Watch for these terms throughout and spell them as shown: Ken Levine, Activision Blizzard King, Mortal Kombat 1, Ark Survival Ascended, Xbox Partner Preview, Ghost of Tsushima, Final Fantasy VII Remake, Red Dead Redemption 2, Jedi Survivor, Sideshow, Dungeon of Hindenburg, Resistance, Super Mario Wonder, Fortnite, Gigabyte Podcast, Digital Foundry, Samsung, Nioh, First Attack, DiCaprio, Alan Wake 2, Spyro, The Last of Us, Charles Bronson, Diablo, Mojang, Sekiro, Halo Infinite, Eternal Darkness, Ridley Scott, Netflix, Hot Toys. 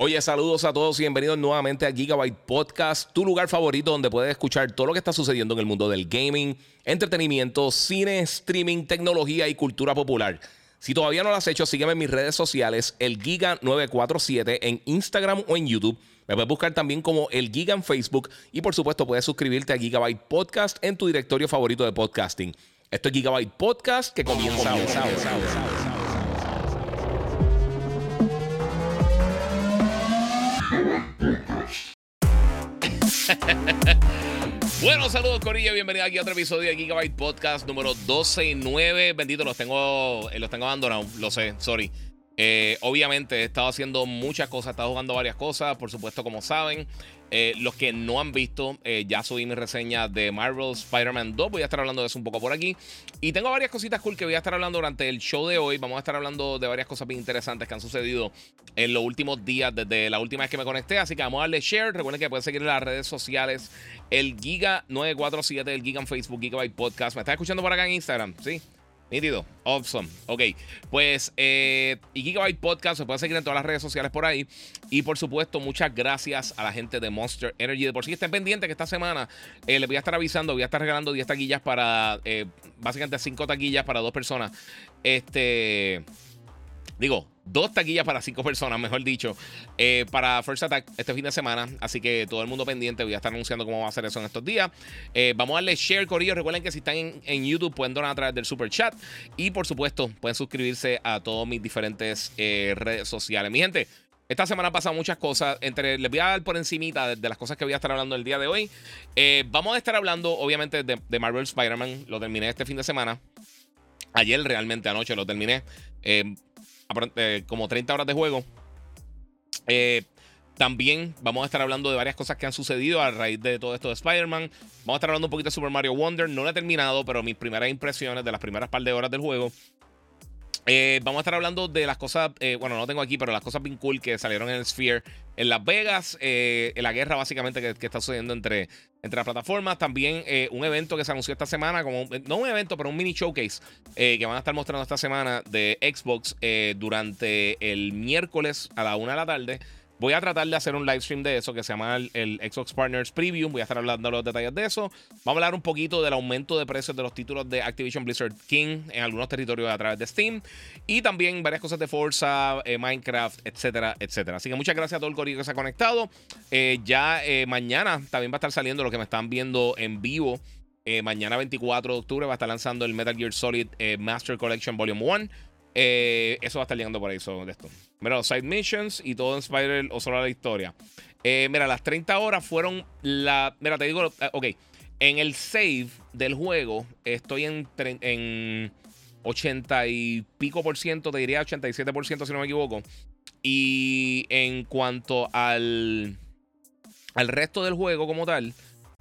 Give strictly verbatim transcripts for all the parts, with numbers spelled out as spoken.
Oye, saludos a todos y bienvenidos nuevamente a Gigabyte Podcast, tu lugar favorito donde puedes escuchar todo lo que está sucediendo en el mundo del gaming, entretenimiento, cine, streaming, tecnología y cultura popular. Si todavía no lo has hecho, sígueme en mis redes sociales, el Giga nueve cuatro siete en Instagram o en YouTube. Me puedes buscar también como el Giga en Facebook y por supuesto puedes suscribirte a Gigabyte Podcast en tu directorio favorito de podcasting. Esto es Gigabyte Podcast que comienza hoy. Bueno, saludos Corillo, bienvenidos aquí a otro episodio de Gigabyte Podcast número doce y nueve. Bendito, los tengo, eh, los tengo abandonados, lo sé, sorry. Eh, obviamente he estado haciendo muchas cosas, he estado jugando varias cosas, por supuesto como saben. Eh, los que no han visto, eh, ya subí mi reseña de Marvel Spider-Man dos, voy a estar hablando de eso un poco por aquí. Y tengo varias cositas cool que voy a estar hablando durante el show de hoy. Vamos a estar hablando de varias cosas bien interesantes que han sucedido en los últimos días, desde la última vez que me conecté. Así que vamos a darle share. Recuerden que pueden seguir en las redes sociales, el Giga nueve cuatro siete, el Giga en Facebook, Gigabyte Podcast. ¿Me estás escuchando por acá en Instagram? ¿Sí? Nítido, awesome, ok. Pues, eh, y Gigabyte Podcast se puede seguir en todas las redes sociales por ahí. Y por supuesto, muchas gracias a la gente de Monster Energy. De por sí, estén pendientes que esta semana eh, les voy a estar avisando, voy a estar regalando diez taquillas para, eh, básicamente cinco taquillas para dos personas. Este, digo, dos taquillas para cinco personas, mejor dicho, eh, para First Attack este fin de semana. Así que todo el mundo pendiente, voy a estar anunciando cómo va a ser eso en estos días. Eh, vamos a darle share, corillo. Recuerden que si están en, en YouTube pueden donar a través del Super Chat. Y por supuesto, pueden suscribirse a todas mis diferentes eh, redes sociales. Mi gente, esta semana han pasado muchas cosas. Entre, les voy a dar por encimita de, de las cosas que voy a estar hablando el día de hoy. Eh, vamos a estar hablando, obviamente, de, de Marvel Spider-Man. Lo terminé este fin de semana. Ayer, realmente, anoche lo terminé. Eh... como treinta horas de juego. Eh, también vamos a estar hablando de varias cosas que han sucedido a raíz de todo esto de Spider-Man. Vamos a estar hablando un poquito de Super Mario Wonder. No lo he terminado, pero mis primeras impresiones de las primeras par de horas del juego. Eh, vamos a estar hablando de las cosas, eh, bueno, no tengo aquí, pero las cosas bien cool que salieron en el Sphere en Las Vegas. Eh, en la guerra básicamente que, que está sucediendo entre, entre las plataformas. También eh, un evento que se anunció esta semana, como no un evento, pero un mini showcase eh, que van a estar mostrando esta semana de Xbox eh, durante el miércoles a la una de la tarde. Voy a tratar de hacer un live stream de eso que se llama el, el Xbox Partners Preview. Voy a estar hablando de los detalles de eso. Vamos a hablar un poquito del aumento de precios de los títulos de Activision Blizzard King en algunos territorios a través de Steam. Y también varias cosas de Forza, eh, Minecraft, etcétera, etcétera. Así que muchas gracias a todo el corillo que se ha conectado. Eh, ya eh, mañana también va a estar saliendo lo que me están viendo en vivo. Eh, mañana veinticuatro de octubre va a estar lanzando el Metal Gear Solid eh, Master Collection Volume uno. Eh, eso va a estar llegando por ahí sobre esto. Mira, los side missions y todo en Spider o solo la historia. Eh, mira, las treinta horas fueron la... Mira, te digo... Ok, en el save del juego estoy en, en ochenta y pico por ciento, te diría ochenta y siete por ciento si no me equivoco. Y en cuanto al, al resto del juego como tal...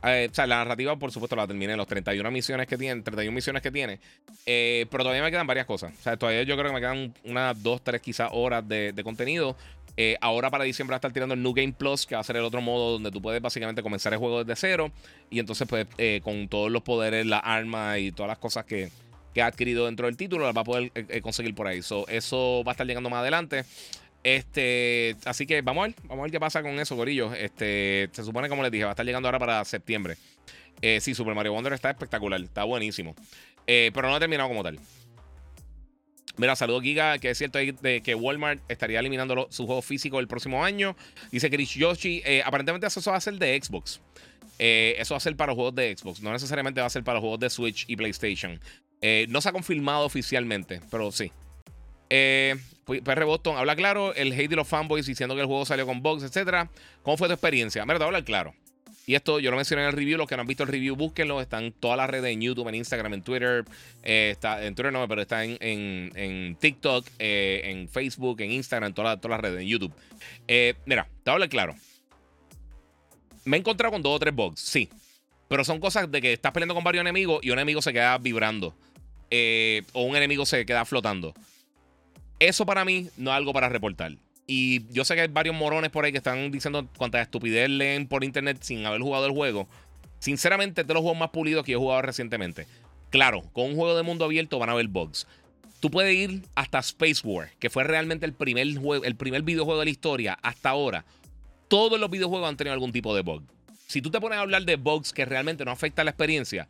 Eh, o sea, la narrativa, por supuesto, la terminé. Los treinta y una misiones que tiene, treinta y una misiones que tiene. Eh, pero todavía me quedan varias cosas. O sea, todavía yo creo que me quedan unas dos, tres quizás horas de, de contenido. Eh, ahora para diciembre va a estar tirando el New Game Plus, que va a ser el otro modo donde tú puedes básicamente comenzar el juego desde cero. Y entonces, pues, eh, con todos los poderes, la arma y todas las cosas que, que ha adquirido dentro del título, las va a poder eh, conseguir por ahí. So, eso va a estar llegando más adelante. Este, así que vamos a ver, vamos a ver qué pasa con eso, corillo. Este, se supone, como les dije, va a estar llegando ahora para septiembre. Eh, sí, Super Mario Wonder está espectacular, está buenísimo. Eh, pero no ha terminado como tal. Mira, saludo Giga, que es cierto de que Walmart estaría eliminando lo, su juego físico el próximo año. Dice Chris Yoshi, eh, aparentemente eso va a ser de Xbox. Eh, eso va a ser para los juegos de Xbox, no necesariamente va a ser para los juegos de Switch y PlayStation. Eh, no se ha confirmado oficialmente, pero sí. Eh, P R Boston, habla claro. El hate de los fanboys diciendo que el juego salió con bugs, etcétera. ¿Cómo fue tu experiencia? Mira, te voy a hablar claro. Y esto yo lo mencioné en el review. Los que no han visto el review, búsquenlo. Están en todas las redes: en YouTube, en Instagram, en Twitter. Eh, está, en Twitter no, pero está en, en, en TikTok, eh, en Facebook, en Instagram, en todas todas las redes, en YouTube. Eh, mira, te voy a hablar claro. Me he encontrado con dos o tres bugs, sí. Pero son cosas de que estás peleando con varios enemigos y un enemigo se queda vibrando. Eh, o un enemigo se queda flotando. Eso para mí no es algo para reportar. Y yo sé que hay varios morones por ahí que están diciendo cuánta estupidez leen por internet sin haber jugado el juego. Sinceramente, es de los juegos más pulidos que yo he jugado recientemente. Claro, con un juego de mundo abierto van a haber bugs. tú puedes ir hasta Space War, que fue realmente el primer, juego, el primer videojuego de la historia hasta ahora. Todos los videojuegos han tenido algún tipo de bug. Si tú te pones a hablar de bugs que realmente no afectan la experiencia,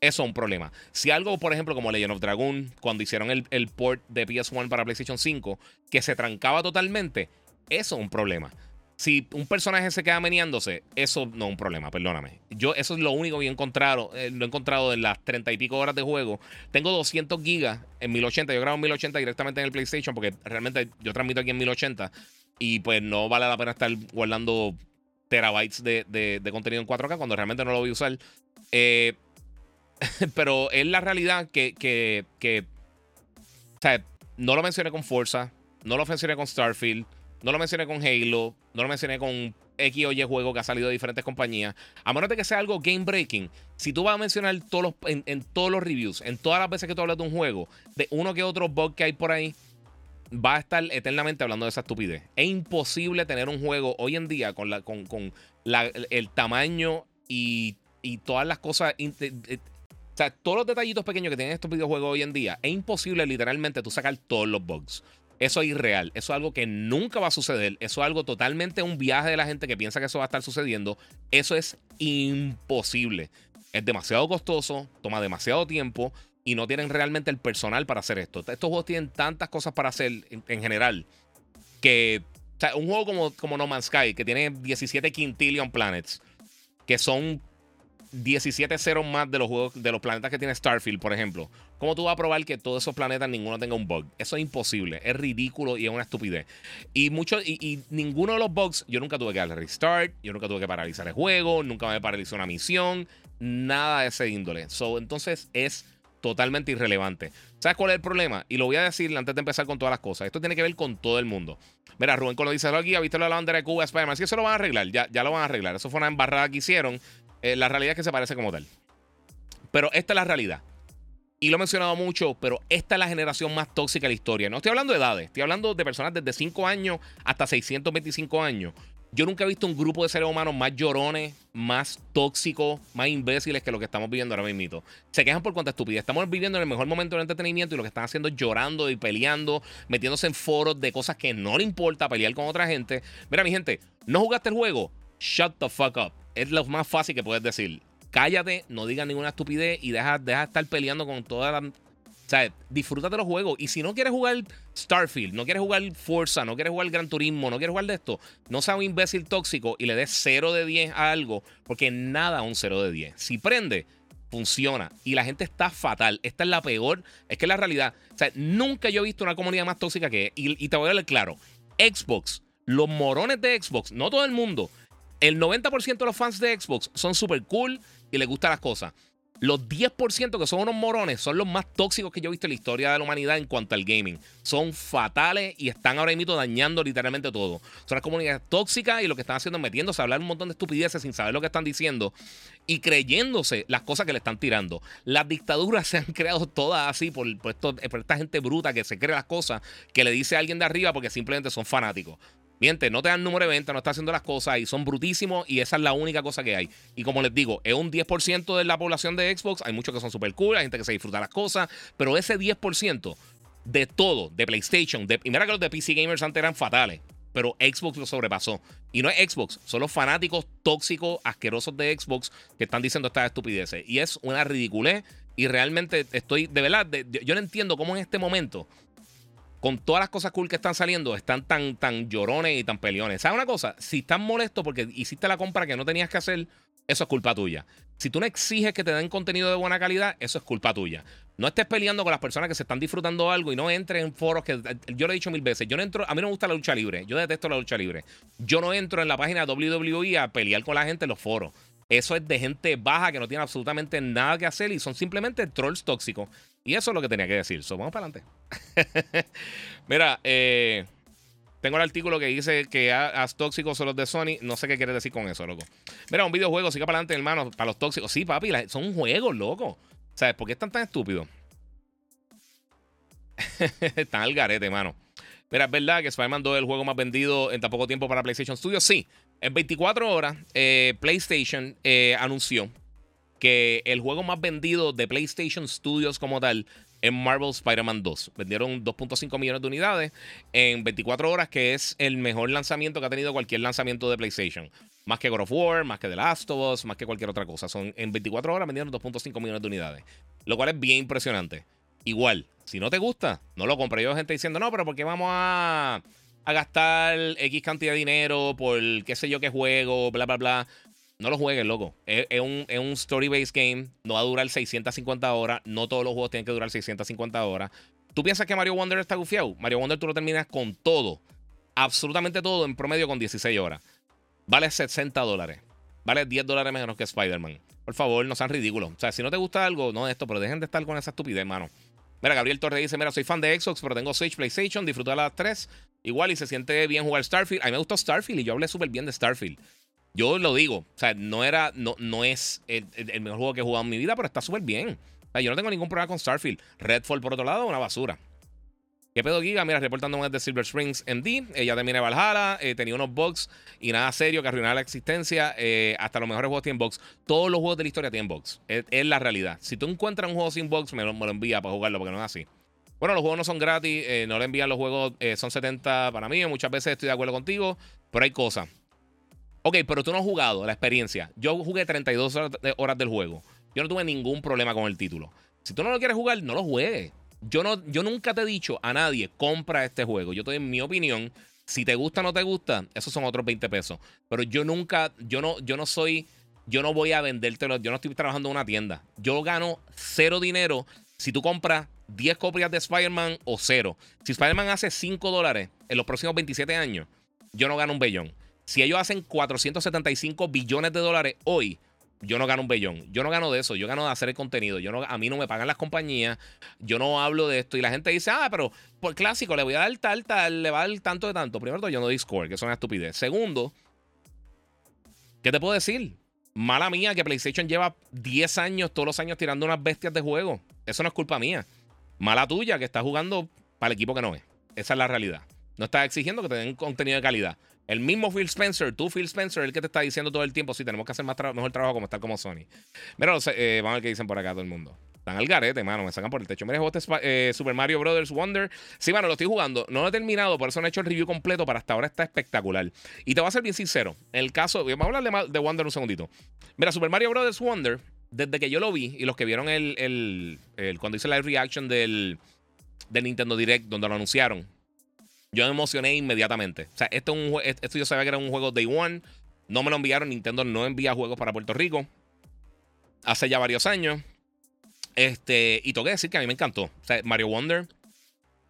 eso es un problema. Si algo, por ejemplo, como Legend of Dragon, cuando hicieron el, el port de P S uno para PlayStation cinco, que se trancaba totalmente, eso es un problema. Si un personaje se queda meneándose, eso no es un problema, perdóname. Yo, eso es lo único que he encontrado, eh, lo he encontrado en las treinta y pico horas de juego. Tengo doscientos gigas en mil ochenta. Yo grabo en mil ochenta directamente en el PlayStation porque realmente yo transmito aquí en mil ochenta y pues no vale la pena estar guardando terabytes de, de, de contenido en cuatro K cuando realmente no lo voy a usar. Eh, pero es la realidad que, que, que o sea, no lo mencioné con Forza, no lo mencioné con Starfield, no lo mencioné con Halo, no lo mencioné con X o Y juego que ha salido de diferentes compañías. A menos de que sea algo game breaking, si tú vas a mencionar todos los, en, en todos los reviews, en todas las veces que tú hablas de un juego, de uno que otro bug que hay por ahí, va a estar eternamente hablando de esa estupidez. Es imposible tener un juego hoy en día con, la, con, con la, el tamaño y, y todas las cosas... O sea, todos los detallitos pequeños que tienen estos videojuegos hoy en día, es imposible literalmente tú sacar todos los bugs. Eso es irreal, eso es algo que nunca va a suceder, eso es algo totalmente un viaje de la gente que piensa que eso va a estar sucediendo. Eso es imposible, es demasiado costoso, toma demasiado tiempo y no tienen realmente el personal para hacer esto. Estos juegos tienen tantas cosas para hacer en, en general que, o sea, un juego como, como No Man's Sky, que tiene diecisiete quintillion planets, que son diecisiete ceros más de los juegos, de los planetas que tiene Starfield, por ejemplo. ¿Cómo tú vas a probar que todos esos planetas ninguno tenga un bug? Eso es imposible, es ridículo y es una estupidez. Y mucho, y, y ninguno de los bugs, yo nunca tuve que darle restart, yo nunca tuve que paralizar el juego, nunca me paralizó una misión, nada de ese índole. So, entonces es totalmente irrelevante. ¿Sabes cuál es el problema? Y lo voy a decir antes de empezar con todas las cosas. Esto tiene que ver con todo el mundo. Mira, Rubén Colo dice, aquí, ¿ha visto la bandera de Cuba, Spider-Man? Sí, eso lo van a arreglar, ya, ya lo van a arreglar. Eso fue una embarrada que hicieron. Eh, la realidad es que se parece como tal. Pero esta es la realidad. Y lo he mencionado mucho, pero esta es la generación más tóxica de la historia. No estoy hablando de edades, estoy hablando de personas desde cinco años hasta seiscientos veinticinco años. Yo nunca he visto un grupo de seres humanos más llorones, más tóxicos, más imbéciles que lo que estamos viviendo ahora mismo. Se quejan por cuánta estupidez. Estamos viviendo en el mejor momento del entretenimiento y lo que están haciendo es llorando y peleando, metiéndose en foros de cosas que no le importa, pelear con otra gente. Mira, mi gente, ¿no jugaste el juego? Shut the fuck up. Es lo más fácil que puedes decir. Cállate, no digas ninguna estupidez y deja, deja de estar peleando con toda la... O sea, disfrútate de los juegos. Y si no quieres jugar Starfield, no quieres jugar Forza, no quieres jugar Gran Turismo, no quieres jugar de esto, no seas un imbécil tóxico y le des cero de diez a algo, porque nada un cero de diez. Si prende, funciona. Y la gente está fatal. Esta es la peor. Es que es la realidad. O sea, nunca yo he visto una comunidad más tóxica que... Y, y te voy a hablar claro. Xbox, los morones de Xbox, no todo el mundo... El noventa por ciento de los fans de Xbox son súper cool y les gustan las cosas. Los diez por ciento que son unos morones son los más tóxicos que yo he visto en la historia de la humanidad en cuanto al gaming. Son fatales y están ahora mismo dañando literalmente todo. Son las comunidades tóxicas y lo que están haciendo es metiéndose a hablar un montón de estupideces sin saber lo que están diciendo y creyéndose las cosas que le están tirando. Las dictaduras se han creado todas así por, por, esto, por esta gente bruta que se cree las cosas que le dice a alguien de arriba porque simplemente son fanáticos. Miente, no te dan número de venta, no estás haciendo las cosas y son brutísimos y esa es la única cosa que hay. Y como les digo, es un diez por ciento de la población de Xbox, hay muchos que son super cool, hay gente que se disfruta las cosas, pero ese diez por ciento de todo, de PlayStation, de, y mira que los de P C Gamers antes eran fatales, pero Xbox lo sobrepasó. Y no es Xbox, son los fanáticos tóxicos, asquerosos de Xbox que están diciendo estas estupideces. Y es una ridiculez y realmente estoy, de verdad, de, de, yo no entiendo cómo en este momento... Con todas las cosas cool que están saliendo, están tan, tan llorones y tan peleones. ¿Sabes una cosa? Si estás molesto porque hiciste la compra que no tenías que hacer, eso es culpa tuya. Si tú no exiges que te den contenido de buena calidad, eso es culpa tuya. No estés peleando con las personas que se están disfrutando algo y no entres en foros que... Yo lo he dicho mil veces. Yo no entro... A mí no me gusta la lucha libre. Yo detesto la lucha libre. Yo no entro en la página W W E a pelear con la gente en los foros. Eso es de gente baja que no tiene absolutamente nada que hacer y son simplemente trolls tóxicos. Y eso es lo que tenía que decir. So, vamos para adelante. Mira, eh, tengo el artículo que dice que as tóxicos son los de Sony. No sé qué quieres decir con eso, loco. Mira, un videojuego, siga para adelante, hermano, para los tóxicos. Sí, papi, la, son juegos, loco. ¿Sabes por qué están tan estúpidos? Están al garete, hermano. Mira, ¿es verdad que Spider-Man dos es el juego más vendido en tan poco tiempo para PlayStation Studios? Sí. En veinticuatro horas, eh, PlayStation eh, anunció que el juego más vendido de PlayStation Studios como tal en Marvel Spider-Man dos. Vendieron dos punto cinco millones de unidades en veinticuatro horas, que es el mejor lanzamiento que ha tenido cualquier lanzamiento de PlayStation. Más que God of War, más que The Last of Us, más que cualquier otra cosa. Son, en veinticuatro horas vendieron dos punto cinco millones de unidades, lo cual es bien impresionante. Igual, si no te gusta, no lo compres. Yo hay gente diciendo, no, pero ¿por qué vamos a, a gastar X cantidad de dinero por qué sé yo qué juego, bla, bla, bla? No lo juegues, loco. Es, es un, es un story-based game. No va a durar seiscientas cincuenta horas. No todos los juegos tienen que durar seiscientas cincuenta horas. ¿Tú piensas que Mario Wonder está gufiado? Mario Wonder tú lo terminas con todo, absolutamente todo, en promedio con dieciséis horas. Vale sesenta dólares. Vale diez dólares menos que Spider-Man. Por favor, no sean ridículos. O sea, si no te gusta algo, no esto, pero dejen de estar con esa estupidez, hermano. Mira, Gabriel Torres dice, mira, soy fan de Xbox, pero tengo Switch, PlayStation, disfruté a las tres. Igual, y se siente bien jugar Starfield. A mí me gustó Starfield y yo hablé súper bien de Starfield. Yo lo digo, o sea, no era, no, no es el, el mejor juego que he jugado en mi vida, pero está súper bien. O sea, yo no tengo ningún problema con Starfield. Redfall, por otro lado, una basura. ¿Qué pedo, Giga? Mira, reportando desde Silver Springs M D. Ella eh, terminé Valhalla, eh, tenía unos bugs y nada serio que arruinaba la existencia. Eh, hasta los mejores juegos tienen bugs. Todos los juegos de la historia tienen bugs. Es, es la realidad. Si tú encuentras un juego sin bugs, me lo, me lo envía para jugarlo, porque no es así. Bueno, los juegos no son gratis, eh, no le envían los juegos, eh, son setenta para mí. Muchas veces estoy de acuerdo contigo, pero hay cosas. Ok, pero tú no has jugado la experiencia. Yo jugué treinta y dos horas del juego. Yo no tuve ningún problema con el título. Si tú no lo quieres jugar, no lo juegues. Yo, no, yo nunca te he dicho a nadie, compra este juego. Yo te doy mi opinión. Si te gusta o no te gusta, esos son otros veinte pesos. Pero yo nunca, yo no, yo no soy, yo no voy a vendértelo. Yo no estoy trabajando en una tienda. Yo gano cero dinero si tú compras diez copias de Spider-Man o cero. Si Spider-Man hace cinco dólares en los próximos veintisiete años, yo no gano un billón. Si ellos hacen cuatrocientos setenta y cinco billones de dólares hoy, yo no gano un billón. Yo no gano de eso. Yo gano de hacer el contenido. Yo no, a mí no me pagan las compañías. Yo no hablo de esto. Y la gente dice, ah, pero por clásico le voy a dar tal, tal, le va a dar tanto de tanto. Primero, yo no doy score, que es una estupidez. Segundo, ¿qué te puedo decir? Mala mía que PlayStation lleva diez años, todos los años tirando unas bestias de juego. Eso no es culpa mía. Mala tuya que estás jugando para el equipo que no es. Esa es la realidad. No estás exigiendo que te den contenido de calidad. El mismo Phil Spencer, tú Phil Spencer, el que te está diciendo todo el tiempo, sí, tenemos que hacer más tra- mejor trabajo como estar como Sony. Mira, eh, vamos a ver qué dicen por acá todo el mundo. Están al garete, mano, me sacan por el techo. Mira, este eh, Super Mario Brothers Wonder. Sí, mano, lo estoy jugando. No lo he terminado, por eso no he hecho el review completo, pero hasta ahora está espectacular. Y te voy a ser bien sincero. En el caso, vamos a hablar de, de Wonder un segundito. Mira, Super Mario Brothers Wonder, desde que yo lo vi, y los que vieron el, el, el cuando hice la reaction del, del Nintendo Direct, donde lo anunciaron, yo me emocioné inmediatamente. O sea, esto, es un, esto yo sabía que era un juego Day One. No me lo enviaron. Nintendo no envía juegos para Puerto Rico hace ya varios años. Este, y tengo que decir que a mí me encantó. O sea, Mario Wonder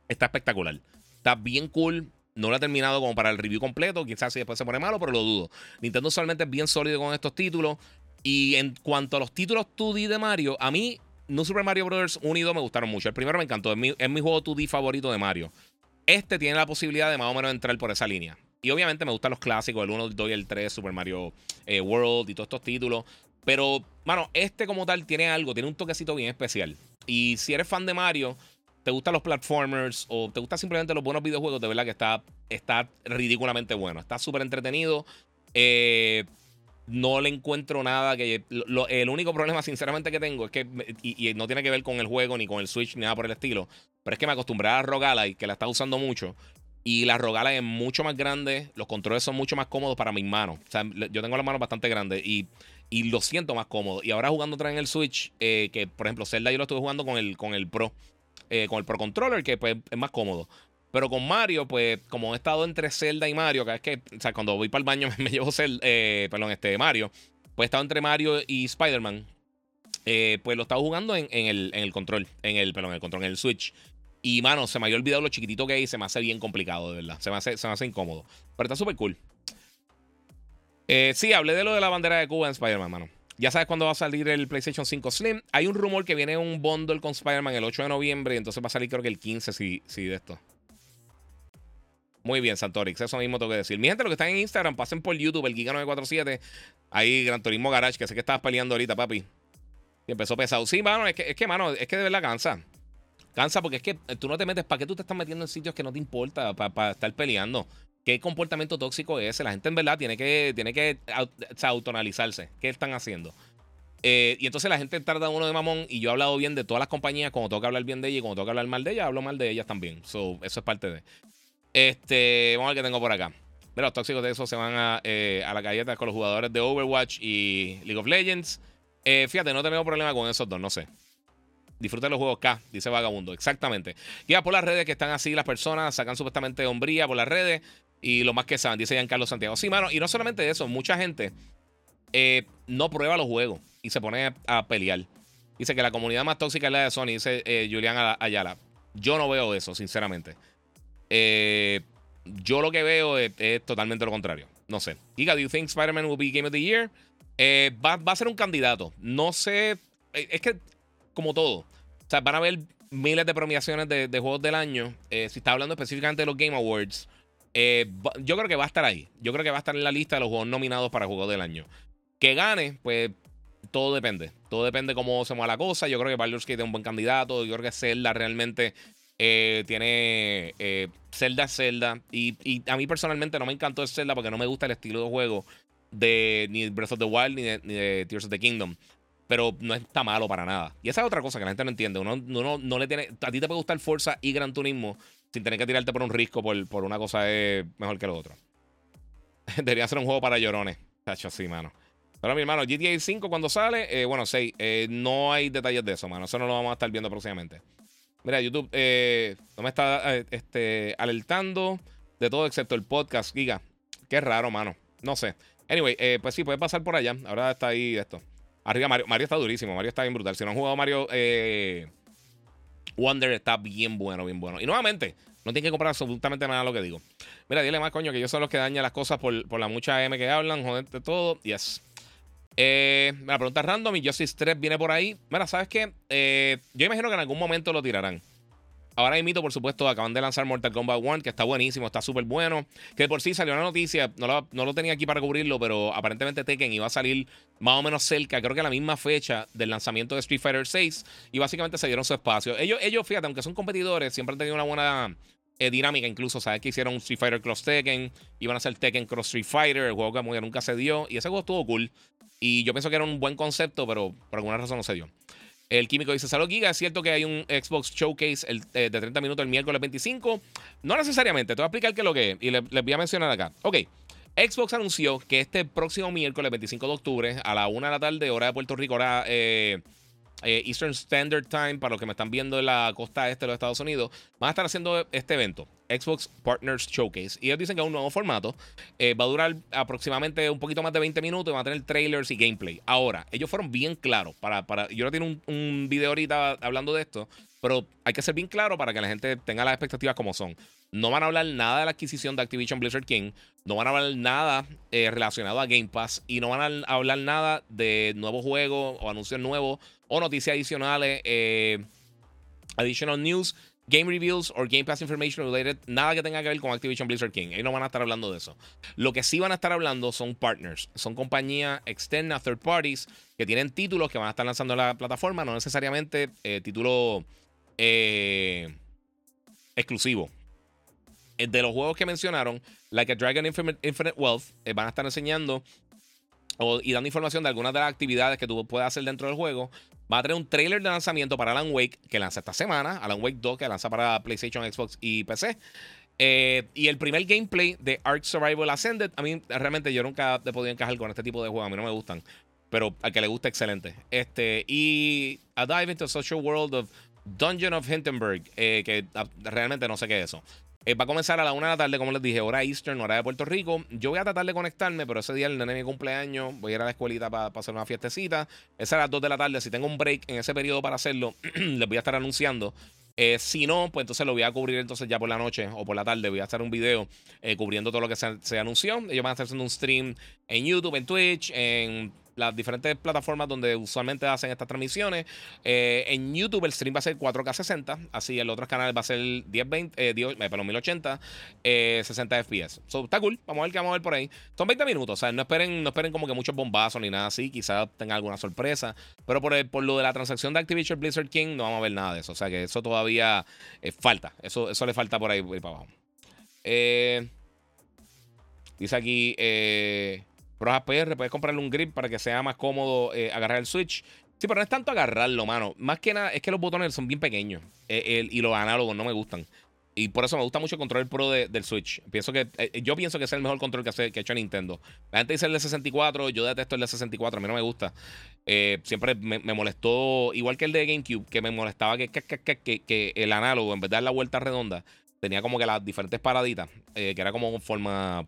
está espectacular. Está bien cool. No lo ha terminado como para el review completo. Quizás si después se pone malo, pero lo dudo. Nintendo usualmente es bien sólido con estos títulos. Y en cuanto a los títulos dos D de Mario, a mí New Super Mario Bros. uno y dos me gustaron mucho. El primero me encantó. Es mi, es mi juego dos D favorito de Mario. Este tiene la posibilidad de más o menos entrar por esa línea. Y obviamente me gustan los clásicos, el uno, el dos y el tres, Super Mario eh, World y todos estos títulos. Pero, mano, este como tal tiene algo, tiene un toquecito bien especial. Y si eres fan de Mario, te gustan los platformers o te gustan simplemente los buenos videojuegos, de verdad que está, está ridículamente bueno. Está súper entretenido. Eh, no le encuentro nada que... Lo, el único problema, sinceramente, que tengo es que... Y, y no tiene que ver con el juego, ni con el Switch, ni nada por el estilo. Pero es que me acostumbré a la Rogalai, que la está usando mucho. Y la Rogalai es mucho más grande. Los controles son mucho más cómodos para mis manos. O sea, yo tengo las manos bastante grandes y, y lo siento más cómodo. Y ahora jugando otra vez en el Switch, eh, que por ejemplo Zelda yo lo estuve jugando con el, con el Pro. Eh, con el Pro Controller, que pues, es más cómodo. Pero con Mario, pues como he estado entre Zelda y Mario, cada vez que, o sea, cuando voy para el baño me llevo Zelda, eh, perdón, este, Mario. Pues he estado entre Mario y Spider-Man. Eh, pues lo he estado jugando en, en, el, en el control. En el, perdón, en el control, en el Switch. Y, mano, se me había olvidado lo chiquitito que es y se me hace bien complicado, de verdad. Se me hace, se me hace incómodo. Pero está súper cool. Eh, sí, hablé de lo de la bandera de Cuba en Spider-Man, mano. Ya sabes cuándo va a salir el PlayStation cinco Slim. Hay un rumor que viene un bundle con Spider-Man el ocho de noviembre y entonces va a salir creo que el quince, si, si de esto. Muy bien, Santorix. Eso mismo tengo que decir. Mi gente, los que están en Instagram, pasen por YouTube, el Giga nueve cuatro siete. Ahí, Gran Turismo Garage, que sé que estabas peleando ahorita, papi. Y empezó pesado. Sí, mano, es que, es que, mano, es que de verdad cansa. Cansa porque es que tú no te metes. ¿Para qué tú te estás metiendo en sitios que no te importa? Para, para estar peleando. ¿Qué comportamiento tóxico es ese? La gente en verdad tiene que, tiene que auto, o sea, autoanalizarse. ¿Qué están haciendo? Eh, y entonces la gente tarda uno de mamón, y yo he hablado bien de todas las compañías. Cuando tengo que hablar bien de ellas y cuando tengo que hablar mal de ellas, hablo mal de ellas también. So, eso es parte de... Este, vamos a ver qué tengo por acá. Mira, los tóxicos de eso se van a, eh, a la galleta con los jugadores de Overwatch y League of Legends. Eh, fíjate, no tenemos problema con esos dos, no sé. Disfruta los juegos K, dice Vagabundo. Exactamente. Ya por las redes que están así las personas, sacan supuestamente hombría por las redes y lo más que saben, dice Giancarlo Santiago. Sí, mano, y no solamente eso, mucha gente eh, no prueba los juegos y se pone a pelear. Dice que la comunidad más tóxica es la de Sony, dice eh, Julián Ayala. Yo no veo eso, sinceramente. Eh... Yo lo que veo es, es totalmente lo contrario. No sé. Giga, ¿do you think Spider-Man will be Game of the Year? Eh, va, va a ser un candidato. No sé. Es que, como todo. O sea, van a haber miles de premiaciones de, de juegos del año. Eh, si está hablando específicamente de los Game Awards, eh, va, yo creo que va a estar ahí. Yo creo que va a estar en la lista de los juegos nominados para juegos del año. Que gane, pues, todo depende. Todo depende cómo se mueva la cosa. Yo creo que Baldur's Gate es un buen candidato. Yo creo que Zelda realmente... Eh, tiene eh, Zelda Zelda y, y a mí personalmente no me encantó Zelda porque no me gusta el estilo de juego de ni Breath of the Wild ni de, ni de Tears of the Kingdom, pero no está malo para nada. Y esa es otra cosa que la gente no entiende. Uno, uno no le tiene, a ti te puede gustar Forza y Gran Turismo sin tener que tirarte por un risco por, por una cosa es mejor que lo otro. Debería ser un juego para llorones, tacho, así, mano. Pero mi hermano, G T A cinco cuando sale, eh, bueno, seis, eh, no hay detalles de eso, mano. Eso no lo vamos a estar viendo próximamente. Mira, YouTube eh, no me está eh, este, alertando de todo excepto el podcast, Giga. Qué raro, mano. No sé. Anyway, eh, pues sí, puedes pasar por allá. Ahora está ahí esto. Arriba Mario. Mario está durísimo. Mario está bien brutal. Si no han jugado Mario eh, Wonder, está bien bueno, bien bueno. Y nuevamente, no tienen que comprar absolutamente nada de lo que digo. Mira, dile más, coño, que ellos son los que dañan las cosas por, por la mucha M que hablan. Joderte todo. Yes. Eh, la pregunta es random y Justice tres viene por ahí. Mira, ¿sabes qué? Eh, yo imagino que en algún momento lo tirarán. Ahora imito, por supuesto, acaban de lanzar Mortal Kombat uno, que está buenísimo, está súper bueno. Que de por sí salió una noticia, no lo, no lo tenía aquí para cubrirlo, pero aparentemente Tekken iba a salir más o menos cerca, creo que a la misma fecha del lanzamiento de Street Fighter seis, y básicamente se dieron su espacio. Ellos, ellos fíjate, aunque son competidores, siempre han tenido una buena eh, dinámica, incluso, ¿sabes? Que hicieron Street Fighter Cross Tekken, iban a hacer Tekken Cross Street Fighter, el juego que nunca se dio, y ese juego estuvo cool. Y yo pienso que era un buen concepto, pero por alguna razón no se dio. El Químico dice, salud Giga, es cierto que hay un Xbox Showcase el, eh, de treinta minutos el miércoles veinticinco. No necesariamente, te voy a explicar qué es lo que es y le, les voy a mencionar acá. Ok, Xbox anunció que este próximo miércoles veinticinco de octubre a la una de la tarde, hora de Puerto Rico, hora eh, eh, Eastern Standard Time, para los que me están viendo en la costa este de los Estados Unidos, van a estar haciendo este evento. Xbox Partners Showcase. Y ellos dicen que es un nuevo formato. Eh, va a durar aproximadamente un poquito más de veinte minutos y van a tener trailers y gameplay. Ahora, ellos fueron bien claros. Para, para, yo ahora tengo un, un video ahorita hablando de esto, pero hay que ser bien claro para que la gente tenga las expectativas como son. No van a hablar nada de la adquisición de Activision Blizzard King. No van a hablar nada eh, relacionado a Game Pass. Y no van a hablar nada de nuevos juegos o anuncios nuevos o noticias adicionales. Eh, additional news. Game Reveals or Game Pass Information Related, nada que tenga que ver con Activision Blizzard King. Ellos no van a estar hablando de eso. Lo que sí van a estar hablando son partners. Son compañías externas, third parties, que tienen títulos que van a estar lanzando en la plataforma, no necesariamente eh, título eh, exclusivo. De los juegos que mencionaron, like a Dragon Infinite, Infinite Wealth, eh, van a estar enseñando o, y dando información de algunas de las actividades que tú puedes hacer dentro del juego. Va a tener un trailer de lanzamiento para Alan Wake, que lanza esta semana. Alan Wake dos, que lanza para PlayStation, Xbox y P C. Eh, y el primer gameplay de Ark Survival Ascended. A mí, realmente, yo nunca he podido encajar con este tipo de juegos. A mí no me gustan. Pero al que le gusta, excelente. Este, y A Dive into the Social World of Dungeon of Hindenburg, eh, que a, realmente no sé qué es eso. Eh, va a comenzar a la una de la tarde, como les dije, hora Eastern, hora de Puerto Rico. Yo voy a tratar de conectarme, pero ese día el nene de mi cumpleaños, voy a ir a la escuelita para pa hacer una fiestecita. Es a las dos de la tarde. Si tengo un break en ese periodo para hacerlo, les voy a estar anunciando. Eh, si no, pues entonces lo voy a cubrir entonces ya por la noche o por la tarde. Voy a hacer un video eh, cubriendo todo lo que se, se anunció. Ellos van a estar haciendo un stream en YouTube, en Twitch, en las diferentes plataformas donde usualmente hacen estas transmisiones. Eh, en YouTube el stream va a ser cuatro K sesenta. Así el otro canal va a ser diez, veinte, eh, diez, eh, perdón, mil ochenta, eh, sesenta F P S. So, está cool. Vamos a ver qué vamos a ver por ahí. Son veinte minutos. O sea, no esperen, no esperen como que muchos bombazos ni nada así. Quizás tengan alguna sorpresa. Pero por, el, por lo de la transacción de Activision Blizzard King no vamos a ver nada de eso. O sea, que eso todavía eh, falta. Eso, eso le falta por ahí, por ahí para abajo. Eh, dice aquí... Eh, Pero a P R puedes comprarle un grip para que sea más cómodo eh, agarrar el Switch. Sí, pero no es tanto agarrarlo, mano. Más que nada es que los botones son bien pequeños eh, el, y los análogos no me gustan. Y por eso me gusta mucho el control pro de, del Switch. Pienso que, eh, yo pienso que es el mejor control que, hace, que ha hecho Nintendo. La gente dice el de sesenta y cuatro, yo detesto el de sesenta y cuatro, a mí no me gusta. Eh, siempre me, me molestó, igual que el de GameCube, que me molestaba que, que, que, que, que el análogo, en vez de dar la vuelta redonda, tenía como que las diferentes paraditas, eh, que era como en forma...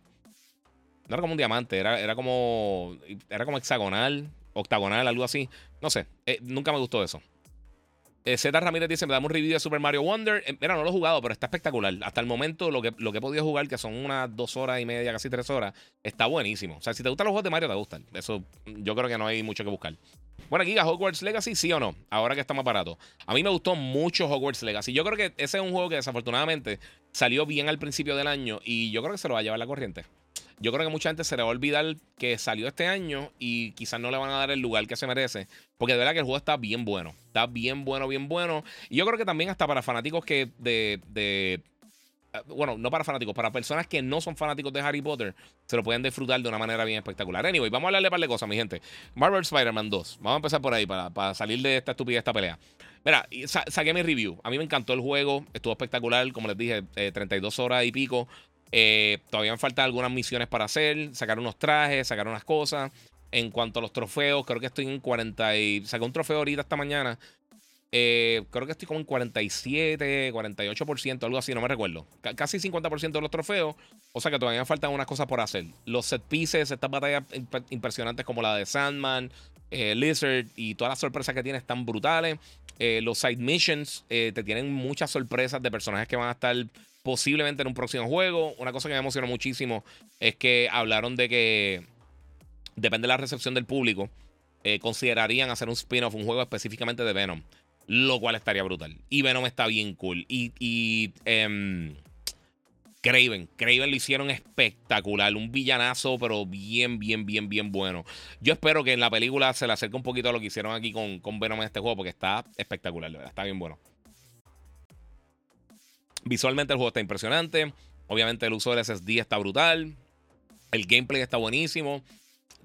No era como un diamante, era, era, como, era como hexagonal, octagonal, algo así. No sé, eh, nunca me gustó eso. Eh, Z Ramírez dice, me damos un review de Super Mario Wonder. Eh, mira, no lo he jugado, pero está espectacular. Hasta el momento lo que, lo que he podido jugar, que son unas dos horas y media, casi tres horas, está buenísimo. O sea, si te gustan los juegos de Mario, te gustan. Eso yo creo que no hay mucho que buscar. Bueno, Giga, ¿Hogwarts Legacy sí o no? Ahora que está más barato. A mí me gustó mucho Hogwarts Legacy. Yo creo que ese es un juego que desafortunadamente salió bien al principio del año y yo creo que se lo va a llevar la corriente. Yo creo que mucha gente se le va a olvidar que salió este año y quizás no le van a dar el lugar que se merece. Porque de verdad que el juego está bien bueno. Está bien bueno, bien bueno. Y yo creo que también hasta para fanáticos que de... de bueno, no para fanáticos, para personas que no son fanáticos de Harry Potter, se lo pueden disfrutar de una manera bien espectacular. Anyway, vamos a hablarle un par de cosas, mi gente. Marvel Spider-Man dos. Vamos a empezar por ahí para, para salir de esta estupidez, esta pelea. Mira, sa saqué mi review. A mí me encantó el juego. Estuvo espectacular. Como les dije, eh, treinta y dos horas y pico. Eh, todavía me faltan algunas misiones para hacer, sacar unos trajes, sacar unas cosas. En cuanto a los trofeos, creo que estoy en cuarenta y... Saqué un trofeo ahorita esta mañana. Eh, creo que estoy como en cuarenta y siete, cuarenta y ocho por ciento, algo así, no me recuerdo. C casi cincuenta por ciento de los trofeos. O sea que todavía me faltan unas cosas por hacer. Los set pieces, estas batallas imp impresionantes como la de Sandman, eh, Lizard y todas las sorpresas que tiene están brutales. Eh, los side missions eh, te tienen muchas sorpresas de personajes que van a estar... posiblemente en un próximo juego. Una cosa que me emocionó muchísimo es que hablaron de que, depende de la recepción del público, eh, considerarían hacer un spin-off, un juego específicamente de Venom, lo cual estaría brutal. Y Venom está bien cool. Y, y um, Craven, Craven lo hicieron espectacular. Un villanazo, pero bien, bien, bien, bien bueno. Yo espero que en la película se le acerque un poquito a lo que hicieron aquí con, con Venom en este juego, porque está espectacular, de verdad, está bien bueno. Visualmente el juego está impresionante. Obviamente el uso del S S D está brutal. El gameplay está buenísimo.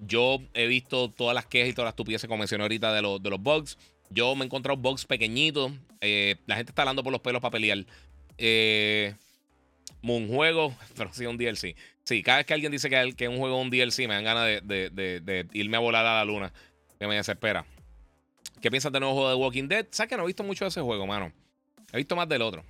Yo he visto todas las quejas y todas las estupideces que mencioné ahorita de, lo, de los bugs. Yo me he encontrado bugs pequeñitos. Eh, la gente está hablando por los pelos para pelear. Eh, un juego, pero sí un D L C. Sí, cada vez que alguien dice que, que un juego es un D L C me dan ganas de, de, de, de irme a volar a la luna. Que me desespera. ¿Qué piensas del nuevo juego de Walking Dead? ¿Sabes que no he visto mucho de ese juego, mano? He visto más del otro.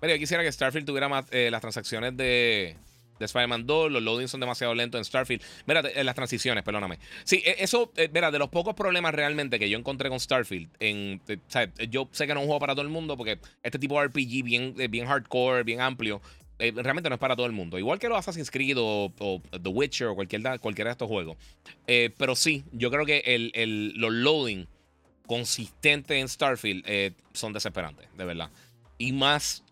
Pero yo quisiera que Starfield tuviera más eh, las transacciones de, de Spider-Man dos. Los loadings son demasiado lentos en Starfield. Mira, eh, las transiciones, perdóname. Sí, eso, eh, mira, de los pocos problemas realmente que yo encontré con Starfield. En, eh, ¿sabes? Yo sé que no es un juego para todo el mundo porque este tipo de R P G bien, eh, bien hardcore, bien amplio, eh, realmente no es para todo el mundo. Igual que los Assassin's Creed o, o The Witcher o cualquier, cualquiera de estos juegos. Eh, pero sí, yo creo que el, el, los loadings consistentes en Starfield eh, son desesperantes, de verdad. Y más...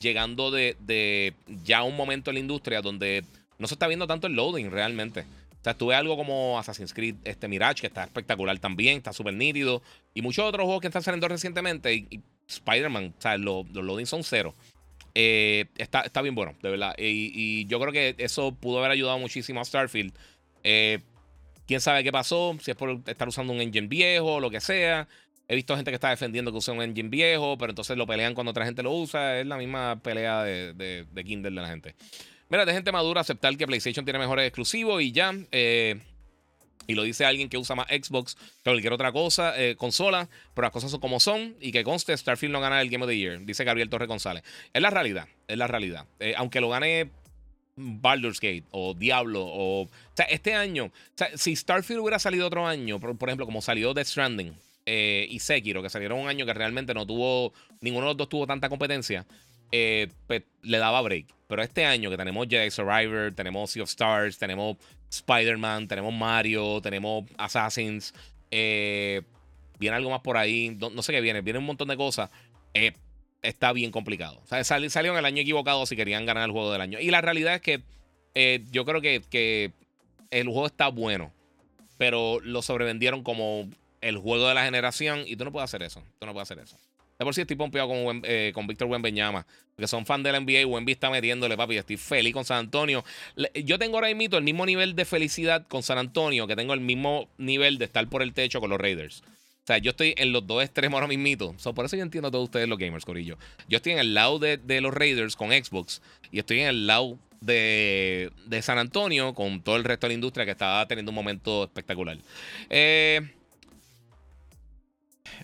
llegando de, de ya un momento en la industria donde no se está viendo tanto el loading realmente. O sea, estuve algo como Assassin's Creed este Mirage, que está espectacular también, está súper nítido. Y muchos otros juegos que están saliendo recientemente. Y, y Spider-Man, o sea, lo, los loadings son cero. Eh, está, está bien bueno, de verdad. Y, y yo creo que eso pudo haber ayudado muchísimo a Starfield. Eh, ¿Quién sabe qué pasó? Si es por estar usando un engine viejo, lo que sea. He visto gente que está defendiendo que usa un engine viejo, pero entonces lo pelean cuando otra gente lo usa. Es la misma pelea de, de, de Kindle de la gente. Mira, de gente madura aceptar que PlayStation tiene mejores exclusivos y ya. Eh, y lo dice alguien que usa más Xbox que cualquier otra cosa, eh, consola, pero las cosas son como son. Y que conste, Starfield no gana el Game of the Year, dice Gabriel Torres González. Es la realidad, es la realidad. Eh, aunque lo gane Baldur's Gate o Diablo o... O sea, este año, o sea, si Starfield hubiera salido otro año, por, por ejemplo, como salió Death Stranding, Eh, y Sekiro, que salieron un año que realmente no tuvo, ninguno de los dos tuvo tanta competencia, eh, pues, le daba break. Pero este año que tenemos Jedi Survivor, tenemos Sea of Stars, tenemos Spider-Man, tenemos Mario, tenemos Assassins, eh, viene algo más por ahí, no, no sé qué viene, viene un montón de cosas, eh, está bien complicado. O sea, sal, salieron el año equivocado si querían ganar el juego del año. Y la realidad es que eh, yo creo que, que el juego está bueno, pero lo sobrevendieron como... el juego de la generación, y tú no puedes hacer eso. Tú no puedes hacer eso. De por sí estoy pompeado con, eh, con Víctor Wembanyama, porque son fan del N B A. Wemby está metiéndole, papi. Estoy feliz con San Antonio. Le, yo tengo ahora mismo el mismo nivel de felicidad con San Antonio que tengo el mismo nivel de estar por el techo con los Raiders. O sea, yo estoy en los dos extremos ahora mismito. So, por eso yo entiendo a todos ustedes los gamers, corillo. Yo estoy en el lado de, de los Raiders con Xbox y estoy en el lado de, de San Antonio con todo el resto de la industria que estaba teniendo un momento espectacular. Eh...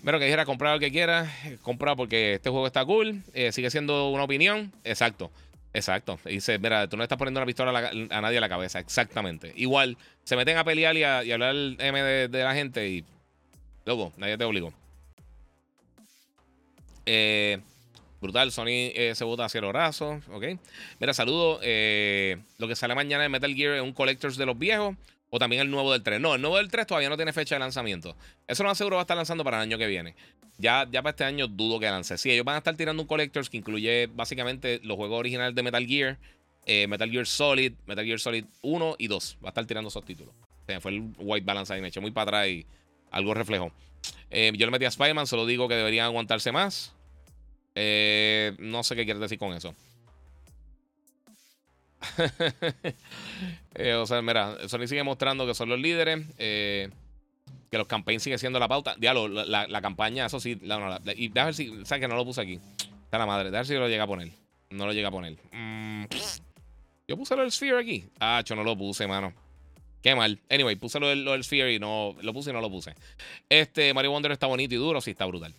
Pero que dijera comprar lo que quiera, comprar porque este juego está cool, eh, sigue siendo una opinión. Exacto, exacto. Y dice, mira, tú no estás poniendo una pistola a, la, a nadie a la cabeza, exactamente. Igual, se meten a pelear y a y hablar el M de, de la gente y, loco, nadie te obligó. Eh, brutal, Sony eh, se bota a cielo raso, ok. Mira, saludo, eh, lo que sale mañana de Metal Gear es un Collectors de los viejos. O también el nuevo del tres. No, el nuevo del tres todavía no tiene fecha de lanzamiento. Eso no aseguro va a estar lanzando para el año que viene. Ya, ya para este año dudo que lance. Sí, ellos van a estar tirando un Collectors que incluye básicamente los juegos originales de Metal Gear. Eh, Metal Gear Solid, Metal Gear Solid uno y dos. Va a estar tirando esos títulos. O sea, fue el white balance ahí. Me eché muy para atrás y algo reflejo. Eh, yo le metí a Spider-Man. Solo digo que deberían aguantarse más. Eh, no sé qué quieres decir con eso. eh, o sea, mira, Sony sigue mostrando que son los líderes, eh, que los campaigns siguen siendo la pauta. Diablo, la, la, la campaña, eso sí. La, la, la, y déjame ver si, ¿sabes que no lo puse aquí? Está la madre, déjame ver si lo llega a poner. No lo llega a poner. Mm, yo puse lo del Sphere aquí. Ah, yo no lo puse, mano. Qué mal. Anyway, puse lo del, lo del Sphere y no lo puse y no lo puse. Este, Mario Wonder está bonito y duro, sí, está brutal.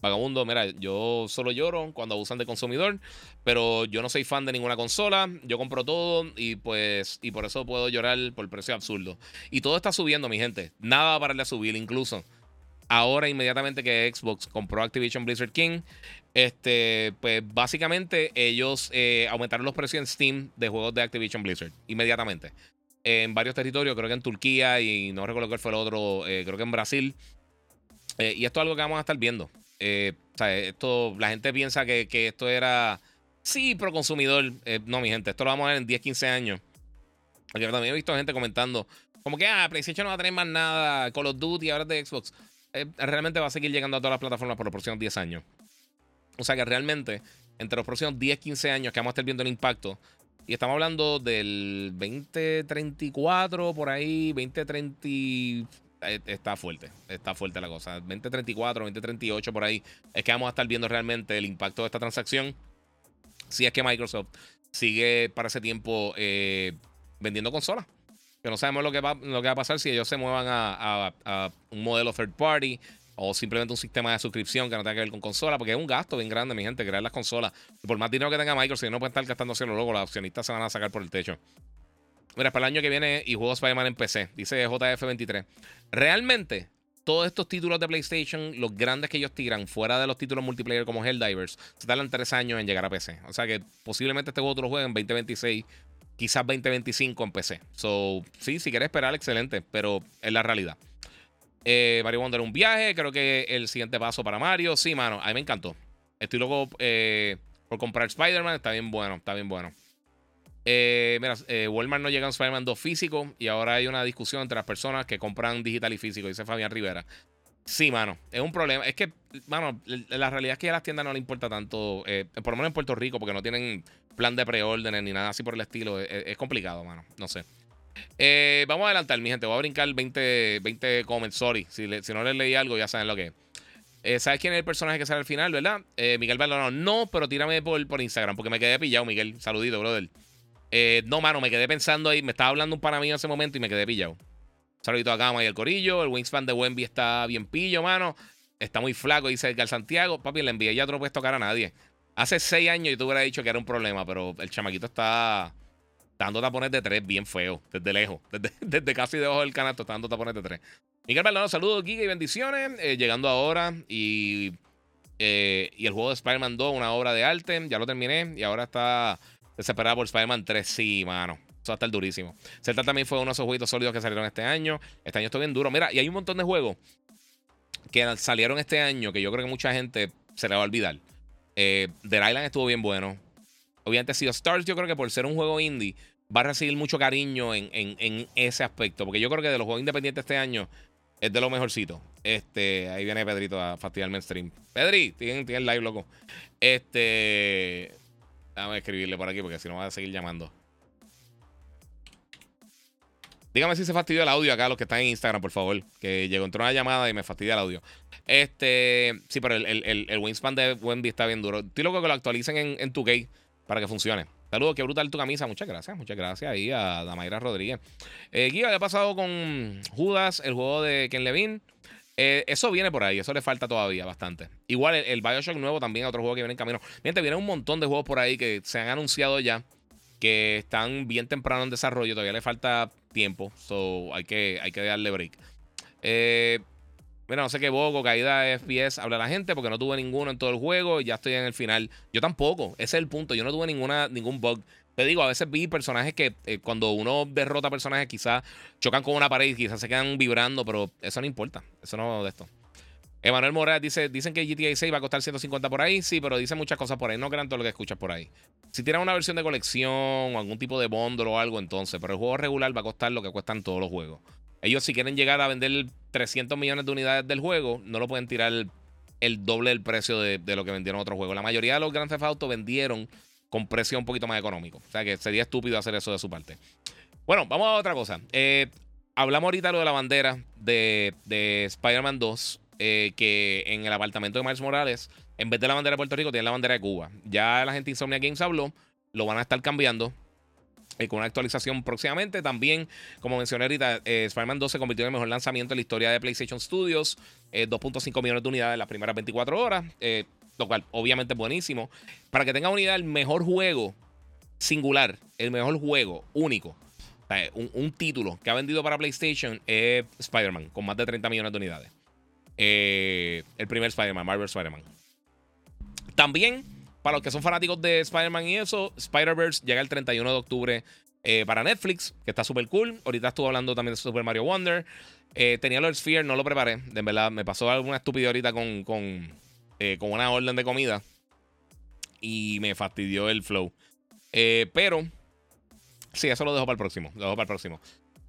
Vagabundo, mira, yo solo lloro cuando abusan de consumidor, pero yo no soy fan de ninguna consola, yo compro todo y pues y por eso puedo llorar por el precio absurdo. Y todo está subiendo, mi gente, nada va a pararle a subir, incluso ahora inmediatamente que Xbox compró Activision Blizzard King, este, pues básicamente ellos eh, aumentaron los precios en Steam de juegos de Activision Blizzard, inmediatamente. En varios territorios, creo que en Turquía y no recuerdo cuál fue el otro, eh, creo que en Brasil. Eh, y esto es algo que vamos a estar viendo. Eh, o sea, esto, la gente piensa que, que esto era sí pro consumidor. Eh, no, mi gente, esto lo vamos a ver en diez, quince años. Porque también he visto gente comentando como que ah, PlayStation no va a tener más nada, Call of Duty ahora es de Xbox. Eh, realmente va a seguir llegando a todas las plataformas por los próximos diez años. O sea que realmente entre los próximos diez, quince años que vamos a estar viendo el impacto, y estamos hablando del veinte treinta y cuatro por ahí, veinte treinta. Está fuerte, está fuerte la cosa. veinte treinta y cuatro, veinte treinta y ocho por ahí es que vamos a estar viendo realmente el impacto de esta transacción, si es que Microsoft sigue para ese tiempo eh, vendiendo consolas, que no sabemos lo que va, lo que va a pasar si ellos se muevan a, a, a un modelo third party o simplemente un sistema de suscripción que no tenga que ver con consola, porque es un gasto bien grande, mi gente, crear las consolas. Y por más dinero que tenga Microsoft, no puede estar gastando hacia lo loco, los accionistas se van a sacar por el techo. Mira, para el año que viene y juegos Spider-Man en P C, dice J F veintitrés. Realmente, todos estos títulos de PlayStation, los grandes que ellos tiran, fuera de los títulos multiplayer como Helldivers, se tardan tres años en llegar a P C. O sea que posiblemente este juego tú lo juegues en veinte veintiséis, quizás veinte veinticinco en P C. So, sí, si quieres esperar, excelente, pero es la realidad. Eh, Mario Wonder, un viaje, creo que el siguiente paso para Mario. Sí, mano, a mí me encantó. Estoy loco eh, por comprar Spider-Man, está bien bueno, está bien bueno. Eh, mira, eh, Walmart no llega a un Spider-Man dos físico y ahora hay una discusión entre las personas que compran digital y físico, dice Fabián Rivera. Sí, mano, es un problema. Es que, mano, la realidad es que a las tiendas no les importa tanto, eh, por lo menos en Puerto Rico, porque no tienen plan de preórdenes ni nada así por el estilo. Es, es complicado, mano, no sé. eh, Vamos a adelantar, mi gente, voy a brincar veinte, veinte comments, sorry si, le, si no les leí algo, ya saben lo que es. Eh, ¿Sabes quién es el personaje que sale al final, verdad? Eh, Miguel Baldonado, no, pero tírame por, por Instagram, porque me quedé pillado, Miguel, saludito, brother. Eh, no, mano, me quedé pensando ahí. Me estaba hablando un pana mío en ese momento y me quedé pillado. Saludito a Gama y el corillo. El wingspan de Wemby está bien pillo, mano. Está muy flaco, dice Edgar Santiago. Papi, le envié ya, tú no puedes tocar a nadie. Hace seis años yo te hubiera dicho que era un problema, pero el chamaquito está dando tapones de tres bien feo, desde lejos, desde, desde casi debajo del canasto, está dando tapones de tres. Miguel Baldonado, saludos, Giga, y bendiciones. Eh, llegando ahora y, eh, y el juego de Spider-Man dos, una obra de arte. Ya lo terminé y ahora está... desesperada por Spider-Man tres, sí, mano. Eso va a estar durísimo. Zelda también fue uno de esos jueguitos sólidos que salieron este año. Este año está bien duro. Mira, y hay un montón de juegos que salieron este año que yo creo que mucha gente se le va a olvidar. Eh, The Island estuvo bien bueno. Obviamente Sea of Stars, yo creo que por ser un juego indie va a recibir mucho cariño en, en, en ese aspecto. Porque yo creo que de los juegos independientes este año Es de lo mejorcito. Este, ahí viene Pedrito a fastidiarme el stream. Pedri, tiene el live, loco. Este. Déjame escribirle por aquí porque si no va a seguir llamando. Dígame si se fastidió el audio acá, los que están en Instagram, por favor. Que llegó, entró una llamada y me fastidia el audio. Este. Sí, pero el, el, el, el wingspan de Wendy está bien duro. Estoy loco que lo actualicen en, en tu K para que funcione. Saludos, qué brutal tu camisa. Muchas gracias, muchas gracias ahí a Damaira Rodríguez. Eh, Guía, ¿qué ha pasado con Judas, el juego de Ken Levine? Eh, eso viene por ahí, eso le falta todavía bastante. Igual el, el Bioshock nuevo también, otro juego que viene en camino. Miren, vienen un montón de juegos por ahí que se han anunciado ya, que están bien temprano en desarrollo, todavía le falta tiempo, so hay que, hay que darle break. Eh, mira, no sé qué bobo, caída de F P S, habla la gente porque no tuve ninguno en todo el juego y ya estoy en el final. Yo tampoco, ese es el punto, yo no tuve ninguna, ningún bug. Te digo, a veces vi personajes que eh, cuando uno derrota personajes quizás chocan con una pared y quizás se quedan vibrando, pero eso no importa, eso no de esto. Emanuel Morales dice, dicen que G T A seis va a costar ciento cincuenta por ahí, sí, pero dicen muchas cosas por ahí, no crean todo lo que escuchas por ahí. Si tienen una versión de colección o algún tipo de bundle o algo entonces, pero el juego regular va a costar lo que cuestan todos los juegos. Ellos si quieren llegar a vender trescientos millones de unidades del juego, no lo pueden tirar el, el doble del precio de, de lo que vendieron otros juegos. La mayoría de los Grand Theft Auto vendieron con precio un poquito más económico. O sea que sería estúpido hacer eso de su parte. Bueno, vamos a otra cosa. Eh, hablamos ahorita de lo de la bandera de, de Spider-Man dos, eh, que en el apartamento de Miles Morales, en vez de la bandera de Puerto Rico, tiene la bandera de Cuba. Ya la gente Insomnia Games habló, lo van a estar cambiando eh, con una actualización próximamente. También, como mencioné ahorita, eh, Spider-Man dos se convirtió en el mejor lanzamiento en la historia de PlayStation Studios. Eh, dos punto cinco millones de unidades en las primeras veinticuatro horas. Eh, Lo cual, obviamente, es buenísimo. Para que tengan una idea, el mejor juego singular, el mejor juego único, o sea, un, un título que ha vendido para PlayStation es Spider-Man, con más de treinta millones de unidades. Eh, el primer Spider-Man, Marvel Spider-Man. También, para los que son fanáticos de Spider-Man y eso, Spider-Verse llega el treinta y uno de octubre eh, para Netflix, que está súper cool. Ahorita estuve hablando también de Super Mario Wonder. Eh, tenía lo del Sphere, no lo preparé. De verdad, me pasó alguna estupidez ahorita con... con Eh, con una orden de comida y me fastidió el flow, eh, pero sí, eso lo dejo para el próximo, lo dejo para el próximo.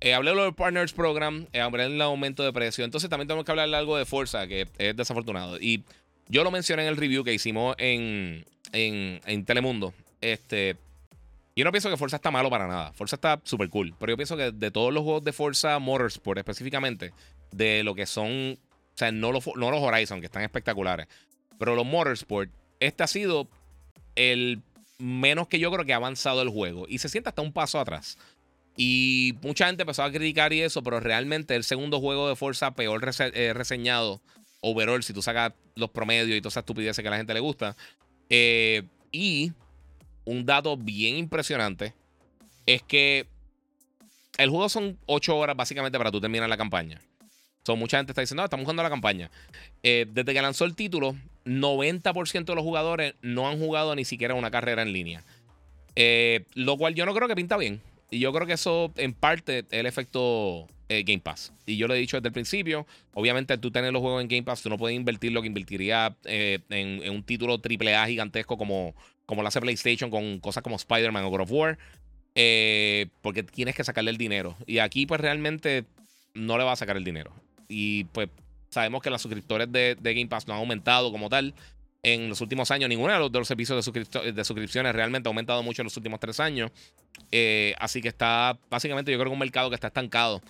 Eh, hablé de los Partners Program, eh, hablé del aumento de precio, entonces también tenemos que hablar algo de Forza, que es desafortunado, y yo lo mencioné en el review que hicimos en, en, en Telemundo. Este, yo no pienso que Forza está malo para nada, Forza está super cool, pero yo pienso que de todos los juegos de Forza Motorsport específicamente, de lo que son, o sea, no los, no los Horizon, que están espectaculares, pero los Motorsport, este ha sido el menos que yo creo que ha avanzado el juego. Y se siente hasta un paso atrás. Y mucha gente empezó a criticar y eso, pero realmente el segundo juego de Forza peor rese eh, reseñado, overall, si tú sacas los promedios y todas esas estupideces que a la gente le gusta. Eh, y un dato bien impresionante es que el juego son ocho horas básicamente para tú terminar la campaña. So, mucha gente está diciendo, no, estamos jugando la campaña. Eh, desde que lanzó el título, noventa por ciento de los jugadores no han jugado ni siquiera una carrera en línea. Eh, lo cual yo no creo que pinta bien. Y yo creo que eso, en parte, es el efecto eh, Game Pass. Y yo lo he dicho desde el principio. Obviamente, tú tener los juegos en Game Pass, tú no puedes invertir lo que invertiría eh, en, en un título triple A gigantesco como, como lo hace PlayStation con cosas como Spider-Man o God of War. Eh, porque tienes que sacarle el dinero. Y aquí, pues, realmente no le va a sacar el dinero. Y pues sabemos que los suscriptores de, de Game Pass no han aumentado como tal en los últimos años. Ninguno de los, de los servicios de, de suscripciones realmente ha aumentado mucho en los últimos tres años. Eh, así que está, básicamente yo creo que un mercado que está estancado.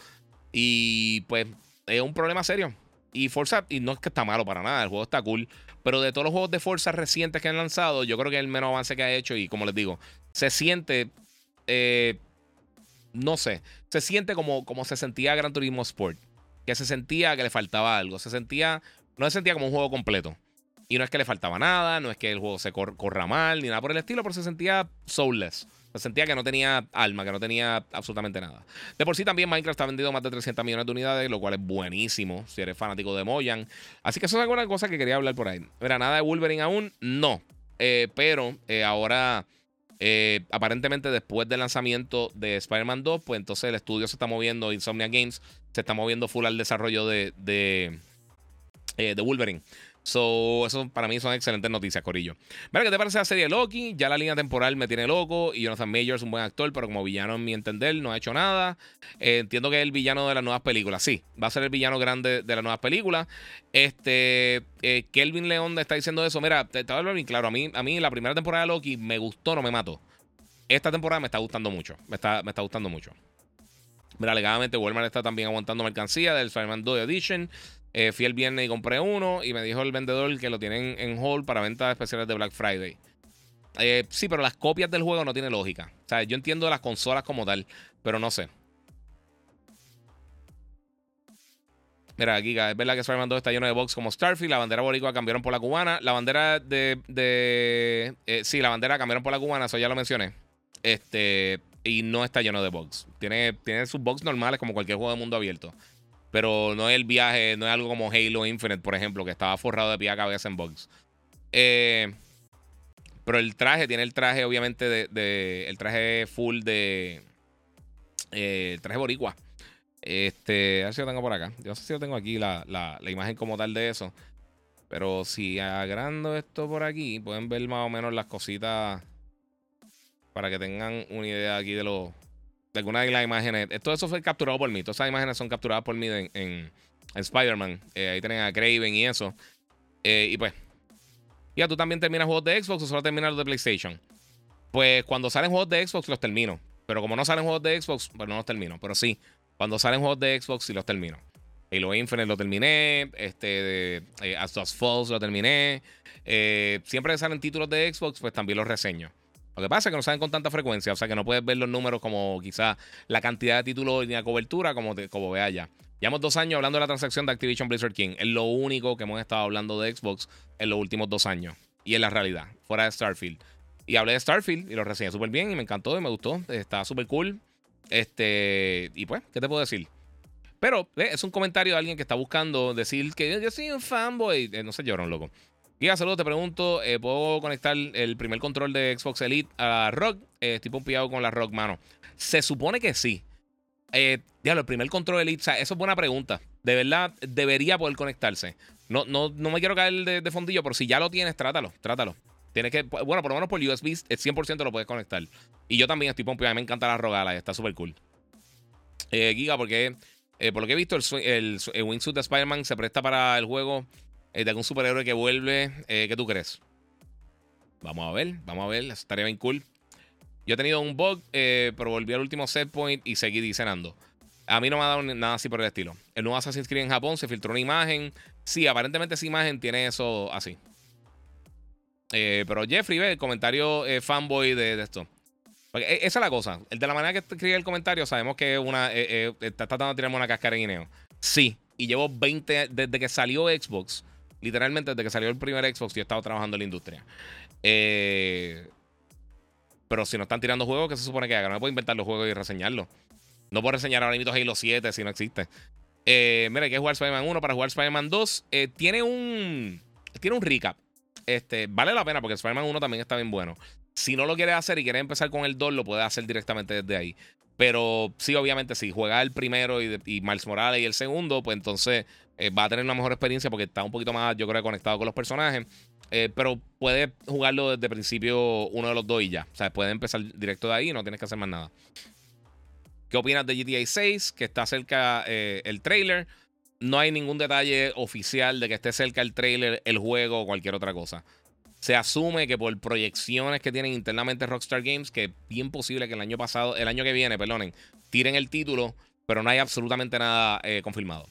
Y pues es un problema serio. Y Forza, y no es que está malo para nada, el juego está cool. Pero de todos los juegos de Forza recientes que han lanzado, yo creo que es el menos avance que ha hecho. Y como les digo, se siente... Eh, no sé, se siente como, como se sentía Gran Turismo Sport. Que se sentía que le faltaba algo. Se sentía, no se sentía como un juego completo. Y no es que le faltaba nada, no es que el juego se cor, corra mal, ni nada por el estilo, pero se sentía soulless. Se sentía que no tenía alma, que no tenía absolutamente nada. De por sí también Minecraft ha vendido más de trescientos millones de unidades, lo cual es buenísimo si eres fanático de Mojang. Así que eso es alguna cosa que quería hablar por ahí. Mira, nada de Wolverine aún, no. Eh, pero eh, ahora... Eh, aparentemente después del lanzamiento de Spider-Man dos, pues entonces el estudio se está moviendo, Insomnia Games se está moviendo full al desarrollo de, de, eh, de Wolverine. So, eso para mí son excelentes noticias, Corillo. Mira, ¿qué te parece la serie Loki? Ya la línea temporal me tiene loco. Y Jonathan Majors es un buen actor, pero como villano, en mi entender, no ha hecho nada. Eh, entiendo que es el villano de las nuevas películas. Sí, va a ser el villano grande de las nuevas películas. Este, eh, Kelvin León está diciendo eso. Mira, te, te voy a hablar bien claro. A mí, a mí la primera temporada de Loki me gustó, no me mató. Esta temporada me está gustando mucho. Me está, me está gustando mucho. Mira, alegadamente Walmart está también aguantando mercancía del Spider-Man dos Edition. Eh, fui el viernes y compré uno y me dijo el vendedor que lo tienen en hold para ventas especiales de Black Friday. Eh, sí, pero las copias del juego no tienen lógica. O sea, yo entiendo las consolas como tal, pero no sé. Mira, Giga, es verdad que Spider-Man dos está lleno de box como Starfield. La bandera boricua cambiaron por la cubana. La bandera de... de eh, sí, la bandera cambiaron por la cubana, eso ya lo mencioné. Este... Y no está lleno de bugs. Tiene, tiene sus bugs normales como cualquier juego de mundo abierto. Pero no es el viaje, no es algo como Halo Infinite, por ejemplo, que estaba forrado de pie a cabeza en bugs. Eh, pero el traje, tiene el traje obviamente de... de el traje full de... Eh, el traje boricua. Este, a ver si lo tengo por acá. Yo no sé si yo tengo aquí la, la, la imagen como tal de eso. Pero si agrando esto por aquí, pueden ver más o menos las cositas... Para que tengan una idea aquí de lo de alguna de las imágenes. Todo eso fue capturado por mí. Todas esas imágenes son capturadas por mí en, en, en Spider-Man. Eh, ahí tienen a Kraven y eso. Eh, y pues. Ya, ¿tú también terminas juegos de Xbox o solo terminas los de PlayStation? Pues cuando salen juegos de Xbox los termino. Pero como no salen juegos de Xbox, pues no los termino. Pero sí, cuando salen juegos de Xbox sí los termino. Halo Infinite lo terminé. Este, eh, As Dust Falls lo terminé. Eh, siempre que salen títulos de Xbox, pues también los reseño. Lo que pasa es que no salen con tanta frecuencia, o sea que no puedes ver los números como quizás la cantidad de títulos ni la cobertura como, te, como vea ya. Llevamos dos años hablando de la transacción de Activision Blizzard King. Es lo único que hemos estado hablando de Xbox en los últimos dos años. Y es la realidad, fuera de Starfield. Y hablé de Starfield y lo reseñé súper bien y me encantó y me gustó. Está súper cool. Este, y pues, ¿qué te puedo decir? Pero eh, es un comentario de alguien que está buscando decir que yo soy un fanboy. Eh, no se lloran, loco. Giga, saludos, te pregunto, eh, ¿puedo conectar el primer control de Xbox Elite a la Rock? Eh, estoy pompeado con la Rock, mano. Se supone que sí. Eh, diablo, el primer control Elite, o sea, eso es buena pregunta. De verdad, debería poder conectarse. No, no, no me quiero caer de, de fondillo, pero si ya lo tienes, trátalo, trátalo. Tienes que, bueno, por lo menos por U S B, el cien por ciento lo puedes conectar. Y yo también estoy pompeado, a mí me encanta la Rock, está súper cool. Eh, Giga, porque eh, por lo que he visto, el, el, el wingsuit de Spider-Man se presta para el juego... de algún superhéroe que vuelve, eh, ¿qué tú crees? Vamos a ver, vamos a ver, eso estaría bien cool. Yo he tenido un bug, eh, pero volví al último set point y seguí diseñando. A mí no me ha dado nada así por el estilo. El nuevo Assassin's Creed en Japón, se filtró una imagen. Sí, aparentemente esa imagen tiene eso así. Eh, pero Jeffrey, ve el comentario eh, fanboy de, de esto. Porque esa es la cosa. De la manera que escribe el comentario, sabemos que una, eh, eh, está tratando de tirarme una cascara de guineo. Sí, y llevo veinte, desde que salió Xbox... Literalmente, desde que salió el primer Xbox, yo he estado trabajando en la industria. Eh, pero si no están tirando juegos, ¿qué se supone que hagan? No me puedo inventar los juegos y reseñarlos. No puedo reseñar ahora mismo Halo siete si no existe. Eh, mira, hay que jugar Spider-Man uno para jugar Spider-Man dos. Eh, tiene un tiene un recap. Este, vale la pena porque Spider-Man uno también está bien bueno. Si no lo quieres hacer y quieres empezar con el dos, lo puedes hacer directamente desde ahí. Pero sí, obviamente, si juegas el primero y, y Miles Morales y el segundo, pues entonces eh, va a tener una mejor experiencia porque está un poquito más, yo creo, conectado con los personajes. Eh, pero puedes jugarlo desde el principio uno de los dos y ya. O sea, puedes empezar directo de ahí y no tienes que hacer más nada. ¿Qué opinas de G T A seis? Que está cerca eh, el trailer. No hay ningún detalle oficial de que esté cerca el trailer, el juego o cualquier otra cosa. Se asume que por proyecciones que tienen internamente Rockstar Games, que es bien posible que el año pasado, el año que viene, perdonen, tiren el título, pero no hay absolutamente nada eh, confirmado.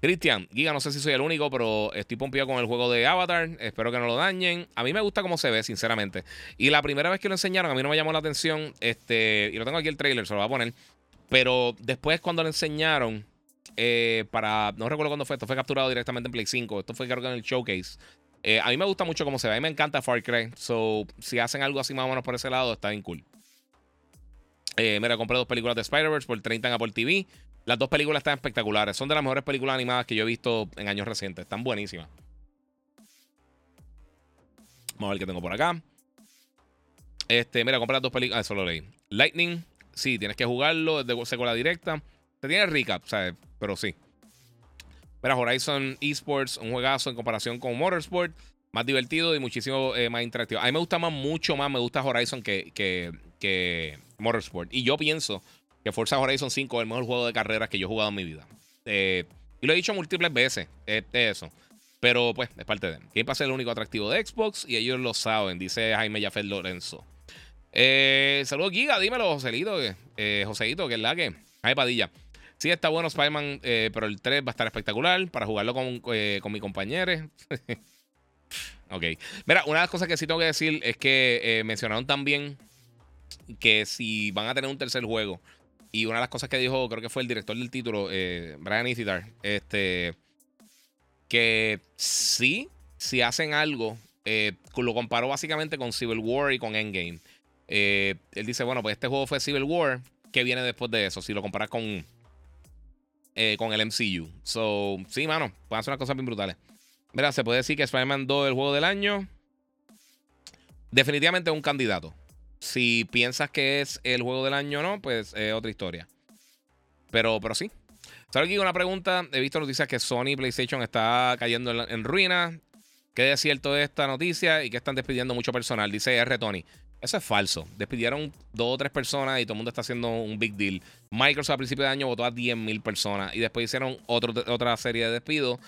Cristian, Giga, no sé si soy el único, pero estoy pompeado con el juego de Avatar. Espero que no lo dañen. A mí me gusta cómo se ve, sinceramente. Y la primera vez que lo enseñaron, a mí no me llamó la atención. Este, y lo tengo aquí el trailer, se lo voy a poner. Pero después cuando lo enseñaron, eh, para. No recuerdo cuándo fue, esto fue capturado directamente en Play cinco. Esto fue creo que en el showcase. Eh, a mí me gusta mucho cómo se ve. A mí me encanta Far Cry. So, si hacen algo así más o menos por ese lado, está bien cool. Eh, mira, compré dos películas de Spider-Verse por treinta en Apple T V. Las dos películas están espectaculares. Son de las mejores películas animadas que yo he visto en años recientes. Están buenísimas. Vamos a ver qué tengo por acá. Este, mira, compré las dos películas. Ah, eso lo leí. Lightning. Sí, tienes que jugarlo. Es de secuela directa. Se tiene recap, ¿sabes? Pero sí. Pero Horizon Esports, un juegazo en comparación con Motorsport, más divertido y muchísimo eh, más interactivo. A mí me gusta más, mucho más, me gusta Horizon que, que, que Motorsport. Y yo pienso que Forza Horizon cinco es el mejor juego de carreras que yo he jugado en mi vida. Eh, y lo he dicho múltiples veces, es, es eso. Pero pues, es parte de él. Game Pass es el único atractivo de Xbox y ellos lo saben, dice Jaime Jaffer Lorenzo. Eh, saludos Giga, dímelo Joselito, eh, Joseito, que es la que... Ay, Padilla. Sí, está bueno Spider-Man, eh, pero el tres va a estar espectacular para jugarlo con, eh, con mis compañeros. Ok. Mira, una de las cosas que sí tengo que decir es que eh, mencionaron también que si van a tener un tercer juego, y una de las cosas que dijo, creo que fue el director del título, eh, Brian Isidar, este, que sí, si hacen algo, eh, lo comparó básicamente con Civil War y con Endgame. Eh, él dice, bueno, pues este juego fue Civil War, ¿qué viene después de eso? Si lo comparas con... Eh, con el M C U. So, sí, mano, pueden hacer unas cosas bien brutales. Mira, se puede decir que Spider-Man dos es el juego del año. Definitivamente es un candidato. Si piensas que es el juego del año o no, pues es eh, otra historia. Pero, pero sí. Solo aquí una pregunta. He visto noticias que Sony PlayStation está cayendo en, en ruina. ¿Qué de cierto es esta noticia? Y que están despidiendo mucho personal, dice R. Tony. Eso es falso. Despidieron dos o tres personas y todo el mundo está haciendo un big deal. Microsoft a principios de año votó a diez mil personas y después hicieron otro, otra serie de despidos.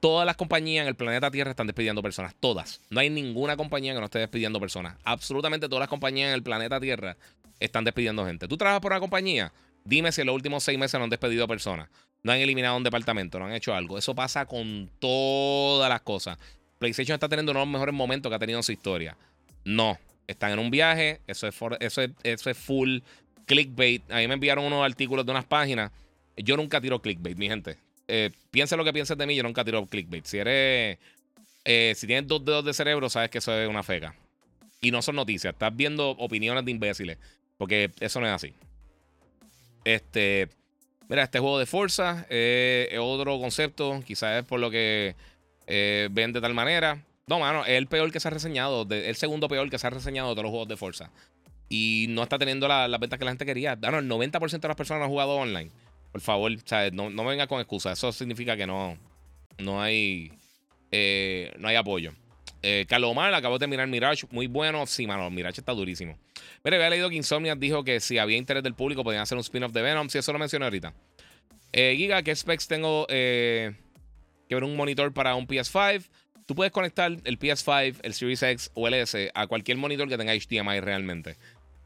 Todas las compañías en el planeta Tierra están despidiendo personas. Todas. No hay ninguna compañía que no esté despidiendo personas. Absolutamente todas las compañías en el planeta Tierra están despidiendo gente. ¿Tú trabajas por una compañía? Dime si en los últimos seis meses no han despedido personas. No han eliminado un departamento. No han hecho algo. Eso pasa con todas las cosas. PlayStation está teniendo uno de los mejores momentos que ha tenido en su historia. No. Están en un viaje, eso es, for, eso, es, eso es full clickbait. A mí me enviaron unos artículos de unas páginas. Yo nunca tiro clickbait, mi gente. Eh, piensa lo que pienses de mí, yo nunca tiro clickbait. Si eres eh, si tienes dos dedos de cerebro, sabes que eso es una feca. Y no son noticias, estás viendo opiniones de imbéciles. Porque eso no es así. Este, mira, este juego de Forza eh, es otro concepto. Quizás es por lo que eh, ven de tal manera. No, mano, es el peor que se ha reseñado, el segundo peor que se ha reseñado de todos los juegos de Forza. Y no está teniendo la, las ventas que la gente quería. Ah, no, el noventa por ciento de las personas no han jugado online. Por favor, o sea, no, no me vengas con excusas. Eso significa que no, no, hay, eh, no hay apoyo. Eh, Carlos Omar acabó de terminar Mirage. Muy bueno. Sí, mano, Mirage está durísimo. Mira, había leído que Insomniac dijo que si había interés del público podían hacer un spin-off de Venom. Sí, eso lo mencioné ahorita. Eh, Giga, ¿qué specs tengo eh, que ver un monitor para un P S cinco? Tú puedes conectar el P S cinco, el Series X o el S a cualquier monitor que tenga H D M I realmente.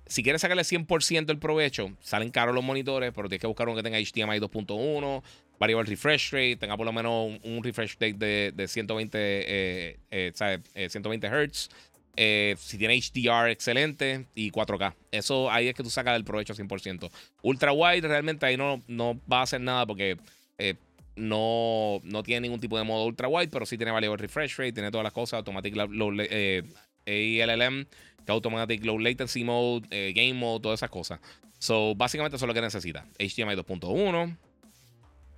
Si quieres sacarle cien por ciento el provecho, salen caros los monitores, pero tienes que buscar uno que tenga H D M I dos punto uno, variable refresh rate, tenga por lo menos un, un refresh rate de, de ciento veinte, eh, eh, ¿sabes? Eh, ciento veinte hertz. Eh, si tiene H D R excelente y cuatro K. Eso ahí es que tú sacas el provecho cien por ciento. Ultra wide realmente ahí no, no va a hacer nada porque... Eh, No, no tiene ningún tipo de modo ultra wide, pero sí tiene variable refresh rate, tiene todas las cosas, automatic low, eh, A L L M, automatic low latency mode, eh, game mode, todas esas cosas. So, básicamente eso es lo que necesita. H D M I dos punto uno,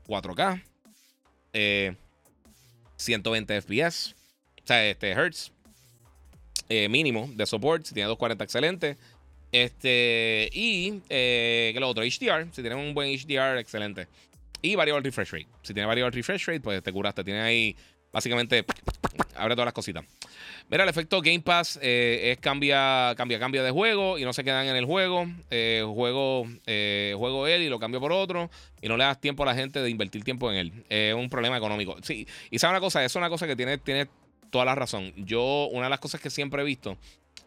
cuatro K, eh, ciento veinte F P S, o sea, este Hertz, eh, mínimo de support, si tiene doscientos cuarenta excelente. Este, y eh, que lo otro, H D R, si tiene un buen H D R excelente. Y variable refresh rate. Si tiene variable refresh rate, pues te curaste. Tiene ahí, básicamente, abre todas las cositas. Mira, el efecto Game Pass eh, es cambia, cambia, cambia de juego y no se quedan en el juego. Eh, juego, eh, juego él y lo cambio por otro y no le das tiempo a la gente de invertir tiempo en él. Es eh, un problema económico. Sí, y ¿sabes una cosa? Eso es una cosa que tiene, tiene toda la razón. Yo, una de las cosas que siempre he visto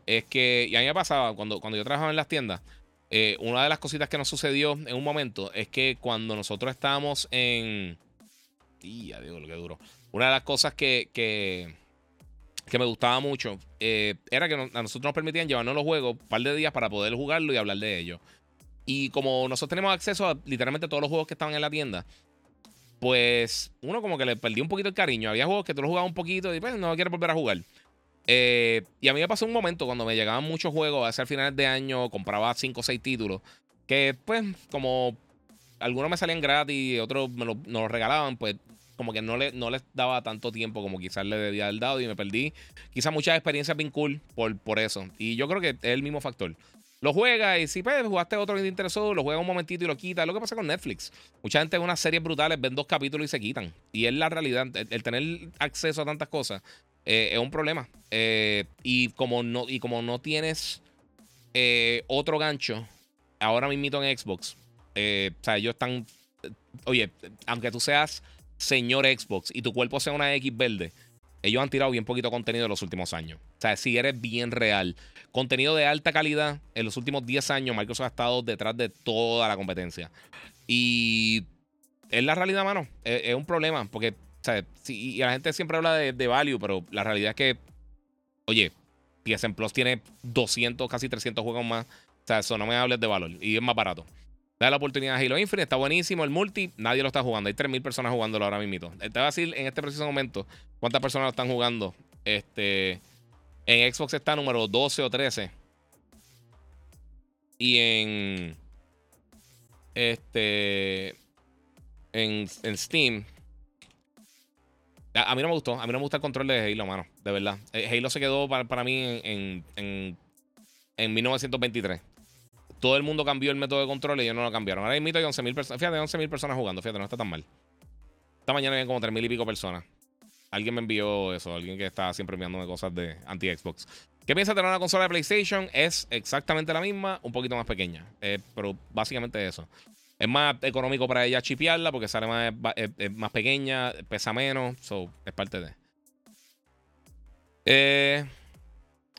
es que, y a mí me pasaba cuando, cuando yo trabajaba en las tiendas, Eh, una de las cositas que nos sucedió en un momento es que cuando nosotros estábamos en... Tía, Dios, lo que duro. Una de las cosas que, que, que me gustaba mucho eh, era que a nosotros nos permitían llevarnos los juegos un par de días para poder jugarlo y hablar de ellos. Y como nosotros tenemos acceso a literalmente todos los juegos que estaban en la tienda, pues uno como que le perdía un poquito el cariño. Había juegos que tú los jugabas un poquito y pues no quieres volver a jugar. Eh, y a mí me pasó un momento cuando me llegaban muchos juegos hacia finales de año, compraba cinco o seis títulos, que pues como algunos me salían gratis, otros me lo, nos los regalaban, pues como que no, le, no les daba tanto tiempo como quizás le debía haber dado y me perdí quizás muchas experiencias bien cool por, por eso. Y yo creo que es el mismo factor. Lo juega y si pues, jugaste otro que te interesó, lo juega un momentito y lo quita. Es lo que pasa con Netflix. Mucha gente ve unas series brutales, ven dos capítulos y se quitan. Y es la realidad. El, el tener acceso a tantas cosas eh, es un problema. Eh, y, como no, y como no tienes eh, otro gancho, ahora mismito en Xbox, eh, o sea, ellos están... Eh, oye, aunque tú seas señor Xbox y tu cuerpo sea una X verde... Ellos han tirado bien poquito contenido en los últimos años. O sea, si eres bien real. Contenido de alta calidad. En los últimos diez años, Microsoft ha estado detrás de toda la competencia. Y es la realidad, mano. Es, es un problema. Porque, o sea, si, y la gente siempre habla de, de value, pero la realidad es que, oye, P S N Plus tiene doscientos, casi trescientos juegos más. O sea, eso no me hables de valor. Y es más barato. Da la oportunidad a Halo Infinite. Está buenísimo. El multi, nadie lo está jugando. Hay tres mil personas jugándolo ahora mismo. Te voy a decir en este preciso momento cuántas personas lo están jugando. Este, en Xbox está número doce o trece. Y en... Este... En, en Steam... A, a mí no me gustó. A mí no me gusta el control de Halo, mano. De verdad. Halo se quedó para, para mí en, en, en mil novecientos veintitrés. Todo el mundo cambió el método de control y ellos no lo cambiaron. Ahora mismo hay once mil personas. Fíjate, once mil personas jugando. Fíjate, no está tan mal. Esta mañana habían como tres mil y pico personas. Alguien me envió eso. Alguien que está siempre enviándome cosas de anti-Xbox. ¿Qué piensas de tener una consola de PlayStation? Es exactamente la misma, un poquito más pequeña. Eh, pero básicamente eso. Es más económico para ella chipearla porque sale más, es, es más pequeña, pesa menos. So, es parte de... Eh...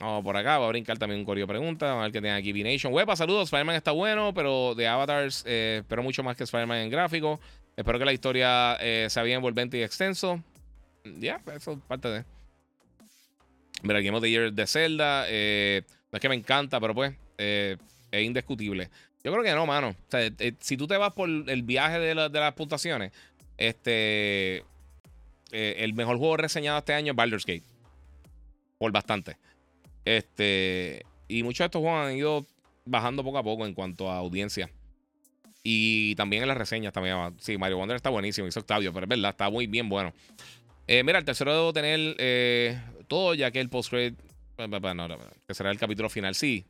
Oh, por acá, voy a brincar también un correo de preguntas. Vamos a ver qué tiene aquí B-Nation. Huepa, saludos. Spider-Man está bueno, pero de Avatars eh, espero mucho más que Spider-Man en gráfico. Espero que la historia eh, sea bien envolvente y extenso. Ya, yeah, eso es parte de... Mira, el Game of the Year de Zelda. Eh, no es que me encanta, pero pues eh, es indiscutible. Yo creo que no, mano. O sea, eh, si tú te vas por el viaje de, la, de las puntuaciones, este, eh, el mejor juego reseñado este año es Baldur's Gate. Por bastante. Este, y muchos de estos juegos han ido bajando poco a poco en cuanto a audiencia. Y también en las reseñas también. Sí, Mario Wonder está buenísimo, hizo Octavio, pero es verdad, está muy bien bueno. Eh, mira, el tercero debo tener eh, todo, ya que el post-grade no, no, no, que será el capítulo final. Sí,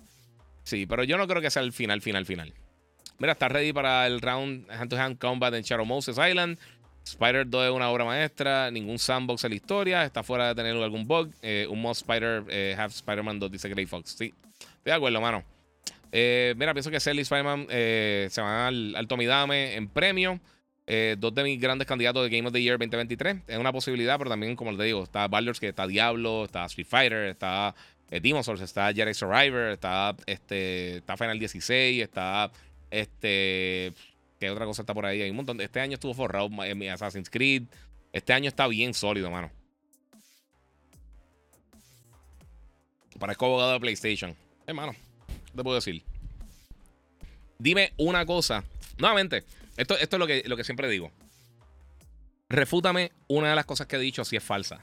sí, pero yo no creo que sea el final, final, final. Mira, está ready para el round hand-to-hand combat en Shadow Moses Island. Spider dos es una obra maestra, ningún sandbox en la historia, está fuera de tener algún bug. Eh, un mod Spider, eh, Half Spider-Man dos, dice Grey Fox. Sí, estoy de acuerdo, mano. Eh, mira, pienso que Sally y Spider-Man eh, se van al, al Tomidame en premio. Eh, dos de mis grandes candidatos de Game of the Year dos mil veintitrés. Es una posibilidad, pero también, como te digo, está Baldur's, que está Diablo, está Street Fighter, está eh, Demon's Souls, está Jedi Survivor, está, este, está Final dieciséis, está este... Que otra cosa está por ahí. Hay un montón. Este año estuvo forrado en Assassin's Creed. Este año está bien sólido, mano. Parezco abogado de PlayStation. Hermano, eh, ¿qué te puedo decir? Dime una cosa. Nuevamente, esto, esto es lo que, lo que siempre digo. Refútame una de las cosas que he dicho si es falsa.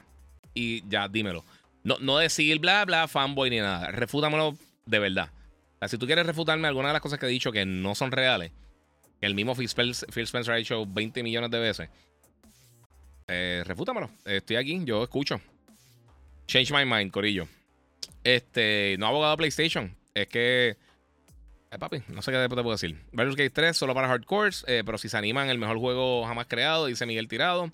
Y ya, dímelo. No, no decir bla, bla, fanboy ni nada. Refútamelo de verdad. O sea, si tú quieres refutarme alguna de las cosas que he dicho que no son reales, que el mismo Phil Spencer, Phil Spencer ha hecho veinte millones de veces. Eh, refútamelo. Estoy aquí, yo escucho. Change my mind, corillo. Este, no abogado de PlayStation. Es que... Eh, papi, no sé qué te puedo decir. Baldur's Gate tres solo para hardcores, eh, pero si se animan, el mejor juego jamás creado, dice Miguel Tirado.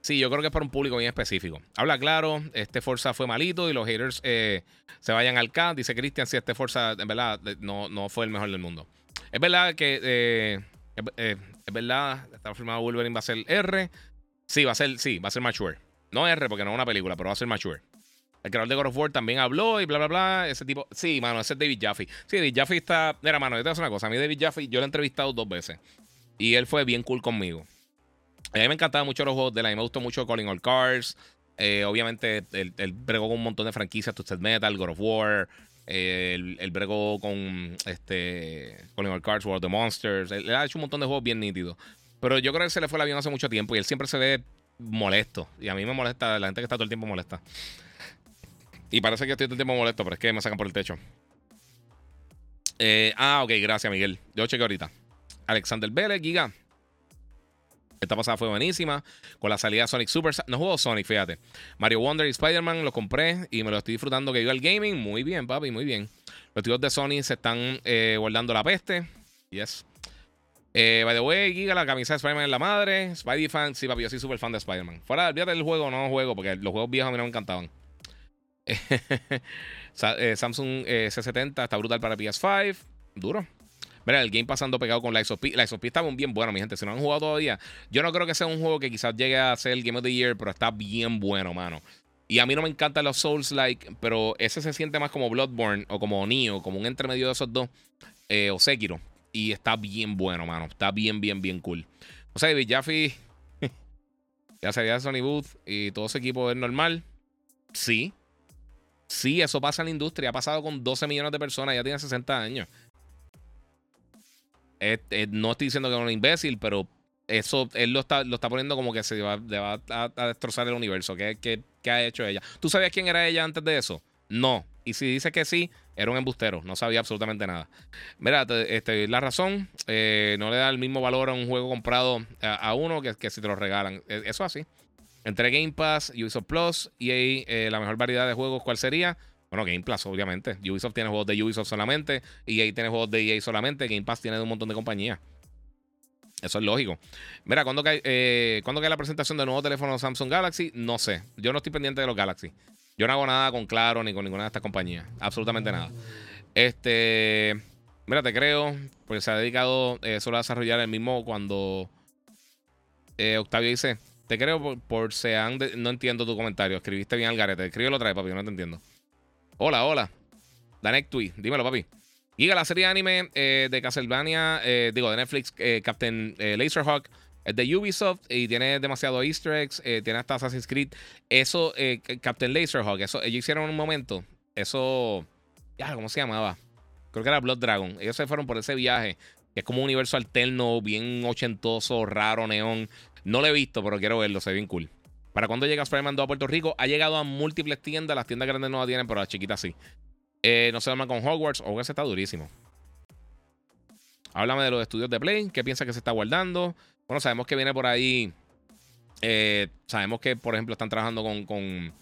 Sí, yo creo que es para un público bien específico. Habla claro, este Forza fue malito y los haters eh, se vayan al K. Dice Cristian, si este Forza, en verdad, no, no fue el mejor del mundo. Es verdad que... Eh, Es, eh, es verdad, está firmado Wolverine, va a ser R. Sí, va a ser, sí, va a ser mature. No R, porque no es una película, pero va a ser mature. El creador de God of War también habló y bla, bla, bla. Ese tipo, sí, mano, ese es David Jaffe. Sí, David Jaffe está, mira, mano, yo te voy a hacer una cosa. A mí David Jaffe, yo lo he entrevistado dos veces y él fue bien cool conmigo. A mí me encantaban mucho los juegos de la, a mí me gustó mucho Calling All Cars. eh, Obviamente, él, él bregó con un montón de franquicias, Twisted Metal, God of War. Eh, el, el bregó con este Calling All Cars, World of the Monsters. Él, él ha hecho un montón de juegos bien nítidos, pero yo creo que él se le fue el avión hace mucho tiempo y él siempre se ve molesto y a mí me molesta la gente que está todo el tiempo molesta y parece que estoy todo el tiempo molesto, pero es que me sacan por el techo. eh, Ah, ok, gracias Miguel, yo chequeo ahorita. Alexander Vélez, Giga, Esta pasada fue buenísima. Con la salida de Sonic Superstars. No juego Sonic, fíjate. Mario Wonder y Spider-Man los compré y me lo estoy disfrutando que yo al gaming. Muy bien, papi, muy bien. Los tíos de Sony se están eh, guardando la peste. Yes. Eh, by the way, Giga, la camisa de Spider-Man es la madre. Spidey fan, sí, papi, yo soy súper fan de Spider-Man. Fuera, olvídate del juego, no juego, porque los juegos viejos a mí no me encantaban. Samsung eh, C setenta está brutal para P S cinco. Duro. Mira, el game pasando pegado con la Lies of P. La Lies of P está bien bueno, mi gente. Si no han jugado todavía, yo no creo que sea un juego que quizás llegue a ser el Game of the Year, pero está bien bueno, mano. Y a mí no me encantan los Souls-like, pero ese se siente más como Bloodborne o como Nioh, como un entremedio de esos dos, eh, o Sekiro. Y está bien bueno, mano. Está bien, bien, bien cool. O sea, David Jaffe ya sería Sony Booth y todo ese equipo es normal. Sí. Sí, eso pasa en la industria. Ha pasado con doce millones de personas. Ya tiene sesenta años. Eh, eh, no estoy diciendo que es un imbécil, pero eso él lo está, lo está poniendo como que se va, va a, a destrozar el universo. ¿Qué, qué, ¿Qué ha hecho ella? ¿Tú sabías quién era ella antes de eso? No. Y si dices que sí, era un embustero. No sabía absolutamente nada. Mira, te, este, la razón, eh, no le da el mismo valor a un juego comprado a, a uno que, que si te lo regalan. Eso así. Entre Game Pass, Ubisoft Plus, y ahí eh, la mejor variedad de juegos, ¿cuál sería? Bueno, Game Pass, obviamente. Ubisoft tiene juegos de Ubisoft solamente. E A tiene juegos de E A solamente. Game Pass tiene de un montón de compañías. Eso es lógico. Mira, ¿cuándo cae, eh, ¿cuándo cae la presentación del nuevo teléfono Samsung Galaxy? No sé. Yo no estoy pendiente de los Galaxy. Yo no hago nada con Claro ni con ninguna de estas compañías. Absolutamente nada. Este. Mira, te creo. Porque se ha dedicado eh, solo a desarrollar el mismo cuando. Eh, Octavio dice: te creo por, por se han. De... No entiendo tu comentario. Escribiste bien al garete. Escríbelo otra vez, papi. Yo no te entiendo. Hola, hola. Danectui, dímelo, papi. Giga, la serie de anime eh, de Castlevania, eh, digo, de Netflix, eh, Captain eh, Laserhawk, es de Ubisoft y tiene demasiado easter eggs, eh, tiene hasta Assassin's Creed. Eso, eh, Captain Laserhawk, eso ellos hicieron en un momento. Eso, ya, ¿cómo se llamaba? Creo que era Blood Dragon. Ellos se fueron por ese viaje, que es como un universo alterno, bien ochentoso, raro, neón. No lo he visto, pero quiero verlo, se ve bien cool. ¿Para cuándo llega Spider-Man dos a Puerto Rico? Ha llegado a múltiples tiendas. Las tiendas grandes no la tienen, pero las chiquitas sí. Eh, no se duerman con Hogwarts. Hogwarts está durísimo. Háblame de los estudios de Play. ¿Qué piensas que se está guardando? Bueno, sabemos que viene por ahí. Eh, sabemos que, por ejemplo, están trabajando con... con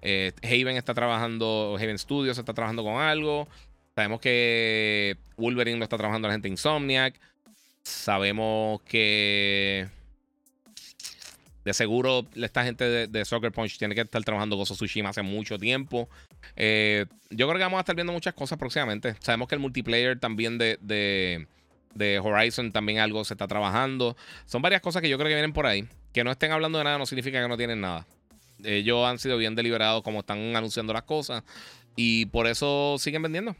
eh, Haven está trabajando... Haven Studios está trabajando con algo. Sabemos que Wolverine lo está trabajando la gente Insomniac. Sabemos que... De seguro, esta gente de, de Sucker Punch tiene que estar trabajando Ghost of Tsushima hace mucho tiempo. Eh, yo creo que vamos a estar viendo muchas cosas próximamente. Sabemos que el multiplayer también de, de, de Horizon también algo se está trabajando. Son varias cosas que yo creo que vienen por ahí. Que no estén hablando de nada no significa que no tienen nada. Ellos han sido bien deliberados como están anunciando las cosas. Y por eso siguen vendiendo.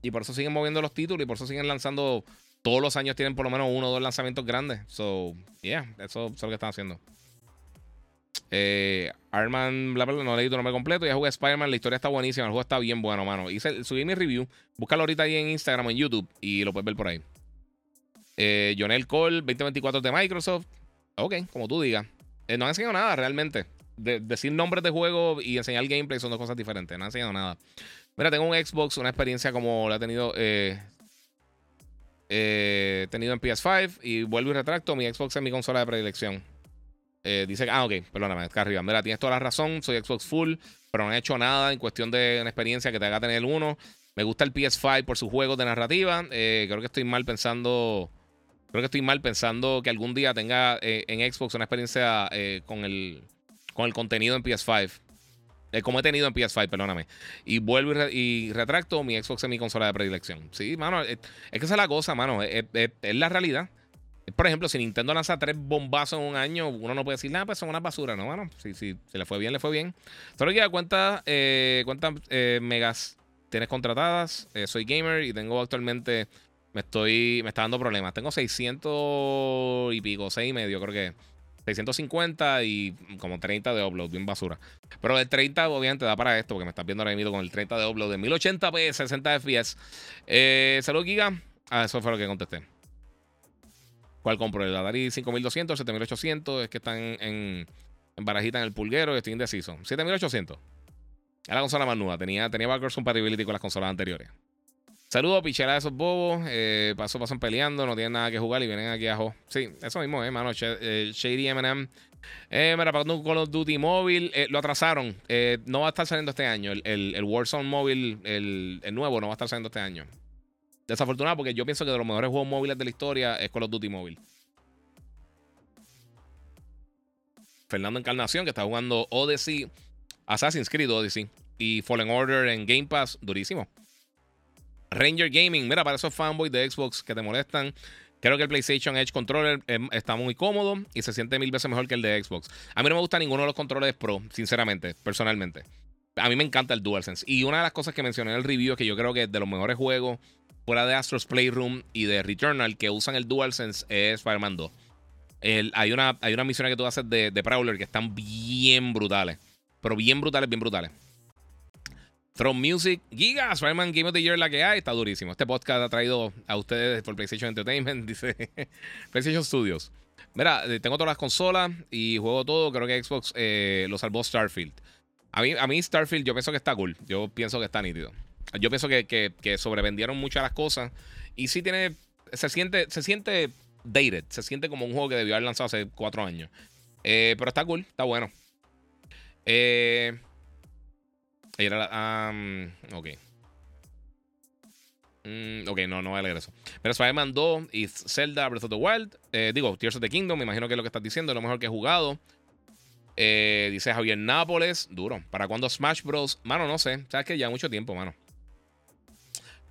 Y por eso siguen moviendo los títulos. Y por eso siguen lanzando. Todos los años tienen por lo menos uno o dos lanzamientos grandes. So, yeah, eso es lo que están haciendo. Eh, Arman, bla, bla, bla, no leí tu nombre completo. Ya jugué Spider-Man, la historia está buenísima. El juego está bien bueno, mano. Hice, subí mi review. Búscalo ahorita ahí en Instagram o en YouTube y lo puedes ver por ahí. eh, Jonel Cole, veinte veinticuatro de Microsoft. Ok, como tú digas. eh, No han enseñado nada realmente. de, Decir nombres de juego y enseñar gameplay son dos cosas diferentes. No han enseñado nada. Mira, tengo un Xbox, una experiencia como la he tenido eh, eh, tenido en P S cinco. Y vuelvo y retracto, mi Xbox es mi consola de predilección. Eh, dice que, ah, ok, perdóname, acá arriba. Mira, tienes toda la razón, soy Xbox full, pero no he hecho nada en cuestión de una experiencia que te haga tener uno. Me gusta el P S cinco por sus juegos de narrativa. Eh, creo que estoy mal pensando. Creo que estoy mal pensando que algún día tenga eh, en Xbox una experiencia eh, con el con el contenido en P S cinco. Eh, como he tenido en P S cinco, perdóname. Y vuelvo y, re, y retracto, mi Xbox es mi consola de predilección. Sí, mano, es, es que esa es la cosa, mano. Es, es, es la realidad. Por ejemplo, si Nintendo lanza tres bombazos en un año, uno no puede decir nada, pues son una basura, ¿no? Bueno, si, si, si le fue bien, le fue bien. Solo que cuántas eh, cuántas eh, megas tienes contratadas. Eh, soy gamer y tengo actualmente, me estoy, me está dando problemas. Tengo seiscientos y pico, seis y medio, creo que seiscientos cincuenta y como treinta de upload, bien basura. Pero el treinta obviamente da para esto, porque me estás viendo ahora mismo con el treinta de upload de mil ochenta p, sesenta f p s. Eh, Salud, Giga. Ah, eso fue lo que contesté. ¿Cuál compro? El Atari cinco mil doscientos, siete mil ochocientos. Es que están en, en barajita en el pulguero y estoy indeciso. siete mil ochocientos. Era la consola más nueva. Tenía, tenía backwards compatibility con las consolas anteriores. Saludos, pichela de esos bobos. Eh, paso, pasan peleando, no tienen nada que jugar y vienen aquí a jo. Sí, eso mismo, eh, mano. Sh eh, Shady M and M. Eh, mira, para un Call of Duty móvil. Eh, lo atrasaron. Eh, no va a estar saliendo este año. El, el, el Warzone móvil, el, el nuevo, no va a estar saliendo este año. Desafortunado, porque yo pienso que de los mejores juegos móviles de la historia es Call of Duty móvil. Fernando Encarnación, que está jugando Odyssey, Assassin's Creed Odyssey y Fallen Order en Game Pass. Durísimo. Ranger Gaming, mira, para esos fanboys de Xbox que te molestan, creo que el PlayStation Edge Controller eh, está muy cómodo y se siente mil veces mejor que el de Xbox. A mí no me gusta ninguno de los controles Pro, sinceramente, personalmente. A mí me encanta el DualSense. Y una de las cosas que mencioné en el review es que yo creo que de los mejores juegos fuera de Astro's Playroom y de Returnal que usan el DualSense es Spider-Man dos. El, hay una, hay una misión que tú haces de, de Prowler que están bien brutales. Pero bien brutales, bien brutales. Throne Music, Giga, Spider-Man Game of the Year, la que hay, está durísimo. Este podcast ha traído a ustedes por PlayStation Entertainment, dice PlayStation Studios. Mira, tengo todas las consolas y juego todo. Creo que Xbox eh, lo salvó Starfield. A mí, a mí Starfield yo pienso que está cool. Yo pienso que está nítido. Yo pienso que, que, que sobrevendieron muchas las cosas. Y sí tiene... Se siente, se siente dated. Se siente como un juego que debió haber lanzado hace cuatro años. Eh, pero está cool, está bueno. Eh... Era la, um, ok. Mm, ok, no, no voy a leer eso. Pero Spider-Man dos y Zelda Breath of the Wild. Eh, digo, Tears of the Kingdom, me imagino que es lo que estás diciendo, es lo mejor que he jugado. Eh, dice Javier Nápoles, duro. ¿Para cuándo Smash Bros? Mano, no sé. Sabes que ya mucho tiempo, mano.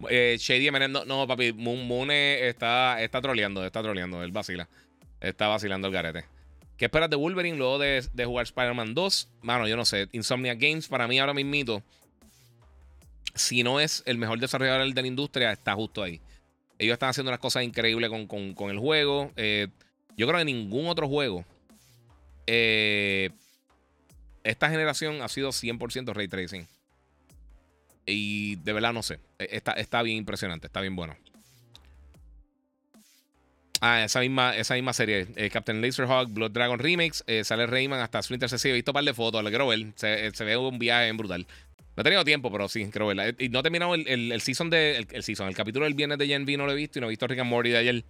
Eh, Shady M and M, no, no, papi. Mune está, está troleando, está troleando. Él vacila. Está vacilando el garete. ¿Qué esperas de Wolverine luego de, de jugar Spider-Man dos? Mano, yo no sé. Insomniac Games, para mí ahora mismito, si no es el mejor desarrollador de la industria, está justo ahí. Ellos están haciendo unas cosas increíbles con, con, con el juego. Eh, yo creo que ningún otro juego, eh, esta generación ha sido cien por ciento Ray Tracing. Y de verdad no sé. Está, está bien impresionante, está bien bueno. Ah, esa misma, esa misma serie, eh, Captain Laserhawk, Blood Dragon Remix, eh, sale Rayman, hasta Splinter Cell. He visto un par de fotos, lo quiero ver. Se, se ve un viaje brutal. No he tenido tiempo, pero sí, quiero verla. Y no he terminado el, el, el season de el, el season, el capítulo del viernes de Gen V, no lo he visto. Y no he visto Rick and Morty de ayer.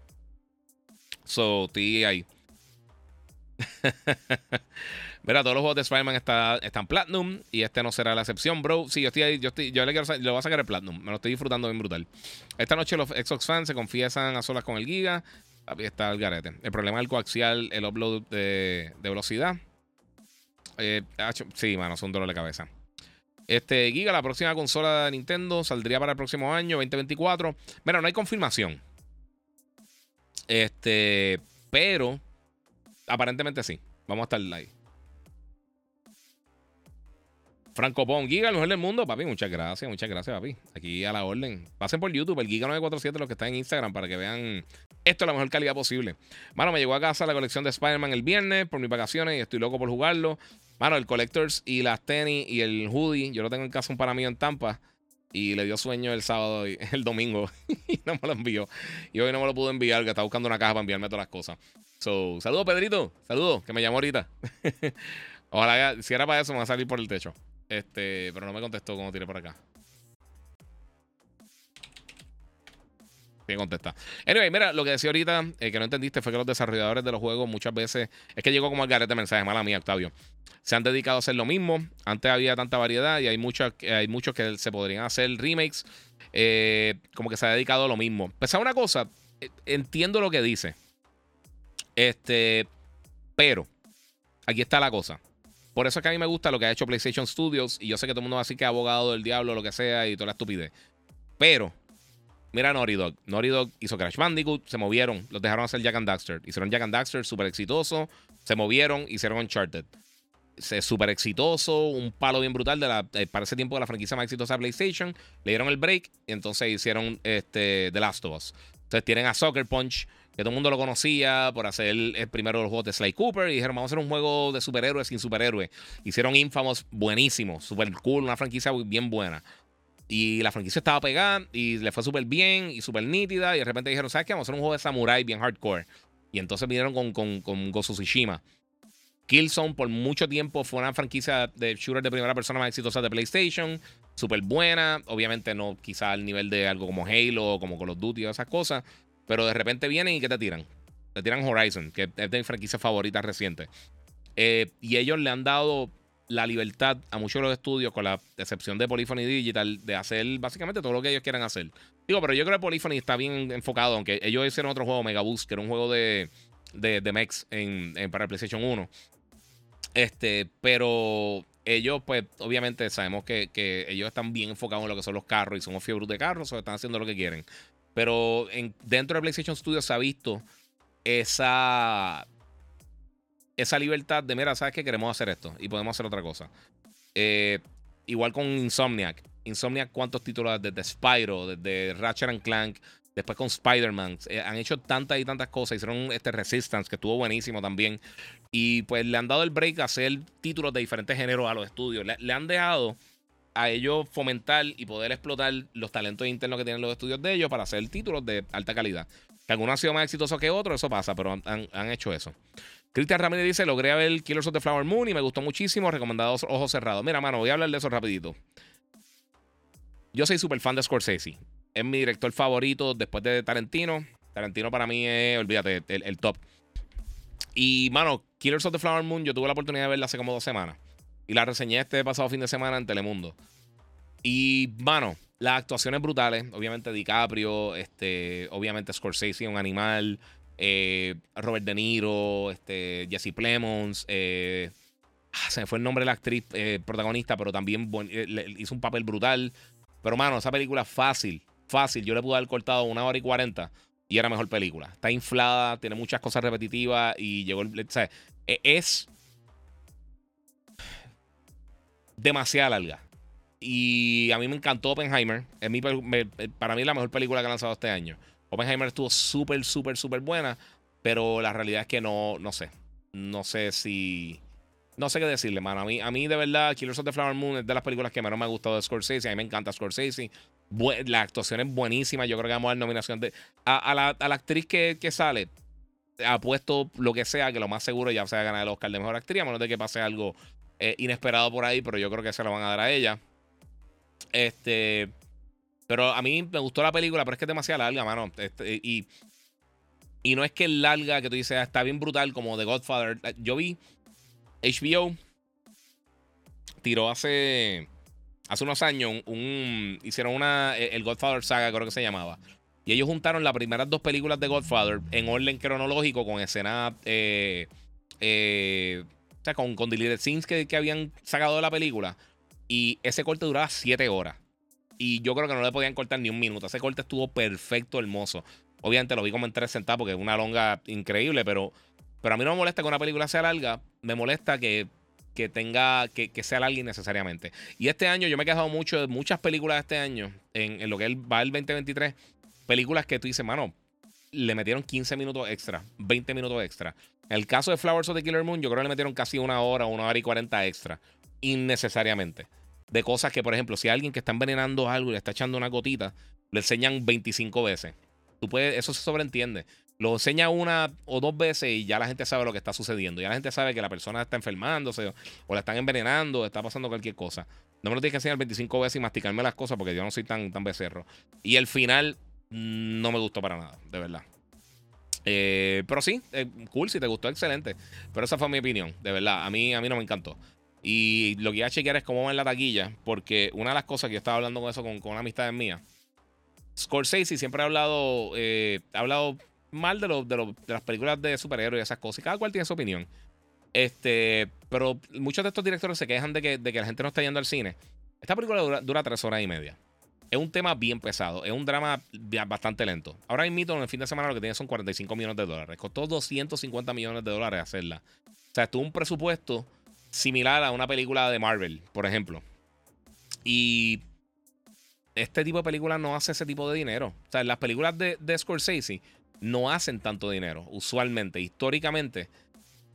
So, estoy ahí. Mira, todos los juegos de Spider-Man está, están Platinum. Y este no será la excepción, bro. Sí, yo estoy ahí. Yo, estoy, yo le, quiero, le voy a sacar el Platinum. Me lo estoy disfrutando bien brutal. Esta noche los Xbox fans se confiesan a solas con el Giga. Ahí está el garete. El problema del coaxial, el upload de, de velocidad. Eh, sí, mano, es un dolor de cabeza. Este, Giga, la próxima consola de Nintendo saldría para el próximo año, veinte veinticuatro. Mira, no hay confirmación. Este, pero aparentemente sí. Vamos a estar live. Franco Pon, Giga, el mejor del mundo, papi. Muchas gracias, muchas gracias, papi. Aquí a la orden. Pasen por YouTube, el Giga nueve cuatro siete, los que están en Instagram, para que vean esto a la mejor calidad posible. Mano, me llegó a casa la colección de Spider-Man el viernes por mis vacaciones y estoy loco por jugarlo. Mano, el Collectors y las tenis y el hoodie. Yo lo tengo en casa un para mí en Tampa y le dio sueño el sábado y el domingo y no me lo envió. Y hoy no me lo pudo enviar, que está buscando una caja para enviarme todas las cosas. So, saludos, Pedrito. Saludos, que me llamó ahorita. Ojalá, si era para eso, me va a salir por el techo. Este, pero no me contestó cuando tiré por acá. Bien contesta. Anyway, mira, lo que decía ahorita, eh, que no entendiste, fue que los desarrolladores de los juegos muchas veces, es que llegó como al garete mensaje, mala mía, Octavio. Se han dedicado a hacer lo mismo. Antes había tanta variedad y hay, mucha, hay muchos que se podrían hacer remakes. Eh, como que se ha dedicado a lo mismo. Pues ¿sabes una cosa? Entiendo lo que dice. Este, pero aquí está la cosa. Por eso es que a mí me gusta lo que ha hecho PlayStation Studios. Y yo sé que todo el mundo va a decir que es abogado del diablo, lo que sea, y toda la estupidez. Pero, mira Naughty Dog. Naughty Dog hizo Crash Bandicoot, se movieron, los dejaron hacer Jak and Daxter. Hicieron Jak and Daxter, súper exitoso. Se movieron, hicieron Uncharted. Súper exitoso, un palo bien brutal de la, eh, para ese tiempo de la franquicia más exitosa de PlayStation. Le dieron el break y entonces hicieron este, The Last of Us. Entonces tienen a Sucker Punch, que todo el mundo lo conocía por hacer el, el primero de los juegos de Sly Cooper. Y dijeron, vamos a hacer un juego de superhéroes sin superhéroes. Hicieron Infamous, buenísimo, super cool, una franquicia bien buena. Y la franquicia estaba pegada y le fue súper bien y súper nítida. Y de repente dijeron, ¿sabes qué? Vamos a hacer un juego de samurai bien hardcore. Y entonces vinieron con, con, con Ghost of Tsushima. Killzone por mucho tiempo fue una franquicia de shooters de primera persona más exitosa de PlayStation. súper buena. Obviamente no quizá al nivel de algo como Halo o como Call of Duty o esas cosas, pero de repente vienen y ¿qué te tiran? Te tiran Horizon, que es de mis franquicias favoritas recientes. Eh, y ellos le han dado la libertad a muchos de los estudios, con la excepción de Polyphony Digital, de hacer básicamente todo lo que ellos quieran hacer. Digo, pero yo creo que Polyphony está bien enfocado, aunque ellos hicieron otro juego, Mega Boost, que era un juego de, de, de mechs en, en, para el PlayStation uno. Este, pero ellos, pues, obviamente sabemos que, que ellos están bien enfocados en lo que son los carros y son fiebres de carros, o están haciendo lo que quieren. Pero en, dentro de PlayStation Studios se ha visto esa... esa libertad de, mira, ¿sabes qué? Queremos hacer esto y podemos hacer otra cosa. Eh, igual con Insomniac. Insomniac, ¿cuántos títulos? Desde Spyro, desde Ratchet and Clank, después con Spider-Man. Eh, han hecho tantas y tantas cosas. Hicieron este Resistance, que estuvo buenísimo también. Y pues le han dado el break a hacer títulos de diferentes géneros a los estudios. Le, le han dejado a ellos fomentar y poder explotar los talentos internos que tienen los estudios de ellos para hacer títulos de alta calidad. Que algunos han sido más exitosos que otros, eso pasa, pero han, han, han hecho eso. Cristian Ramírez dice, logré ver Killers of the Flower Moon y me gustó muchísimo, recomendado Ojos Cerrados. Mira, mano, voy a hablar de eso rapidito. Yo soy súper fan de Scorsese. Es mi director favorito después de Tarantino. Tarantino para mí es, olvídate, el, el top. Y, mano, Killers of the Flower Moon, yo tuve la oportunidad de verla hace como dos semanas. Y la reseñé este pasado fin de semana en Telemundo. Y, mano, las actuaciones brutales. Obviamente DiCaprio, este, obviamente Scorsese, un animal... Eh, Robert De Niro, este, Jesse Plemons, eh, ah, se me fue el nombre de la actriz eh, protagonista, pero también buen, eh, le, hizo un papel brutal. Pero, mano, esa película fácil, fácil. Yo le pude haber cortado una hora y cuarenta y era mejor película. Está inflada, tiene muchas cosas repetitivas y llegó el, o sea, es demasiado larga. Y a mí me encantó Oppenheimer. Es mi, me, para mí es la mejor película que han lanzado este año. Oppenheimer estuvo súper, súper, súper buena, pero la realidad es que no, no sé. No sé si... No sé qué decirle, mano. A mí, a mí de verdad, Killers of the Flower Moon es de las películas que menos me ha gustado de Scorsese. A mí me encanta Scorsese. Bu- la actuación es buenísima. Yo creo que vamos a dar nominación de... A, a, la, a la actriz que, que sale, ha puesto lo que sea, que lo más seguro ya se va a ganar el Oscar de Mejor Actriz, a menos de que pase algo eh, inesperado por ahí, pero yo creo que se lo van a dar a ella. Este... Pero a mí me gustó la película, pero es que es demasiado larga, mano. Este, y, y no es que es larga, que tú dices, está bien brutal, como The Godfather. Yo vi H B O, tiró hace, hace unos años, un, un, hicieron una, el Godfather Saga, creo que se llamaba. Y ellos juntaron las primeras dos películas de Godfather en orden cronológico, con escenas, eh, eh, o sea, con, con deleted scenes que, que habían sacado de la película. Y ese corte duraba siete horas. Y yo creo que no le podían cortar ni un minuto. Ese corte estuvo perfecto, hermoso. Obviamente lo vi como en tres sentadas porque es una longa increíble, pero, pero a mí no me molesta que una película sea larga. Me molesta que, que tenga que, que sea larga innecesariamente. Y este año yo me he quejado mucho de muchas películas de este año, en, en lo que va el veinte veintitrés. Películas que tú dices, mano, le metieron quince minutos extra, veinte minutos extra. En el caso de Flowers of the Killer Moon, yo creo que le metieron casi una hora, una hora y cuarenta extra, innecesariamente. De cosas que, por ejemplo, si alguien que está envenenando algo y le está echando una gotita, le enseñan veinticinco veces. Tú puedes, eso se sobreentiende. Lo enseña una o dos veces y ya la gente sabe lo que está sucediendo. Ya la gente sabe que la persona está enfermándose o, o la están envenenando, está pasando cualquier cosa. No me lo tienes que enseñar veinticinco veces y masticarme las cosas porque yo no soy tan, tan becerro. Y el final no me gustó para nada, de verdad. Eh, pero sí, eh, cool, si te gustó, excelente. Pero esa fue mi opinión, de verdad. A mí, a mí no me encantó. Y lo que iba a chequear es cómo va en la taquilla, porque una de las cosas que yo estaba hablando con eso, con, con una amistad mía, Scorsese siempre ha hablado, eh, ha hablado mal de, lo, de, lo, de las películas de superhéroes y esas cosas, y cada cual tiene su opinión. Este, pero muchos de estos directores se quejan de que, de que la gente no está yendo al cine. Esta película dura, dura tres horas y media. Es un tema bien pesado, es un drama bastante lento. Ahora mismo, en el fin de semana, lo que tiene son cuarenta y cinco millones de dólares. Costó doscientos cincuenta millones de dólares hacerla. O sea, tuvo un presupuesto similar a una película de Marvel, por ejemplo. Y este tipo de películas no hace ese tipo de dinero. O sea, las películas de, de Scorsese no hacen tanto dinero, usualmente. Históricamente,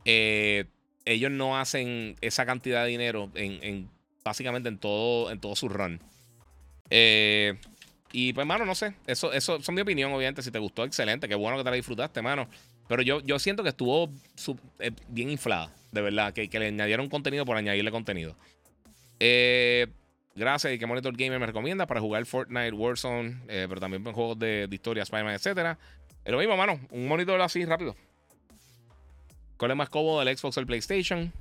eh, ellos no hacen esa cantidad de dinero en, en básicamente en todo, en todo su run. Eh, y pues, mano, no sé. Eso, eso es mi opinión, obviamente. Si te gustó, excelente. Qué bueno que te la disfrutaste, mano. Pero yo, yo siento que estuvo sub, eh, bien inflada, de verdad, que, que le añadieron contenido por añadirle contenido. Eh, Gracias. Y que Monitor Gamer me recomienda para jugar Fortnite, Warzone, eh, pero también juegos de, de historia, Spider-Man, etcétera. Es lo mismo, mano. Un monitor así rápido. ¿Cuál es más cómodo, el Xbox o el PlayStation?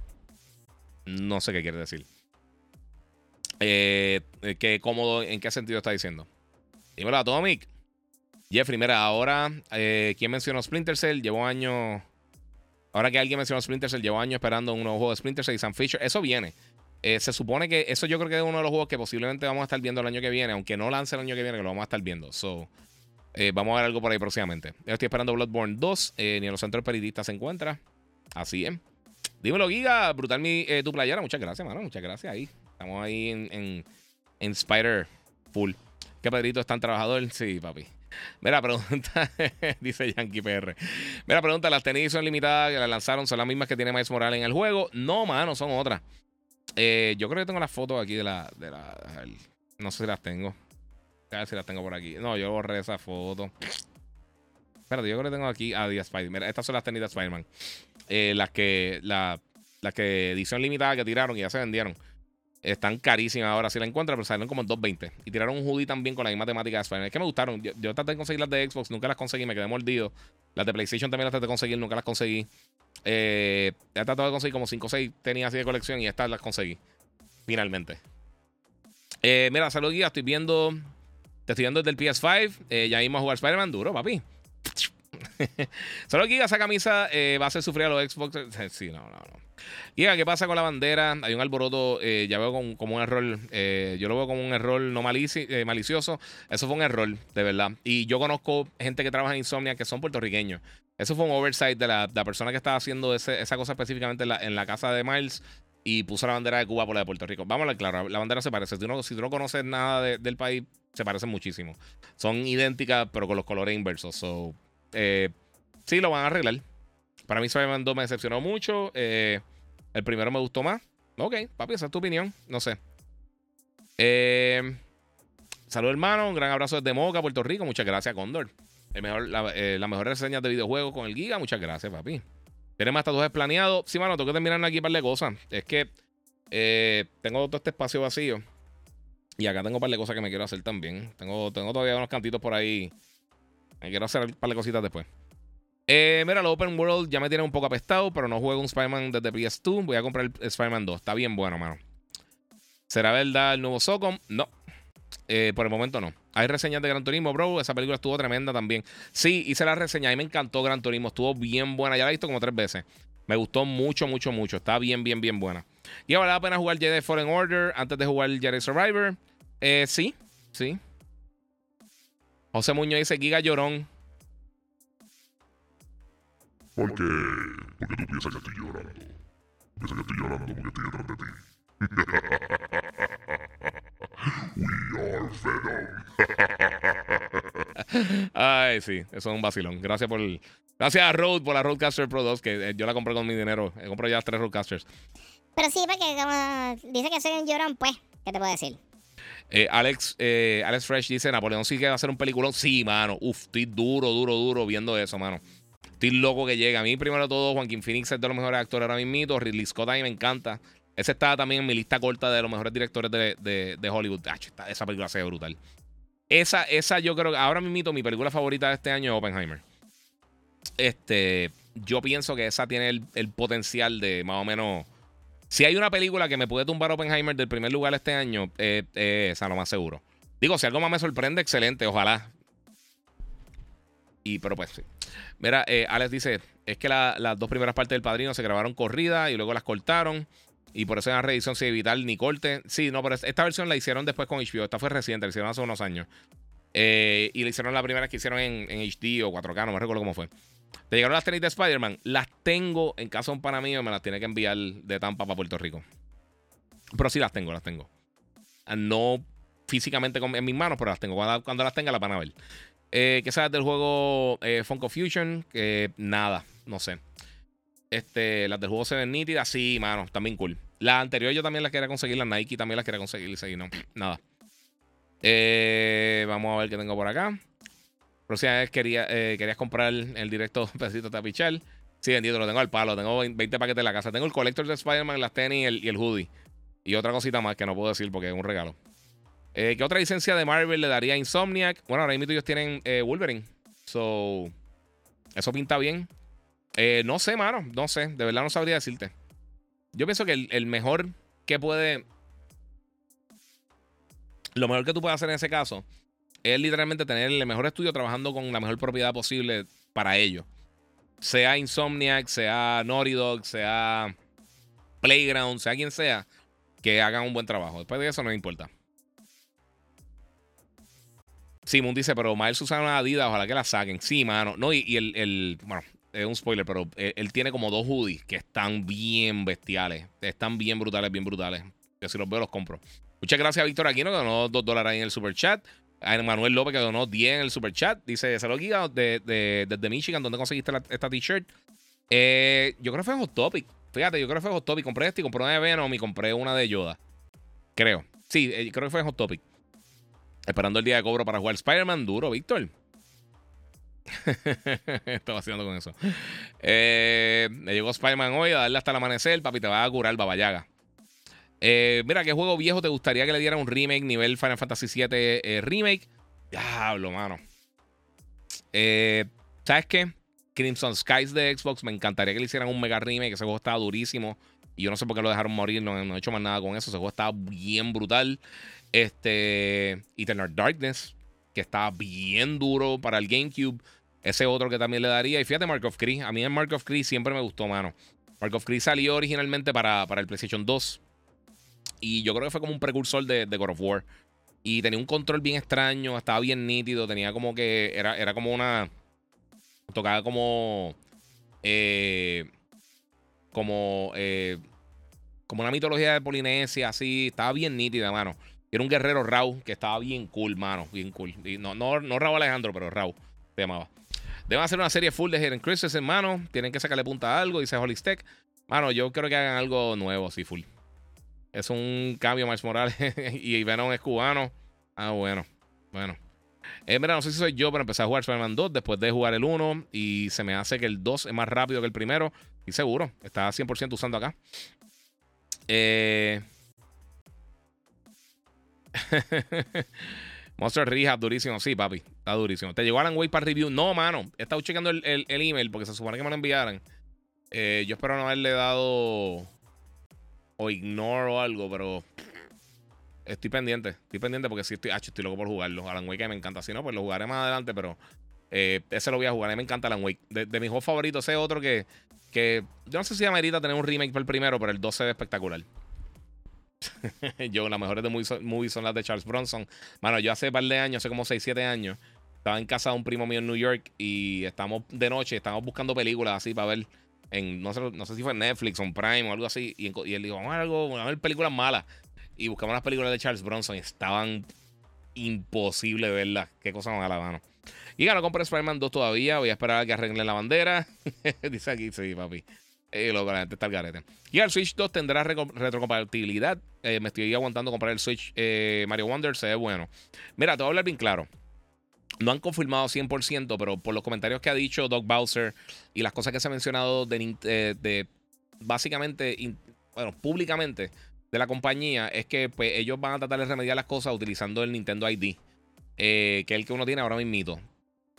No sé qué quiere decir. Eh, ¿Qué cómodo? ¿En qué sentido está diciendo? Dímelo, Atomic. Jeffrey, mira, ahora, eh, ¿quién mencionó Splinter Cell? Llevo años... Ahora que alguien mencionó Splinter Cell, llevo años esperando un nuevo juego de Splinter Cell y Sam Fisher. Eso viene. Eh, se supone que eso yo creo que es uno de los juegos que posiblemente vamos a estar viendo el año que viene, aunque no lance el año que viene, que lo vamos a estar viendo. So, eh, vamos a ver algo por ahí próximamente. Yo estoy esperando Bloodborne dos, eh, ni en los centros periodistas se encuentra. Así es. Dímelo, Giga, brutal mi, eh, tu playera. Muchas gracias, mano. Muchas gracias. Ahí estamos ahí en, en, en Spider Full. ¿Qué Pedrito es tan trabajador? Sí, papi. Mira, pregunta, dice Yankee P R. Mira, pregunta, las tenis son limitadas, las lanzaron, son las mismas que tiene Miles Morales en el juego. No, mano, son otras. Eh, yo creo que tengo las fotos aquí de la, de la el, no sé si las tengo. A ver si las tengo por aquí. No, yo borré esa foto. Espérate, yo creo que tengo aquí a The Spider-Man. Mira, estas son las tenis de Spider-Man. Eh, las que, la, las que edición limitada que tiraron y ya se vendieron. Están carísimas ahora, si la encuentran, pero salieron como en dos veinte. Y tiraron un hoodie también con la misma temática de Spider-Man. Es que me gustaron. Yo, yo traté de conseguir las de Xbox, nunca las conseguí, me quedé mordido. Las de PlayStation también las traté de conseguir, nunca las conseguí. Eh, he tratado de conseguir como cinco o seis tenis así de colección y estas las conseguí. Finalmente. Eh, mira, saludos, guía. Estoy viendo. Te estoy viendo desde el P S cinco. Eh, ya íbamos a jugar Spider-Man duro, papi. Solo Giga, esa camisa eh, va a hacer sufrir a los Xbox. Sí, no, no, no. Giga, ¿qué pasa con la bandera? Hay un alboroto, eh, ya veo con, como un error. Eh, yo lo veo como un error no malici- eh, malicioso. Eso fue un error, de verdad. Y yo conozco gente que trabaja en Insomnia que son puertorriqueños. Eso fue un oversight de la, de la persona que estaba haciendo ese, esa cosa específicamente en la, en la casa de Miles y puso la bandera de Cuba por la de Puerto Rico. Vamos a hablar claro, la bandera se parece. Si tú no, si tú no conoces nada de, del país, se parecen muchísimo. Son idénticas, pero con los colores inversos. So. Eh, sí, lo van a arreglar. Para mí Spider-Man dos me decepcionó mucho. eh, El primero me gustó más. Ok, papi, esa es tu opinión. No sé. eh, Salud, hermano. Un gran abrazo desde Moca, Puerto Rico. Muchas gracias, Condor. El mejor, la, eh, las mejores reseñas de videojuegos con el Giga. Muchas gracias, papi. ¿Tienes más tatuajes planeados? Sí, mano, tengo que terminar aquí un par de cosas. Es que eh, tengo todo este espacio vacío y acá tengo un par de cosas que me quiero hacer también. Tengo, tengo todavía unos cantitos por ahí. Quiero hacer un par de cositas después. Eh, mira, el Open World ya me tiene un poco apestado, pero no juego un Spider-Man desde P S dos. Voy a comprar el Spider-Man dos. Está bien bueno, mano. ¿Será verdad el nuevo Socom? No. Eh, por el momento no. Hay reseñas de Gran Turismo, bro. Esa película estuvo tremenda también. Sí, hice la reseña. A mí me encantó Gran Turismo. Estuvo bien buena. Ya la he visto como tres veces. Me gustó mucho, mucho, mucho. Está bien, bien, bien buena. ¿Y vale la pena jugar Jedi Fallen Order antes de jugar Jedi Survivor? Eh, sí, sí. José Muñoz dice, Giga llorón. ¿Por qué? ¿Por qué tú piensas que estoy llorando? Piensas que estoy llorando porque estoy detrás de ti. We are Venom. Ay, sí. Eso es un vacilón. Gracias por... El... Gracias a Rode por la Rodecaster Pro dos, que yo la compré con mi dinero. He comprado ya las tres Rodecasters. Pero sí, porque como dice que soy un llorón, pues, ¿qué te puedo decir? Eh, Alex, eh, Alex Fresh dice, Napoleón sí que va a hacer un peliculón. Sí, mano. Uf, estoy duro, duro, duro viendo eso, mano. Estoy loco que llegue. A mí, primero de todo, Joaquin Phoenix es de los mejores actores ahora mismo. Ridley Scott a mí me encanta. Ese estaba también en mi lista corta de los mejores directores de, de, de Hollywood. Ah, esta, esa película se ve brutal. Esa, esa yo creo que ahora mismo mi película favorita de este año es Oppenheimer. Este, yo pienso que esa tiene el, el potencial de más o menos... Si hay una película que me puede tumbar Oppenheimer del primer lugar este año, eh, eh, esa lo más seguro. Digo, si algo más me sorprende, excelente, ojalá. Y, pero pues, sí. Mira, eh, Alex dice, es que la, las dos primeras partes del Padrino se grabaron corridas y luego las cortaron. Y por eso en la reedición sin evitar ni corte. Sí, no, pero esta versión la hicieron después con H B O. Esta fue reciente, la hicieron hace unos años. Eh, y la hicieron la primera que hicieron en, en H D o cuatro K, no me recuerdo cómo fue. ¿Te llegaron las tenis de Spider-Man? Las tengo en casa de un pana mío y me las tiene que enviar de Tampa para Puerto Rico. Pero sí las tengo, las tengo. No físicamente con, en mis manos, pero las tengo. Cuando, cuando las tenga las van a ver. Eh, ¿Qué sabes del juego eh, Funko Fusion? Eh, nada, no sé. Este, las del juego se ven nítidas. Sí, mano, también cool. Las anteriores yo también las quería conseguir. Las Nike también las quería conseguir. Y seguí, no, nada. Eh, vamos a ver qué tengo por acá. Próxima vez quería, eh, querías comprar el directo Pesito Tapichal. Sí, bendito, lo tengo al palo. Tengo veinte paquetes en la casa. Tengo el collector de Spider-Man, las tenis y el, y el hoodie. Y otra cosita más que no puedo decir porque es un regalo. Eh, ¿Qué otra licencia de Marvel le daría a Insomniac? Bueno, ahora mismo ellos tienen eh, Wolverine. So, eso pinta bien. Eh, no sé, mano. No sé. De verdad no sabría decirte. Yo pienso que el, el mejor que puede... Lo mejor que tú puedes hacer en ese caso es literalmente tener el mejor estudio trabajando con la mejor propiedad posible para ellos. Sea Insomniac, sea Naughty Dog, sea Playground, sea quien sea, que hagan un buen trabajo. Después de eso no me importa. Simón dice, pero Miles usa una Adidas, ojalá que la saquen. Sí, mano. No, y, y el, el... Bueno, es un spoiler, pero él, él tiene como dos hoodies que están bien bestiales. Están bien brutales, bien brutales. Yo si los veo los compro. Muchas gracias a Víctor Aquino, que donó dos dólares ahí en el super chat. A Manuel López, que donó diez en el super chat. Dice, saludos, Giga, desde de, de, de Michigan, ¿dónde conseguiste la, esta t-shirt? Eh, yo creo que fue Hot Topic. Fíjate, yo creo que fue Hot Topic. Compré esta y compré una de Venom y compré una de Yoda. Creo. Sí, eh, creo que fue Hot Topic. Esperando el día de cobro para jugar Spider-Man. Duro, Víctor. Estaba haciendo con eso. Eh, me llegó Spider-Man hoy a darle hasta el amanecer. Papi, te va a curar, Baba Yaga. Eh, mira, ¿qué juego viejo te gustaría que le diera un remake nivel Final Fantasy siete eh, remake? Diablo, mano. Eh, ¿Sabes qué? Crimson Skies de Xbox. Me encantaría que le hicieran un mega remake. Ese juego estaba durísimo. Y yo no sé por qué lo dejaron morir. No, no he hecho más nada con eso. Ese juego estaba bien brutal. Este, Eternal Darkness, que estaba bien duro para el GameCube. Ese otro que también le daría. Y fíjate, Mark of Cree. A mí en Mark of Cree siempre me gustó, mano. Mark of Cree salió originalmente para, para el PlayStation dos. Y yo creo que fue como un precursor de, de God of War. Y tenía un control bien extraño. Estaba bien nítido. Tenía como que... Era, era como una... Tocaba como... Eh, como... Eh, como una mitología de Polinesia. Así. Estaba bien nítida, mano. Era un guerrero Raw que estaba bien cool, mano. Bien cool. Y no, no, no Raw Alejandro, pero Raw se llamaba. Deben hacer una serie full de Hidden Crisis, hermano. Tienen que sacarle punta a algo, dice Holistech. Mano, yo creo que hagan algo nuevo, sí, full. Es un cambio, Miles Morales. Y Venom es cubano. Ah, bueno. Bueno. Eh, mira, no sé si soy yo, pero empecé a jugar Spider-Man dos después de jugar el uno. Y se me hace que el dos es más rápido que el primero. Y seguro. Está cien por ciento usando acá. Eh... Monster Rehab, durísimo. Sí, papi, está durísimo. ¿Te llegó Alan Wake para review? No, mano. He estado checando el, el, el email porque se supone que me lo enviaran. eh, Yo espero no haberle dado o ignore o algo, pero estoy pendiente. Estoy pendiente porque sí estoy, ah, estoy loco por jugarlo. Alan Wake me encanta. Si no, pues lo jugaré más adelante. Pero eh, ese lo voy a jugar. A mí me encanta Alan Wake. De, de mis juegos favoritos. Ese otro que, que yo no sé si amerita tener un remake para el primero, pero el dos se ve espectacular. Yo, las mejores de movies son las de Charles Bronson. Mano, yo hace un par de años, hace como seis, siete años, estaba en casa de un primo mío en New York y estamos de noche, estábamos buscando películas así para ver en, no sé, no sé si fue Netflix o Prime o algo así. Y, y él dijo, vamos a ver algo, vamos a ver películas malas. Y buscamos las películas de Charles Bronson y estaban imposible verlas. Qué cosa mala, mano. Y ya no compré Spider-Man dos todavía. Voy a esperar a que arreglen la bandera. Dice aquí, sí, papi. Eh, lo que la gente está al garete. Y el Switch dos tendrá re retrocompatibilidad. Eh, me estoy aguantando comprar el Switch eh, Mario Wonder. Se ve bueno. Mira, te voy a hablar bien claro. No han confirmado cien por ciento, pero por los comentarios que ha dicho Doc Bowser y las cosas que se ha mencionado de, de, de básicamente, in, bueno, públicamente de la compañía, es que pues, ellos van a tratar de remediar las cosas utilizando el Nintendo I D, eh, que es el que uno tiene ahora mismito.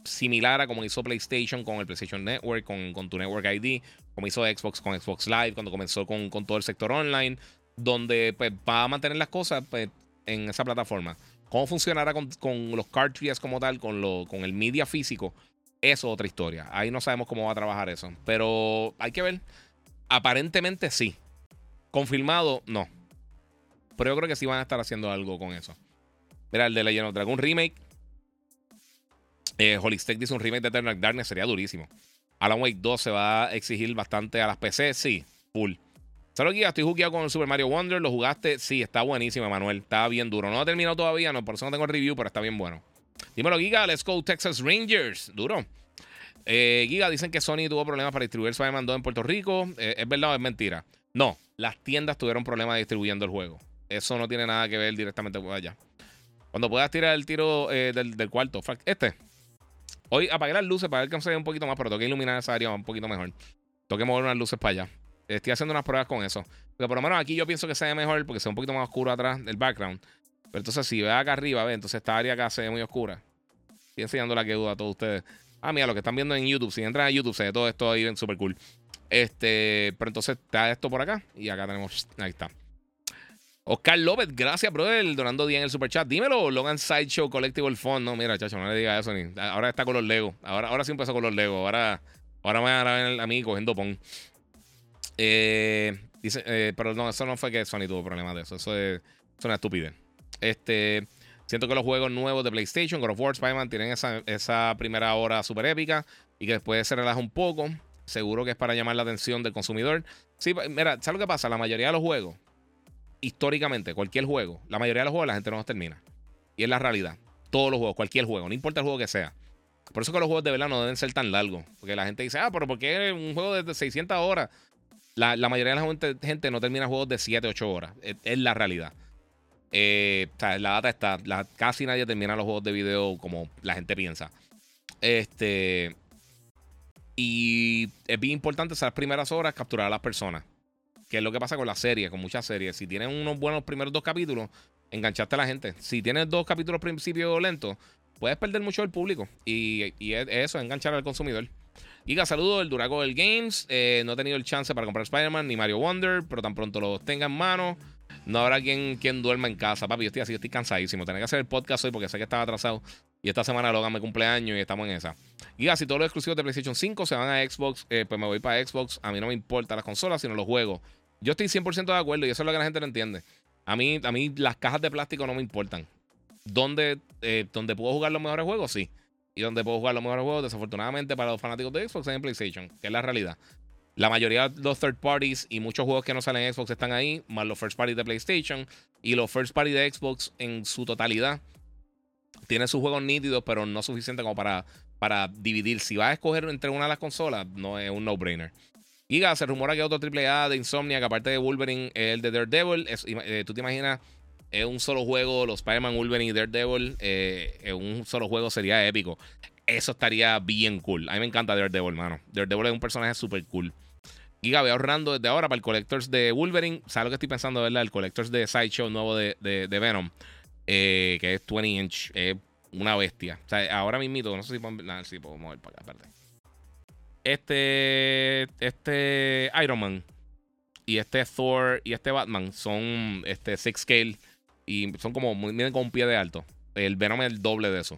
Similar a como hizo PlayStation con el PlayStation Network, con, con tu Network I D, como hizo Xbox con Xbox Live, cuando comenzó con, con todo el sector online, donde pues, va a mantener las cosas pues, en esa plataforma. Cómo funcionará con, con los cartridges como tal, con, lo, con el media físico, eso es otra historia. Ahí no sabemos cómo va a trabajar eso, pero hay que ver. Aparentemente sí. Confirmado, no. Pero yo creo que sí van a estar haciendo algo con eso. Mira, el de Legend of Dragon Remake. Eh, Holistech dice un remake de Eternal Darkness sería durísimo. Alan Wake dos se va a exigir bastante a las P C, sí, full. Saludos, Guía, estoy jugueado con el Super Mario Wonder. ¿Lo jugaste? Sí, está buenísimo, Manuel. Está bien duro. No lo he terminado todavía, no, por eso no tengo el review, pero está bien bueno. Dímelo, Giga, let's go Texas Rangers. Duro. eh, Giga, dicen que Sony tuvo problemas para distribuir Spider-Man dos en Puerto Rico. eh, ¿Es verdad o es mentira? No, las tiendas tuvieron problemas distribuyendo el juego. Eso no tiene nada que ver directamente con allá. Cuando puedas tirar el tiro eh, del, del cuarto. Este hoy apagué las luces para ver que se vea un poquito más, pero tengo que iluminar esa área un poquito mejor. Tengo que mover unas luces para allá. Estoy haciendo unas pruebas con eso. Pero por lo menos aquí yo pienso que se ve mejor porque se ve un poquito más oscuro atrás del background. Pero entonces si ve acá arriba, ve, entonces esta área acá se ve muy oscura. Estoy enseñando la que duda a todos ustedes. Ah, mira, lo que están viendo en YouTube. Si entran a YouTube, se ve todo esto ahí, súper cool. Este, pero entonces está esto por acá. Y acá tenemos, ahí está. Oscar López, gracias, brother, donando diez en el superchat. Dímelo, Logan Sideshow Collectible Fund. No, mira, chacho, no le digas eso. Ni. Ahora está con los Lego. Ahora, ahora sí empezó con los Lego. Ahora, ahora me van a ver a mí cogiendo pon. Eh, dice, eh, pero no, eso no fue que Sony tuvo problemas de eso. Eso es, es una estupidez. Este, siento que los juegos nuevos de PlayStation, God of War, Spider-Man, tienen esa, esa primera hora súper épica y que después se relaja un poco. Seguro que es para llamar la atención del consumidor. Sí, mira, ¿sabes lo que pasa? La mayoría de los juegos, históricamente, cualquier juego, la mayoría de los juegos la gente no los termina. Y es la realidad. Todos los juegos, cualquier juego, no importa el juego que sea. Por eso que los juegos de verdad no deben ser tan largos. Porque la gente dice, ah, pero ¿por qué un juego de seiscientas horas? La, la mayoría de la gente, gente no termina juegos de siete, ocho horas. Es, es la realidad. Eh, o sea, la data está. La, casi nadie termina los juegos de video como la gente piensa. Este... Y es bien importante esas primeras horas capturar a las personas. Que es lo que pasa con las series, con muchas series. Si tienen unos buenos primeros dos capítulos, enganchaste a la gente. Si tienes dos capítulos principio lentos, puedes perder mucho del público. Y, y eso, enganchar al consumidor. Giga, saludos, el Durago del Games. Eh, no he tenido el chance para comprar Spider-Man ni Mario Wonder, pero tan pronto los tenga en mano, no habrá quien, quien duerma en casa. Papi, yo estoy así, yo estoy cansadísimo. Tenía que hacer el podcast hoy porque sé que estaba atrasado. Y esta semana Logan me cumpleaños y estamos en esa. Giga, si todos los exclusivos de PlayStation cinco se van a Xbox, eh, pues me voy para Xbox. A mí no me importan las consolas, sino los juegos. Yo estoy cien por ciento de acuerdo y eso es lo que la gente no entiende. A mí, a mí las cajas de plástico no me importan. Donde, eh, donde puedo jugar los mejores juegos, sí. Y donde puedo jugar los mejores juegos, desafortunadamente, para los fanáticos de Xbox es en PlayStation, que es la realidad. La mayoría de los third parties y muchos juegos que no salen en Xbox están ahí, más los first parties de PlayStation. Y los first parties de Xbox en su totalidad tienen sus juegos nítidos, pero no suficiente como para, para dividir. Si vas a escoger entre una de las consolas, no es un no-brainer. Giga, se rumora que otro triple A de Insomnia, que aparte de Wolverine, el de Daredevil. Es, eh, ¿Tú te imaginas? Es un solo juego, los Spider-Man, Wolverine y Daredevil. Eh, en un solo juego sería épico. Eso estaría bien cool. A mí me encanta Daredevil, mano. Daredevil es un personaje súper cool. Giga, voy ahorrando desde ahora para el Collectors de Wolverine. ¿Sabes lo que estoy pensando, verdad? El Collectors de Sideshow nuevo de, de, de Venom, eh, que es veinte inch. Es eh, una bestia. O sea, ahora mismito, no sé si puedo, nah, sí, puedo mover para acá, espérate. Este, este Iron Man y este Thor y este Batman son este six scale y son como, miren, con un pie de alto. El Venom es el doble de eso.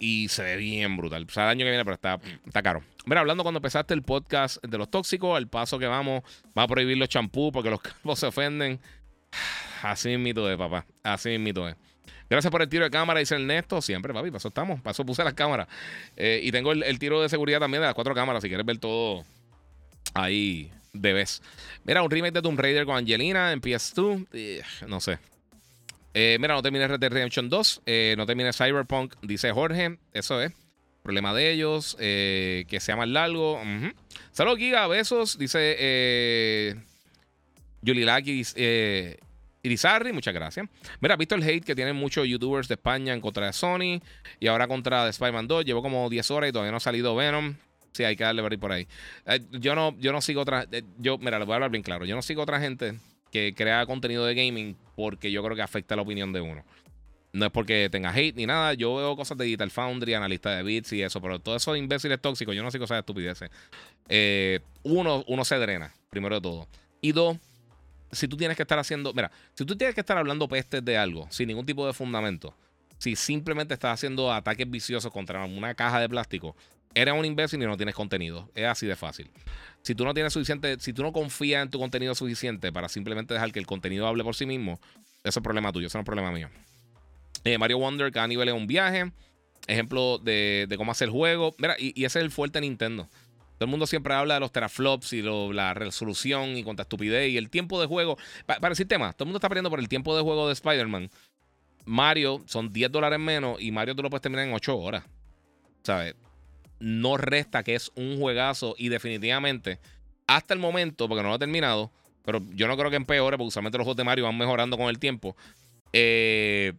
Y se ve bien brutal. O sea, el año que viene, pero está, está caro. Mira, hablando cuando empezaste el podcast de los tóxicos, al paso que vamos, va a prohibir los champús porque los calvos se ofenden. Así mismito es, papá. Así mismito es. Gracias por el tiro de cámara, dice Ernesto. Siempre, papi, para eso estamos. Para eso puse las cámaras. Eh, y tengo el, el tiro de seguridad también de las cuatro cámaras. Si quieres ver todo ahí de vez. Mira, un remake de Tomb Raider con Angelina en P S dos. Eh, no sé. Eh, mira, no terminé Red Dead Redemption dos. Eh, no terminé Cyberpunk, dice Jorge. Eso es. Problema de ellos. Eh, que sea más largo. Uh-huh. Saludos, Giga. Besos, dice eh, Yulilaki. Eh, Irizarry, muchas gracias. Mira, visto el hate que tienen muchos youtubers de España en contra de Sony y ahora contra de Spider-Man dos. Llevo como diez horas y todavía no ha salido Venom. Sí, hay que darle por ahí. Eh, yo, no, yo no sigo otra... Eh, yo, mira, les voy a hablar bien claro. Yo no sigo otra gente que crea contenido de gaming porque yo creo que afecta la opinión de uno. No es porque tenga hate ni nada. Yo veo cosas de Digital Foundry, analistas de bits y eso, pero todos esos imbéciles tóxicos, yo no sigo esas estupideces. Eh, uno, uno se drena, primero de todo. Y dos... Si tú tienes que estar haciendo... Mira, si tú tienes que estar hablando pestes de algo sin ningún tipo de fundamento, si simplemente estás haciendo ataques viciosos contra una caja de plástico, eres un imbécil y no tienes contenido. Es así de fácil. Si tú no tienes suficiente... Si tú no confías en tu contenido suficiente para simplemente dejar que el contenido hable por sí mismo, eso es el problema tuyo, eso no es problema mío. Eh, Mario Wonder, cada nivel es un viaje. Ejemplo de, de cómo hacer juego. Mira, y, y ese es el fuerte de Nintendo. Todo el mundo siempre habla de los teraflops y lo, la resolución y cuánta estupidez y el tiempo de juego. Pa para el sistema, todo el mundo está peleando por el tiempo de juego de Spider-Man. Mario son diez dólares menos y Mario tú lo puedes terminar en ocho horas. ¿Sabes? No resta que es un juegazo y definitivamente, hasta el momento, porque no lo he terminado, pero yo no creo que empeore porque usualmente los juegos de Mario van mejorando con el tiempo. Eh,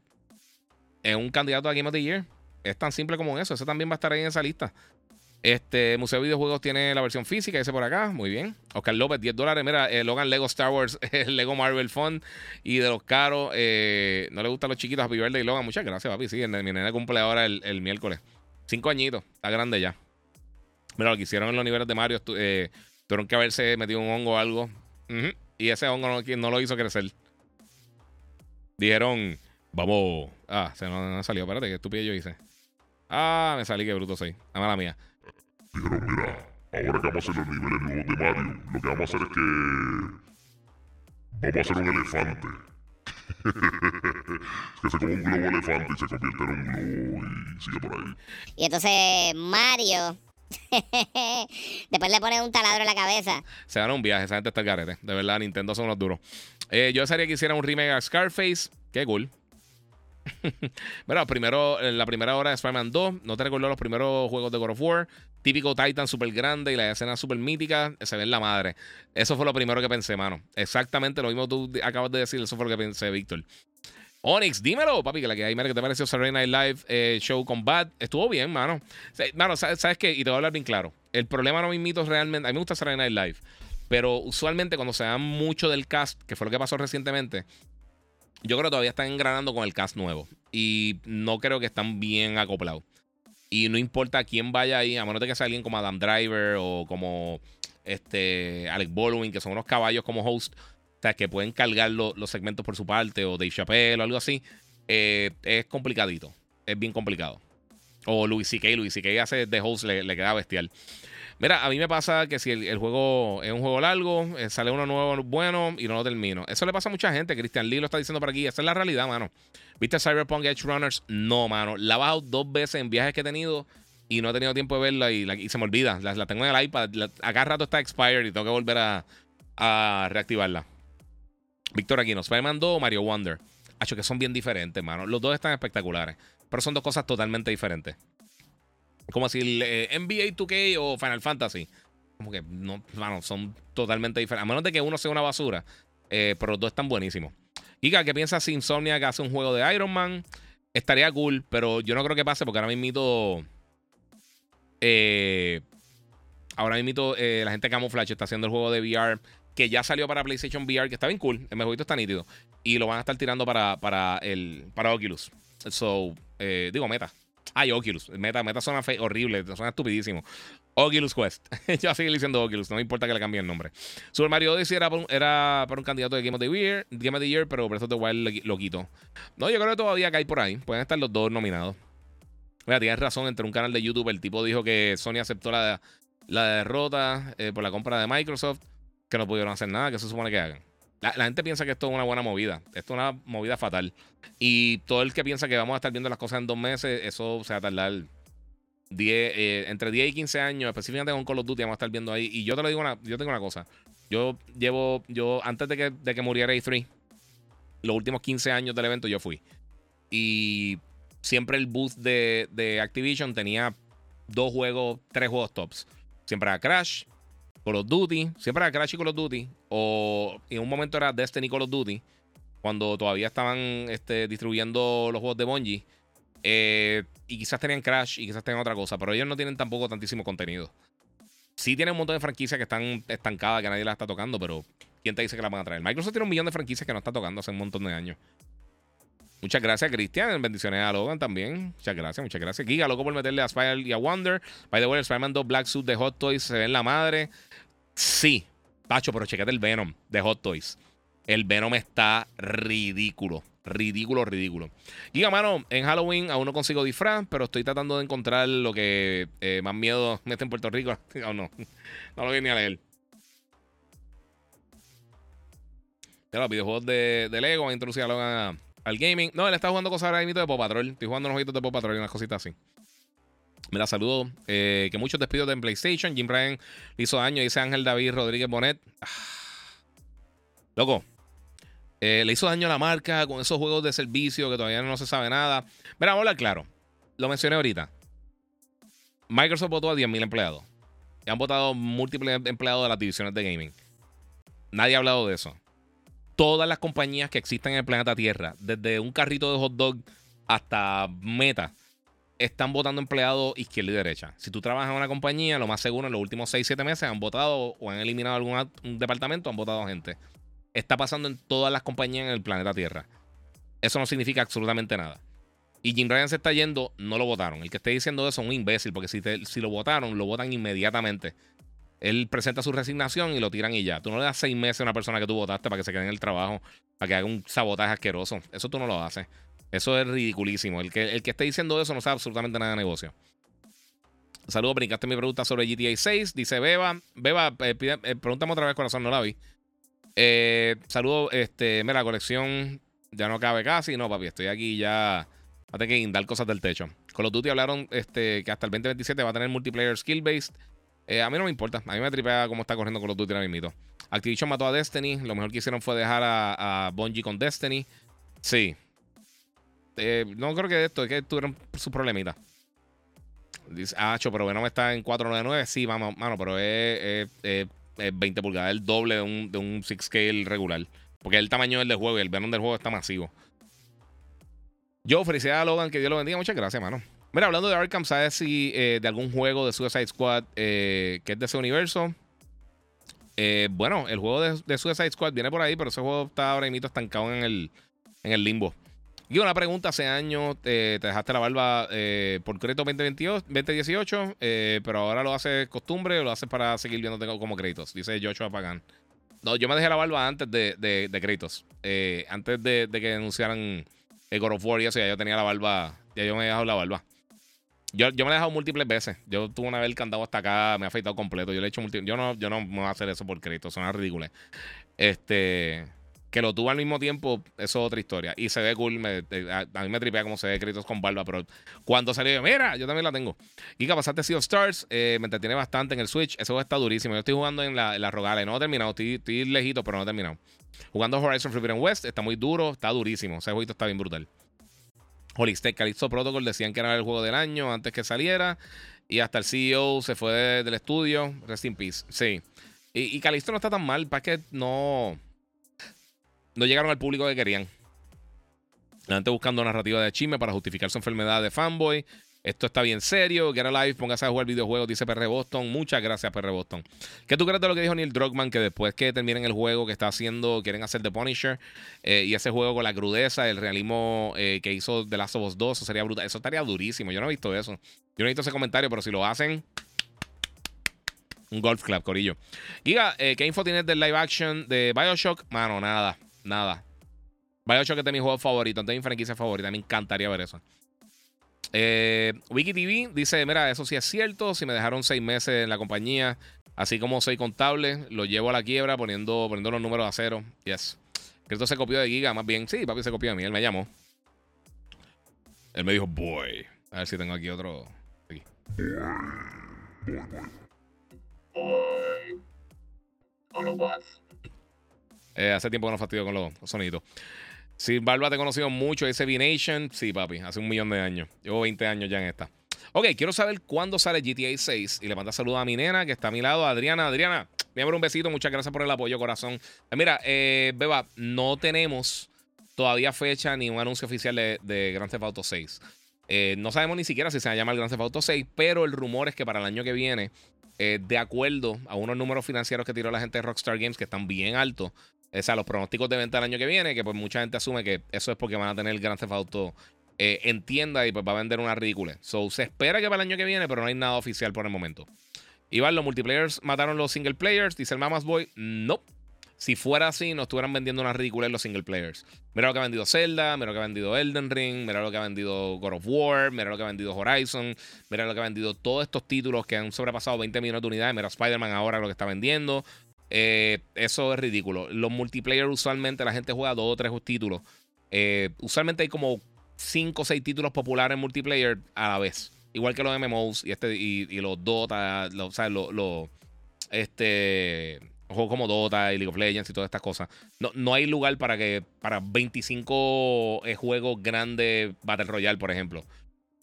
es un candidato a Game of the Year. Es tan simple como eso. Ese también va a estar ahí en esa lista. Este, Museo de Videojuegos tiene la versión física, dice por acá. Muy bien. Oscar López, diez dólares. Mira, eh, Logan Lego Star Wars, el Lego Marvel Fund. Y de los caros, eh, no le gustan los chiquitos. Happy Birthday, Logan. Muchas gracias, papi. Sí, mi nena cumple ahora el, el miércoles. Cinco añitos. Está grande ya. Mira, lo que hicieron en los niveles de Mario. Tu, eh, tuvieron que haberse metido un hongo o algo. Uh-huh. Y ese hongo no, no lo hizo crecer. Dijeron, vamos. Ah, se no, no salió. Espérate, qué estúpido yo hice. Ah, me salí, qué bruto soy. La mala mía. Dijeron, mira, ahora que vamos a hacer los niveles nuevos de Mario, lo que vamos a hacer es que vamos a hacer un elefante. Que se come un globo elefante y se convierte en un globo y sigue por ahí. Y entonces Mario después le ponen un taladro en la cabeza. Se dan un viaje, esa gente está al garete. De verdad, Nintendo son unos duros. eh, Yo desearía que hicieran un remake a Scarface. Qué cool. Bueno, primero, en la primera hora de Spider-Man dos, no te recuerdo los primeros juegos de God of War. Típico Titan súper grande y la escena súper mítica, se ve en la madre. Eso fue lo primero que pensé, mano. Exactamente lo mismo tú acabas de decir, eso fue lo que pensé, Víctor. Onyx, dímelo, papi, que la que hay, mira, ¿qué te pareció Saturday Night Live eh, Show Combat? Estuvo bien, mano. Mano, ¿sabes qué? Y te voy a hablar bien claro. El problema no me invito realmente. A mí me gusta Saturday Night Live, pero usualmente cuando se da mucho del cast, que fue lo que pasó recientemente, yo creo que todavía están engranando con el cast nuevo y no creo que están bien acoplados. Y no importa quién vaya ahí, a menos de que sea alguien como Adam Driver o como este Alec Baldwin, que son unos caballos como host, o sea, que pueden cargar lo, los segmentos por su parte, o Dave Chappelle o algo así. Eh, es complicadito, es bien complicado. O Louis C K, Louis C K hace de host, le, le queda bestial. Mira, a mí me pasa que si el, el juego es un juego largo, eh, sale uno nuevo bueno y no lo termino. Eso le pasa a mucha gente. Cristian Lee lo está diciendo por aquí. Esa es la realidad, mano. ¿Viste Cyberpunk Edge Runners? No, mano. La he bajado dos veces en viajes que he tenido y no he tenido tiempo de verla y, la, y se me olvida. La, la tengo en el iPad. La, acá rato está expired y tengo que volver a, a reactivarla. Víctor Aquino, Spider-Man dos o Mario Wonder. Acho que son bien diferentes, mano. Los dos están espectaculares, pero son dos cosas totalmente diferentes. Como si el eh, N B A dos K o Final Fantasy. Como que no, bueno, son totalmente diferentes. A menos de que uno sea una basura. Eh, pero los dos están buenísimos. Giga, ¿qué piensas si Insomniac hace un juego de Iron Man? Estaría cool, pero yo no creo que pase porque ahora mismito. Eh, ahora mismito eh, la gente de Camouflage está haciendo el juego de V R que ya salió para PlayStation V R, que está bien cool. El mejorito está nítido. Y lo van a estar tirando para, para, el, para Oculus. So, eh, digo, meta. Ay, Oculus. Meta, meta suena fe horrible, suena estupidísimo. Oculus Quest. Yo sigo diciendo Oculus, no me importa que le cambie el nombre. Super Mario Odyssey era para un, era para un candidato de Game of the Year, Game of the Year, pero Breath of the Wild lo quito. No, yo creo que todavía cae por ahí. Pueden estar los dos nominados. Mira, tienes razón, entre un canal de YouTube el tipo dijo que Sony aceptó la, la derrota eh, por la compra de Microsoft, que no pudieron hacer nada, que se supone que hagan. La, la gente piensa que esto es una buena movida. Esto es una movida fatal. Y todo el que piensa que vamos a estar viendo las cosas en dos meses, eso se va a tardar diez, eh, entre diez y quince años, específicamente con Call of Duty, vamos a estar viendo ahí. Y yo te lo digo, una, yo tengo una cosa. Yo llevo, yo antes de que, de que muriera E tres, los últimos quince años del evento yo fui. Y siempre el booth de, de Activision tenía dos juegos, tres juegos tops. Siempre era Crash, Call of Duty, siempre era Crash y Call of Duty, o en un momento era Destiny y Call of Duty, cuando todavía estaban este, distribuyendo los juegos de Bungie, eh, y quizás tenían Crash y quizás tenían otra cosa, pero ellos no tienen tampoco tantísimo contenido. Sí tienen un montón de franquicias que están estancadas, que nadie las está tocando, pero ¿quién te dice que las van a traer? Microsoft tiene un millón de franquicias que no está tocando hace un montón de años. Muchas gracias, Cristian. Bendiciones a Logan también. Muchas gracias, muchas gracias. Giga, loco por meterle a Spire y a Wonder. By the way, el Spider-Man dos Black Suit de Hot Toys se ve en la madre. Sí, Pacho, pero checate el Venom de Hot Toys. El Venom está ridículo. Ridículo, ridículo. Giga, mano, en Halloween aún no consigo disfraz, pero estoy tratando de encontrar lo que eh, más miedo mete en Puerto Rico. O no, no lo voy ni a leer. Ya los videojuegos de, de Lego. Introducir a Logan a... al gaming. No, él está jugando cosas ahora mismo de Paw Patrol. Estoy jugando unos jueguitos de Paw Patrol y unas cositas así. Mira, saludo. Eh, que muchos despidos en PlayStation. Jim Ryan le hizo daño. Dice Ángel David Rodríguez Bonet. Ah. Loco. Eh, le hizo daño a la marca con esos juegos de servicio que todavía no se sabe nada. Mira, vamos a hablar claro. Lo mencioné ahorita. Microsoft votó a diez mil empleados. Y han votado múltiples empleados de las divisiones de gaming. Nadie ha hablado de eso. Todas las compañías que existen en el planeta Tierra, desde un carrito de hot dog hasta Meta, están votando empleados izquierda y derecha. Si tú trabajas en una compañía, lo más seguro en los últimos seis siete meses han votado o han eliminado algún un departamento, han votado gente. Está pasando en todas las compañías en el planeta Tierra. Eso no significa absolutamente nada. Y Jim Ryan se está yendo, no lo votaron. El que esté diciendo eso es un imbécil, porque si, te, si lo votaron, lo votan inmediatamente. Él presenta su resignación y lo tiran y ya. Tú no le das seis meses a una persona que tú votaste para que se quede en el trabajo, para que haga un sabotaje asqueroso. Eso tú no lo haces. Eso es ridiculísimo. El que, el que esté diciendo eso no sabe absolutamente nada de negocio. Saludos, brincaste mi pregunta sobre G T A seis. Dice Beba. Beba, eh, pide, eh, pregúntame otra vez, corazón, no la vi. Eh, saludos, este, mira, la colección ya no cabe casi. No, papi, estoy aquí ya. Va a tener que guindar cosas del techo. Call of Duty hablaron este, que hasta el veinte veintisiete va a tener multiplayer skill-based. Eh, a mí no me importa. A mí me tripea cómo está corriendo Call of Duty ahora mismo. Activision mató a Destiny. Lo mejor que hicieron fue dejar a, a Bungie con Destiny. Sí. Eh, no creo que esto, es que tuvieron sus problemitas. Dice, ah, cho, pero Venom está en cuatrocientos noventa y nueve. Sí, vamos, mano, pero es, es, es veinte pulgadas, el doble de un, de un six scale regular. Porque es el tamaño del juego y el Venom del juego está masivo. Yo, felicidades a Logan, que Dios lo bendiga. Muchas gracias, mano. Mira, hablando de Arkham, ¿sabes si eh, de algún juego de Suicide Squad eh, que es de ese universo? Eh, bueno, el juego de, de Suicide Squad viene por ahí, pero ese juego está ahora mismo estancado en el, en el limbo. Y una pregunta, hace años eh, te dejaste la barba eh, por crédito veinte dieciocho, eh, pero ahora lo haces costumbre o lo haces para seguir viéndote como créditos, dice Joshua Pagan. No, yo me dejé la barba antes de, de, de créditos, eh, antes de, de que anunciaran el God of War y eso, ya yo tenía la barba, ya yo me he dejado la barba. Yo, yo me la he dejado múltiples veces, yo tuve una vez el candado hasta acá, me he afeitado completo, yo le he hecho múltiples, yo no, yo no me voy a hacer eso por créditos, suena ridículo. Este... Que lo tuvo al mismo tiempo, eso es otra historia. Y se ve cool, me, a, a mí me tripea como se ve créditos con barba, pero cuando salió yo, mira, yo también la tengo. Y que pasaste Sea of Stars, eh, me entretiene bastante en el Switch, eso está durísimo. Yo estoy jugando en la, en la Rogala y no he terminado, estoy, estoy lejito, pero no he terminado. Jugando Horizon Forbidden West, está muy duro, está durísimo, ese jueguito está bien brutal. Holistec, Calixto Protocol, decían que era el juego del año antes que saliera, y hasta el C E O se fue de, del estudio, rest in peace, sí. Y, y Calixto no está tan mal, para que no... No llegaron al público que querían. La gente buscando narrativa de chisme para justificar su enfermedad de fanboy. Esto está bien serio. Get Alive, póngase a jugar videojuegos, dice P R Boston. Muchas gracias, P R Boston. ¿Qué tú crees de lo que dijo Neil Druckmann? Que después que terminen el juego que está haciendo, quieren hacer The Punisher. Eh, y ese juego con la crudeza, el realismo eh, que hizo The Last of Us dos, eso sería brutal. Eso estaría durísimo. Yo no he visto eso. Yo no he visto ese comentario, pero si lo hacen... Un golf club, corillo. Giga, eh, ¿qué info tienes del live action de Bioshock? Mano, nada. Nada. Bioshock es de mi juego favorito, es de mi franquicia favorita. Me encantaría ver eso. Eh, WikiTV dice, mira, eso sí es cierto. Si me dejaron seis meses en la compañía, así como soy contable, lo llevo a la quiebra poniendo, poniendo los números a cero. Yes. Que esto se copió de Giga, más bien. Sí, papi se copió de mí. Él me llamó. Él me dijo, boy. A ver si tengo aquí otro. Aquí. Eh, hace tiempo que no fastidio con los, los sonidos. Si Barba te he conocido mucho, dice V-Nation. Sí, papi, hace un millón de años. Llevo veinte años ya en esta. Ok, quiero saber cuándo sale G T A seis. Y le mando saludos a mi nena que está a mi lado, Adriana. Adriana, voy a dar un besito. Muchas gracias por el apoyo, corazón. Eh, mira, eh, Beba, no tenemos todavía fecha ni un anuncio oficial de, de Grand Theft Auto seis. Eh, no sabemos ni siquiera si se va a llamar el Grand Theft Auto seis, pero el rumor es que para el año que viene, eh, de acuerdo a unos números financieros que tiró la gente de Rockstar Games, que están bien altos, o sea, los pronósticos de venta del año que viene, que pues mucha gente asume que eso es porque van a tener el Grand Theft Auto eh, en tienda y pues va a vender una ridícula. So, se espera que para el año que viene, pero no hay nada oficial por el momento. Iván, los multiplayers mataron los single players, dice el Mamas Boy. No. Si fuera así, nos estuvieran vendiendo una ridícula en los single players. Mira lo que ha vendido Zelda, mira lo que ha vendido Elden Ring, mira lo que ha vendido God of War, mira lo que ha vendido Horizon, mira lo que ha vendido todos estos títulos que han sobrepasado veinte millones de unidades. Mira Spider-Man ahora lo que está vendiendo. Eh, eso es ridículo. Los multiplayer usualmente la gente juega dos o tres títulos. Eh, usualmente hay como cinco o seis títulos populares en multiplayer a la vez. Igual que los M M Os y este y, y los Dota, los, o sea, los, los este, juegos como Dota y League of Legends y todas estas cosas. No, no hay lugar para que para veinticinco juegos grandes Battle Royale, por ejemplo.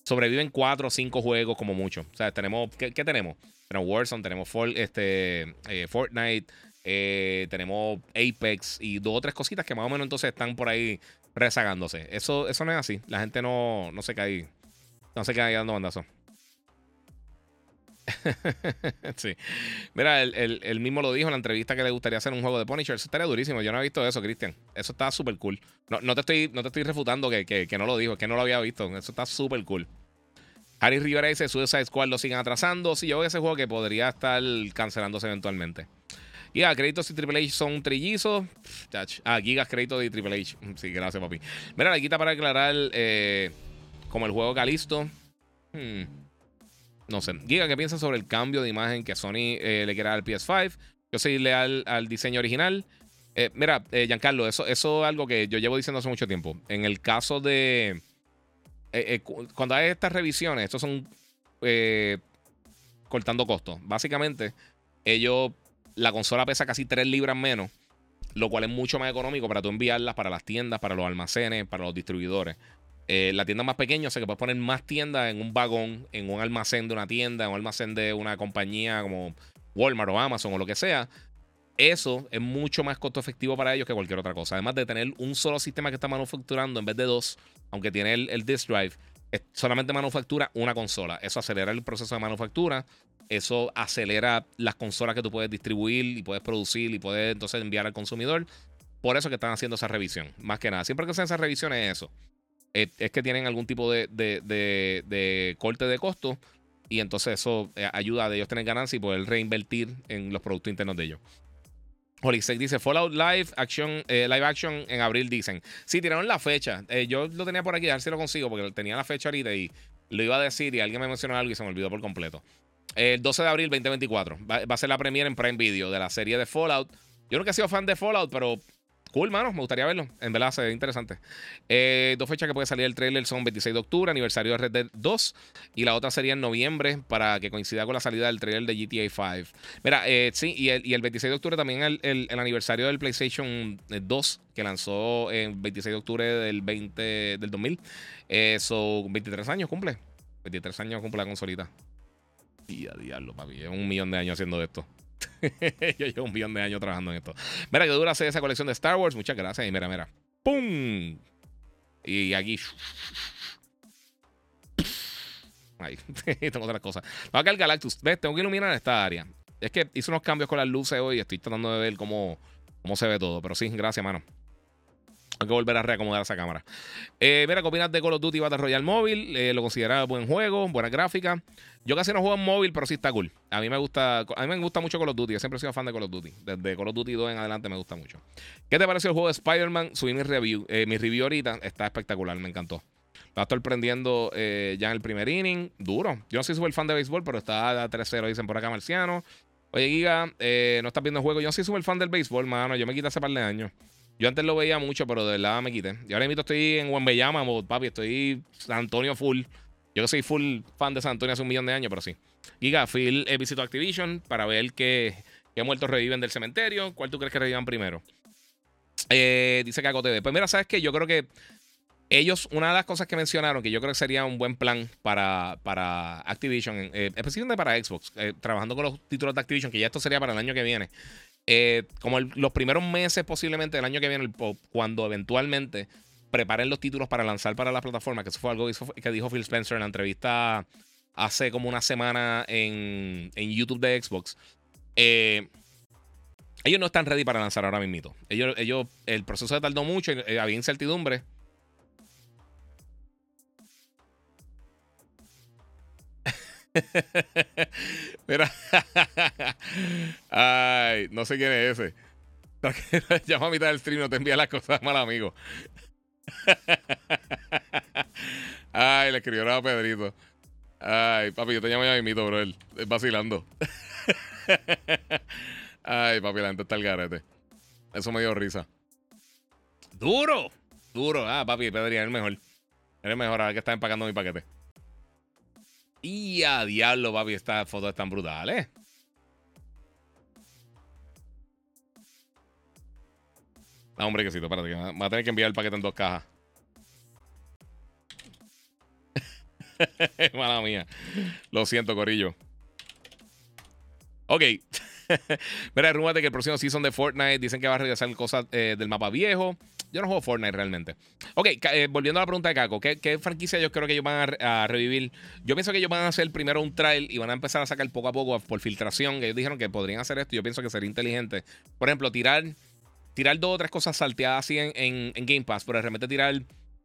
Sobreviven cuatro o cinco juegos como mucho. O sea, tenemos ¿qué, qué tenemos? Tenemos Warzone, tenemos For, este, eh, Fortnite, eh, tenemos Apex y dos o tres cositas que más o menos entonces están por ahí rezagándose. Eso, eso no es así. La gente no, no se cae No se quedan ahí dando bandazos. Sí. Mira, él, él, él mismo lo dijo en la entrevista que le gustaría hacer un juego de Punisher. Eso estaría durísimo. Yo no he visto eso, Cristian. Eso está súper cool. No, no, te estoy, no te estoy refutando que, que, que no lo dijo, es que no lo había visto. Eso está súper cool. Harry Rivera dice: Suicide Squad lo siguen atrasando. Sí, yo veo ese juego que podría estar cancelándose eventualmente. Gigas, créditos y Triple H son trillizos. Ah, gigas, créditos y Triple H. Sí, gracias, papi. Mira, la quita para aclarar, eh, como el juego Calisto. Hmm. No sé. Giga, ¿qué piensas sobre el cambio de imagen que Sony eh, le quiere dar al P S cinco? Yo soy leal al diseño original. Eh, mira, eh, Giancarlo, eso, eso es algo que yo llevo diciendo hace mucho tiempo. En el caso de... Eh, eh, cuando hay estas revisiones, estos son eh, cortando costos. Básicamente, ellos... La consola pesa casi tres libras menos, lo cual es mucho más económico para tú enviarlas para las tiendas, para los almacenes, para los distribuidores. Eh, la tienda más pequeña, o sea que puedes poner más tiendas en un vagón, en un almacén de una tienda, en un almacén de una compañía como Walmart o Amazon o lo que sea. Eso es mucho más costo efectivo para ellos que cualquier otra cosa. Además de tener un solo sistema que está manufacturando en vez de dos, aunque tiene el, el disk drive, solamente manufactura una consola. Eso acelera el proceso de manufactura. Eso acelera las consolas que tú puedes distribuir y puedes producir y puedes entonces enviar al consumidor. Por eso que están haciendo esa revisión. Más que nada, siempre que hacen esas revisiones es eso. Es, es que tienen algún tipo de, de, de, de corte de costo y entonces eso ayuda a ellos tener ganancia y poder reinvertir en los productos internos de ellos. Holisec dice Fallout Live Action, eh, Live Action en abril, dicen. Sí, tiraron la fecha. Eh, yo lo tenía por aquí, a ver si lo consigo, porque tenía la fecha ahorita y lo iba a decir y alguien me mencionó algo y se me olvidó por completo. El doce de abril veinte veinticuatro va, va a ser la premiere en Prime Video de la serie de Fallout. Yo nunca he sido fan de Fallout, pero cool, mano, me gustaría verlo. En verdad, se ve interesante. Eh, dos fechas que puede salir el trailer son veintiséis de octubre, aniversario de Red Dead dos, y la otra sería en noviembre para que coincida con la salida del trailer de G T A cinco. Mira, eh, sí, y el, y el veintiséis de octubre también el, el, el aniversario del PlayStation dos que lanzó el veintiséis de octubre del, veinte, del dos mil. Eso, eh, veintitrés años cumple. veintitrés años cumple la consolita. Día, diablo, papi. Llevo un millón de años haciendo esto. Yo llevo un millón de años trabajando en esto. Mira, que dura esa colección de Star Wars. Muchas gracias. Y mira, mira. ¡Pum! Y aquí. Ahí. Tengo otras cosas. Va acá el Galactus. ¿Ves? Tengo que iluminar esta área. Es que hice unos cambios con las luces hoy. Estoy tratando de ver cómo, cómo se ve todo. Pero sí, gracias, mano. Hay que volver a reacomodar esa cámara. Eh, mira, ¿qué opinas de Call of Duty Battle Royale móvil? Eh, lo consideraba buen juego, buena gráfica. Yo casi no juego en móvil, pero sí está cool. A mí me gusta, a mí me gusta mucho Call of Duty. Yo siempre he sido fan de Call of Duty. Desde Call of Duty dos en adelante me gusta mucho. ¿Qué te pareció el juego de Spider-Man? Subí mi review. Eh, mi review ahorita está espectacular, me encantó. Lo va a estar prendiendo eh, ya en el primer inning. Duro. Yo no soy súper fan de béisbol, pero está a tres cero, dicen por acá, Marciano. Oye, Giga, eh, no estás viendo el juego. Yo no soy súper fan del béisbol, mano. Yo me quité hace par de años. Yo antes lo veía mucho, pero de verdad me quité. Y ahora mismo estoy en Wembeyama, papi. Estoy San Antonio full. Yo que soy full fan de San Antonio hace un millón de años, pero sí. Giga, Phil eh, visitó Activision para ver qué, qué muertos reviven del cementerio. ¿Cuál tú crees que revivan primero? Eh, dice Caco T V. Pues mira, ¿sabes qué? Yo creo que ellos, una de las cosas que mencionaron, que yo creo que sería un buen plan para, para Activision, eh, específicamente para Xbox, eh, trabajando con los títulos de Activision, que ya esto sería para el año que viene. Eh, como el, los primeros meses posiblemente del año que viene, el, cuando eventualmente preparen los títulos para lanzar para las plataformas, que eso fue algo que, hizo, que dijo Phil Spencer en la entrevista hace como una semana en, en YouTube de Xbox. eh, ellos no están ready para lanzar ahora mismito. Ellos, ellos, el proceso se tardó mucho, eh, había incertidumbre. Mira, ay, no sé quién es ese. Llama a mitad del stream, no te envía las cosas, mal amigo. Ay, le escribió a Pedrito. Ay, papi, yo te llamo ya mimito, bro. Él vacilando. Ay, papi, la gente está al garete. Eso me dio risa. Duro, duro. Ah, papi, Pedrito es el mejor. Eres mejor ahora que estás empacando mi paquete. Y a diablo, papi, estas fotos están brutales. Ah, hombre, quesito, espérate, que me va a tener que enviar el paquete en dos cajas. Mala mía. Lo siento, corillo. Ok. Mira, rumores de que el próximo season de Fortnite dicen que va a regresar cosas eh, del mapa viejo. Yo no juego Fortnite realmente. Ok, eh, volviendo a la pregunta de Kako, ¿qué, qué franquicia yo creo que ellos van a, a revivir? Yo pienso que ellos van a hacer primero un trial y van a empezar a sacar poco a poco por filtración. Ellos dijeron que podrían hacer esto y yo pienso que sería inteligente. Por ejemplo, tirar tirar dos o tres cosas salteadas así en, en, en Game Pass, pero realmente tirar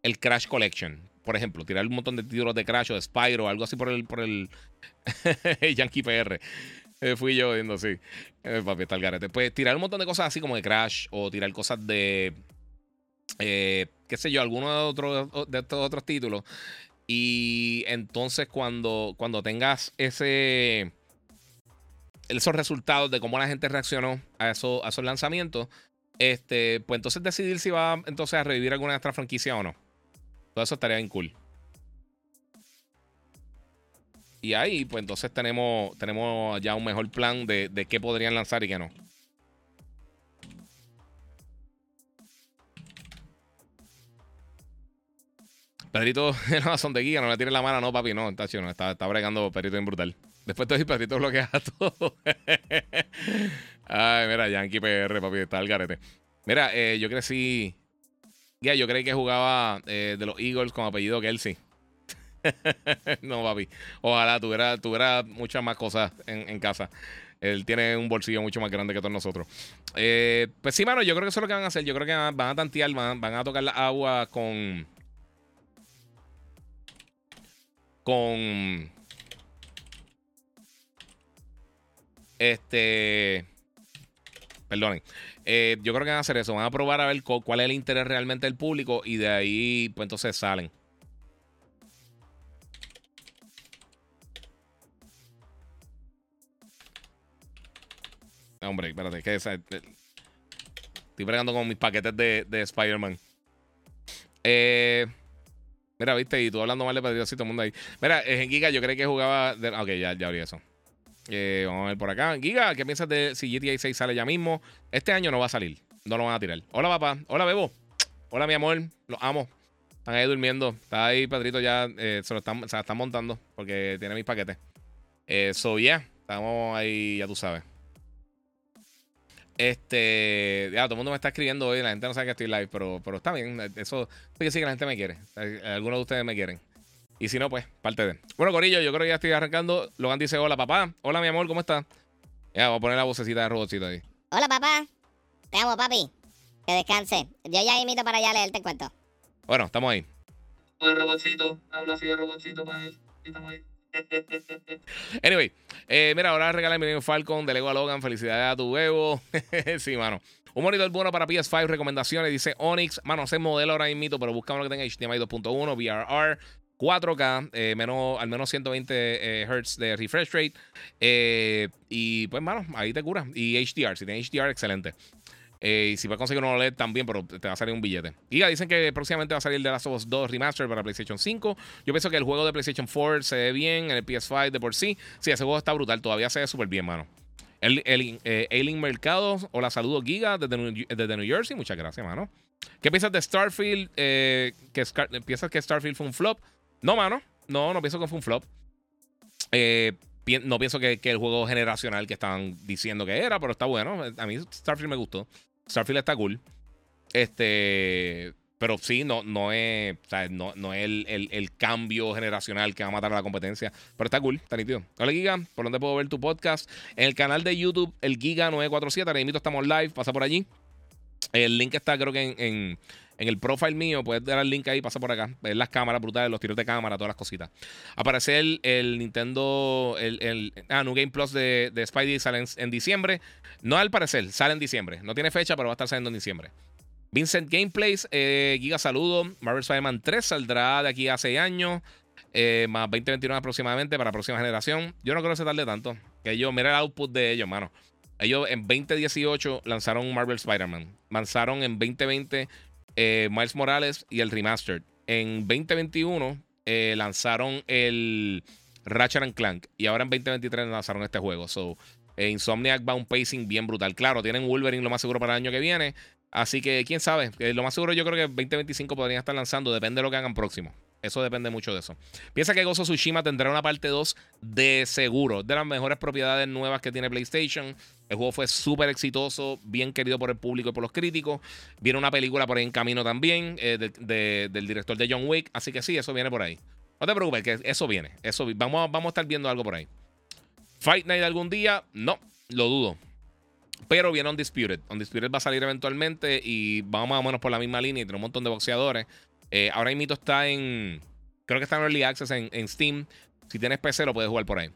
el Crash Collection. Por ejemplo, tirar un montón de títulos de Crash o de Spyro o algo así por el, por el Yankee P R. Eh, fui yo viendo así. Eh, papi, está el garete. Pues tirar un montón de cosas así como de Crash o tirar cosas de... Eh, qué sé yo, alguno de, otro, de estos otros títulos. Y entonces cuando, cuando tengas ese esos resultados de cómo la gente reaccionó a, eso, a esos lanzamientos, este, pues entonces decidir si va entonces a revivir alguna de estas franquicias o no. Todo eso estaría bien cool. Y ahí pues entonces tenemos, tenemos ya un mejor plan de, de qué podrían lanzar y qué no. Pedrito en Amazon de guía, no le tires la mano, no, papi, no, está chido, está, está bregando Pedrito bien brutal. Después te Pedrito bloquea todo. Ay, mira, Yankee P R, papi, está el garete. Mira, eh, yo crecí. Ya, yeah, yo creí que jugaba eh, de los Eagles con apellido Kelsey. No, papi. Ojalá tuviera, tuviera muchas más cosas en, en casa. Él tiene un bolsillo mucho más grande que todos nosotros. Eh, pues sí, mano, yo creo que eso es lo que van a hacer. Yo creo que van a tantear, van, van a tocar la agua con. Con. Este. Perdonen. Eh, yo creo que van a hacer eso. Van a probar a ver cuál es el interés realmente del público. Y de ahí, pues entonces salen. Hombre, espérate, que estoy bregando con mis paquetes de, de Spider-Man. Eh, mira, viste, y tú hablando mal de Pedrito, así todo el mundo ahí. Mira, en Giga yo creí que jugaba. De, ok, ya, ya abrí eso. Eh, vamos a ver por acá. Giga, ¿qué piensas de si G T A seis sale ya mismo? Este año no va a salir, no lo van a tirar. Hola, papá. Hola, Bebo. Hola, mi amor. Los amo. Están ahí durmiendo. Está ahí, Pedrito, ya eh, se lo están, se la están montando porque tiene mis paquetes. Eh, so, yeah, estamos ahí, ya tú sabes. Este, ya todo el mundo me está escribiendo hoy. La gente no sabe que estoy live, pero, pero está bien. Eso sí que sí que la gente me quiere. Algunos de ustedes me quieren. Y si no, pues, parte de. Bueno, corillo, yo creo que ya estoy arrancando. Logan dice: hola, papá. Hola, mi amor, ¿cómo estás? Ya, voy a poner la vocecita de robotcito ahí. Hola, papá. Te amo, papi. Que descanse. Yo ya invito para allá a leerte el cuento. Bueno, estamos ahí. Hola, robotcito. Habla así de robotcito para él. Estamos ahí. Anyway, eh, mira, ahora regala el Millennium Falcon de Lego a Logan. Felicidades a tu huevo. Sí, mano. Un monitor bueno para P S cinco. Recomendaciones. Dice Onyx. Mano, ese modelo ahora mismo, pero buscamos lo que tenga H D M I dos punto uno, V R R, cuatro K, eh, menos, al menos ciento veinte eh, Hz de refresh rate. Eh, y pues, mano, ahí te cura. Y H D R. Si tienes H D R, excelente. Eh, y si puedes conseguir un O L E D también, pero te va a salir un billete. Y ya dicen que próximamente va a salir The Last of Us dos Remastered para PlayStation cinco. Yo pienso que el juego de PlayStation cuatro se ve bien en el P S cinco de por sí. Sí, ese juego está brutal. Todavía se ve súper bien, mano. El, el, eh, Aileen Mercado. Hola, saludos, Giga, desde New, desde New Jersey. Muchas gracias, mano. ¿Qué piensas de Starfield? Eh, que Scar ¿Piensas que Starfield fue un flop? No, mano. No, no pienso que fue un flop. Eh... No pienso que, que el juego generacional que estaban diciendo que era, pero está bueno. A mí Starfield me gustó. Starfield está cool. Este, pero sí, no, no es, o sea, no, no es el, el, el cambio generacional que va a matar a la competencia. Pero está cool, está nítido. Hola, Giga. ¿Por dónde puedo ver tu podcast? En el canal de YouTube, el Giga nueve cuatro siete. Ahora mismo estamos live. Pasa por allí. El link está, creo que en, en, en el profile mío. Puedes dar el link ahí, pasa por acá. Ver las cámaras brutales, los tiros de cámara, todas las cositas. Aparece el, el Nintendo. El, el, ah, New Game Plus de, de Spidey sale en, en diciembre. No, al parecer, sale en diciembre. No tiene fecha, pero va a estar saliendo en diciembre. Vincent Gameplays, eh, Giga, saludo. Marvel Spider-Man tres saldrá de aquí a seis años. Eh, más veinte veintinueve aproximadamente para la próxima generación. Yo no creo que se tarde tanto. Que ellos, mira el output de ellos, mano. Ellos en veinte dieciocho lanzaron Marvel Spider-Man. Lanzaron en veinte veinte eh, Miles Morales y el Remastered. En veinte veintiuno eh, lanzaron el Ratchet and Clank. Y ahora en veinte veintitrés lanzaron este juego. So, eh, Insomniac va un pacing bien brutal. Claro, tienen Wolverine lo más seguro para el año que viene. Así que, quién sabe. Eh, lo más seguro yo creo que veinte veinticinco podrían estar lanzando. Depende de lo que hagan próximo. Eso depende mucho de eso. Piensa que Ghost of Tsushima tendrá una parte dos de seguro. De las mejores propiedades nuevas que tiene PlayStation. El juego fue súper exitoso, bien querido por el público y por los críticos. Viene una película por ahí en camino también, eh, de, de, del director de John Wick. Así que sí, eso viene por ahí. No te preocupes, que eso viene. Eso, vamos, vamos a estar viendo algo por ahí. Fight Night algún día, no, lo dudo. Pero viene Undisputed. Undisputed va a salir eventualmente y vamos más o menos por la misma línea y tiene un montón de boxeadores. Eh, ahora mismo está en... Creo que está en Early Access en, en Steam. Si tienes P C lo puedes jugar por ahí.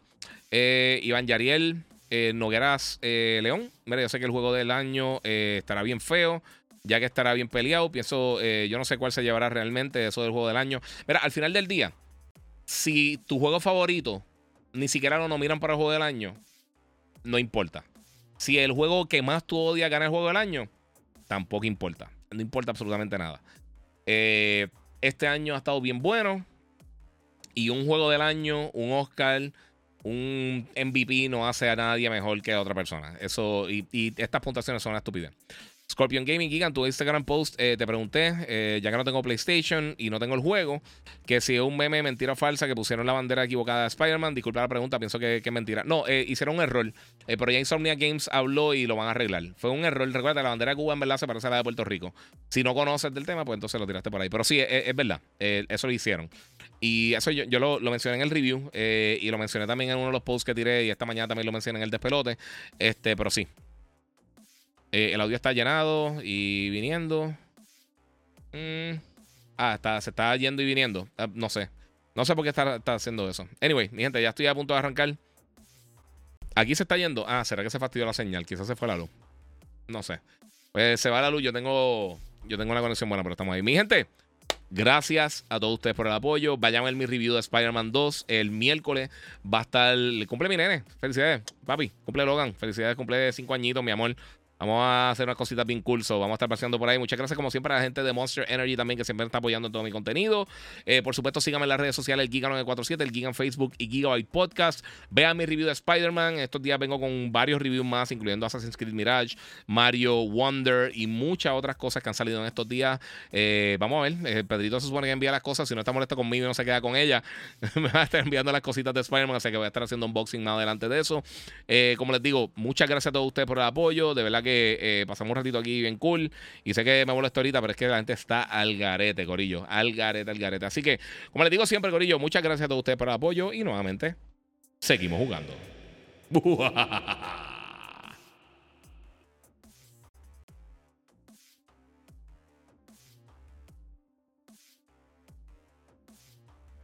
Eh, Iván Yariel, eh, Nogueras eh, León. Mira, yo sé que el juego del año eh, estará bien feo, ya que estará bien peleado. Pienso, eh, yo no sé cuál se llevará realmente eso del juego del año. Mira, al final del día, si tu juego favorito ni siquiera lo nominan para el juego del año, no importa. Si el juego que más tú odias gana el juego del año, tampoco importa. No importa absolutamente nada. Eh, este año ha estado bien bueno y un juego del año, un Oscar, un M V P no hace a nadie mejor que a otra persona. Eso y, y estas puntuaciones son una estupidez. Scorpion Gaming, Gigan, tu Instagram post, eh, te pregunté, eh, ya que no tengo PlayStation y no tengo el juego, que si es un meme, mentira falsa, que pusieron la bandera equivocada de Spider-Man. Disculpa la pregunta, pienso que es mentira. No, eh, hicieron un error, eh, pero ya Insomnia Games habló y lo van a arreglar. Fue un error, recuerda, la bandera de Cuba en verdad se parece a la de Puerto Rico. Si no conoces del tema, pues entonces lo tiraste por ahí. Pero sí, es, es verdad, eh, eso lo hicieron. Y eso yo, yo lo, lo mencioné en el review, eh, y lo mencioné también en uno de los posts que tiré y esta mañana también lo mencioné en el despelote. Este, pero sí. Eh, el audio está llenado y viniendo. Mm. Ah, está, se está yendo y viniendo. Uh, no sé. No sé por qué está, está haciendo eso. Anyway, mi gente, ya estoy a punto de arrancar. Aquí se está yendo. Ah, ¿será que se fastidió la señal? Quizás se fue la luz. No sé. Pues se va la luz. Yo tengo, yo tengo una conexión buena, pero estamos ahí. Mi gente, gracias a todos ustedes por el apoyo. Vayan a ver mi review de Spider-Man dos. El miércoles va a estar... Cumple mi nene. Felicidades, papi. Cumple Logan. Felicidades. Cumple cinco añitos, mi amor. Vamos a hacer unas cositas bien cool, so vamos a estar paseando por ahí. Muchas gracias como siempre a la gente de Monster Energy también, que siempre está apoyando en todo mi contenido. Eh, por supuesto, síganme en las redes sociales, el Giga nueve cuatro siete, el Giga en Facebook y Gigabyte Podcast. Vean mi review de Spider-Man. Estos días vengo con varios reviews más, incluyendo Assassin's Creed Mirage, Mario Wonder y muchas otras cosas que han salido en estos días. Eh, vamos a ver. Eh, Pedrito se supone que envía las cosas. Si no está molesto conmigo y no se queda con ella, me va a estar enviando las cositas de Spider-Man, así que voy a estar haciendo unboxing más adelante de eso. Eh, como les digo, muchas gracias a todos ustedes por el apoyo. De verdad que Eh, eh, pasamos un ratito aquí bien cool y sé que me molesto ahorita, pero es que la gente está al garete, corillo, al garete, al garete. Así que, como les digo siempre, corillo, muchas gracias a todos ustedes por el apoyo y nuevamente seguimos jugando.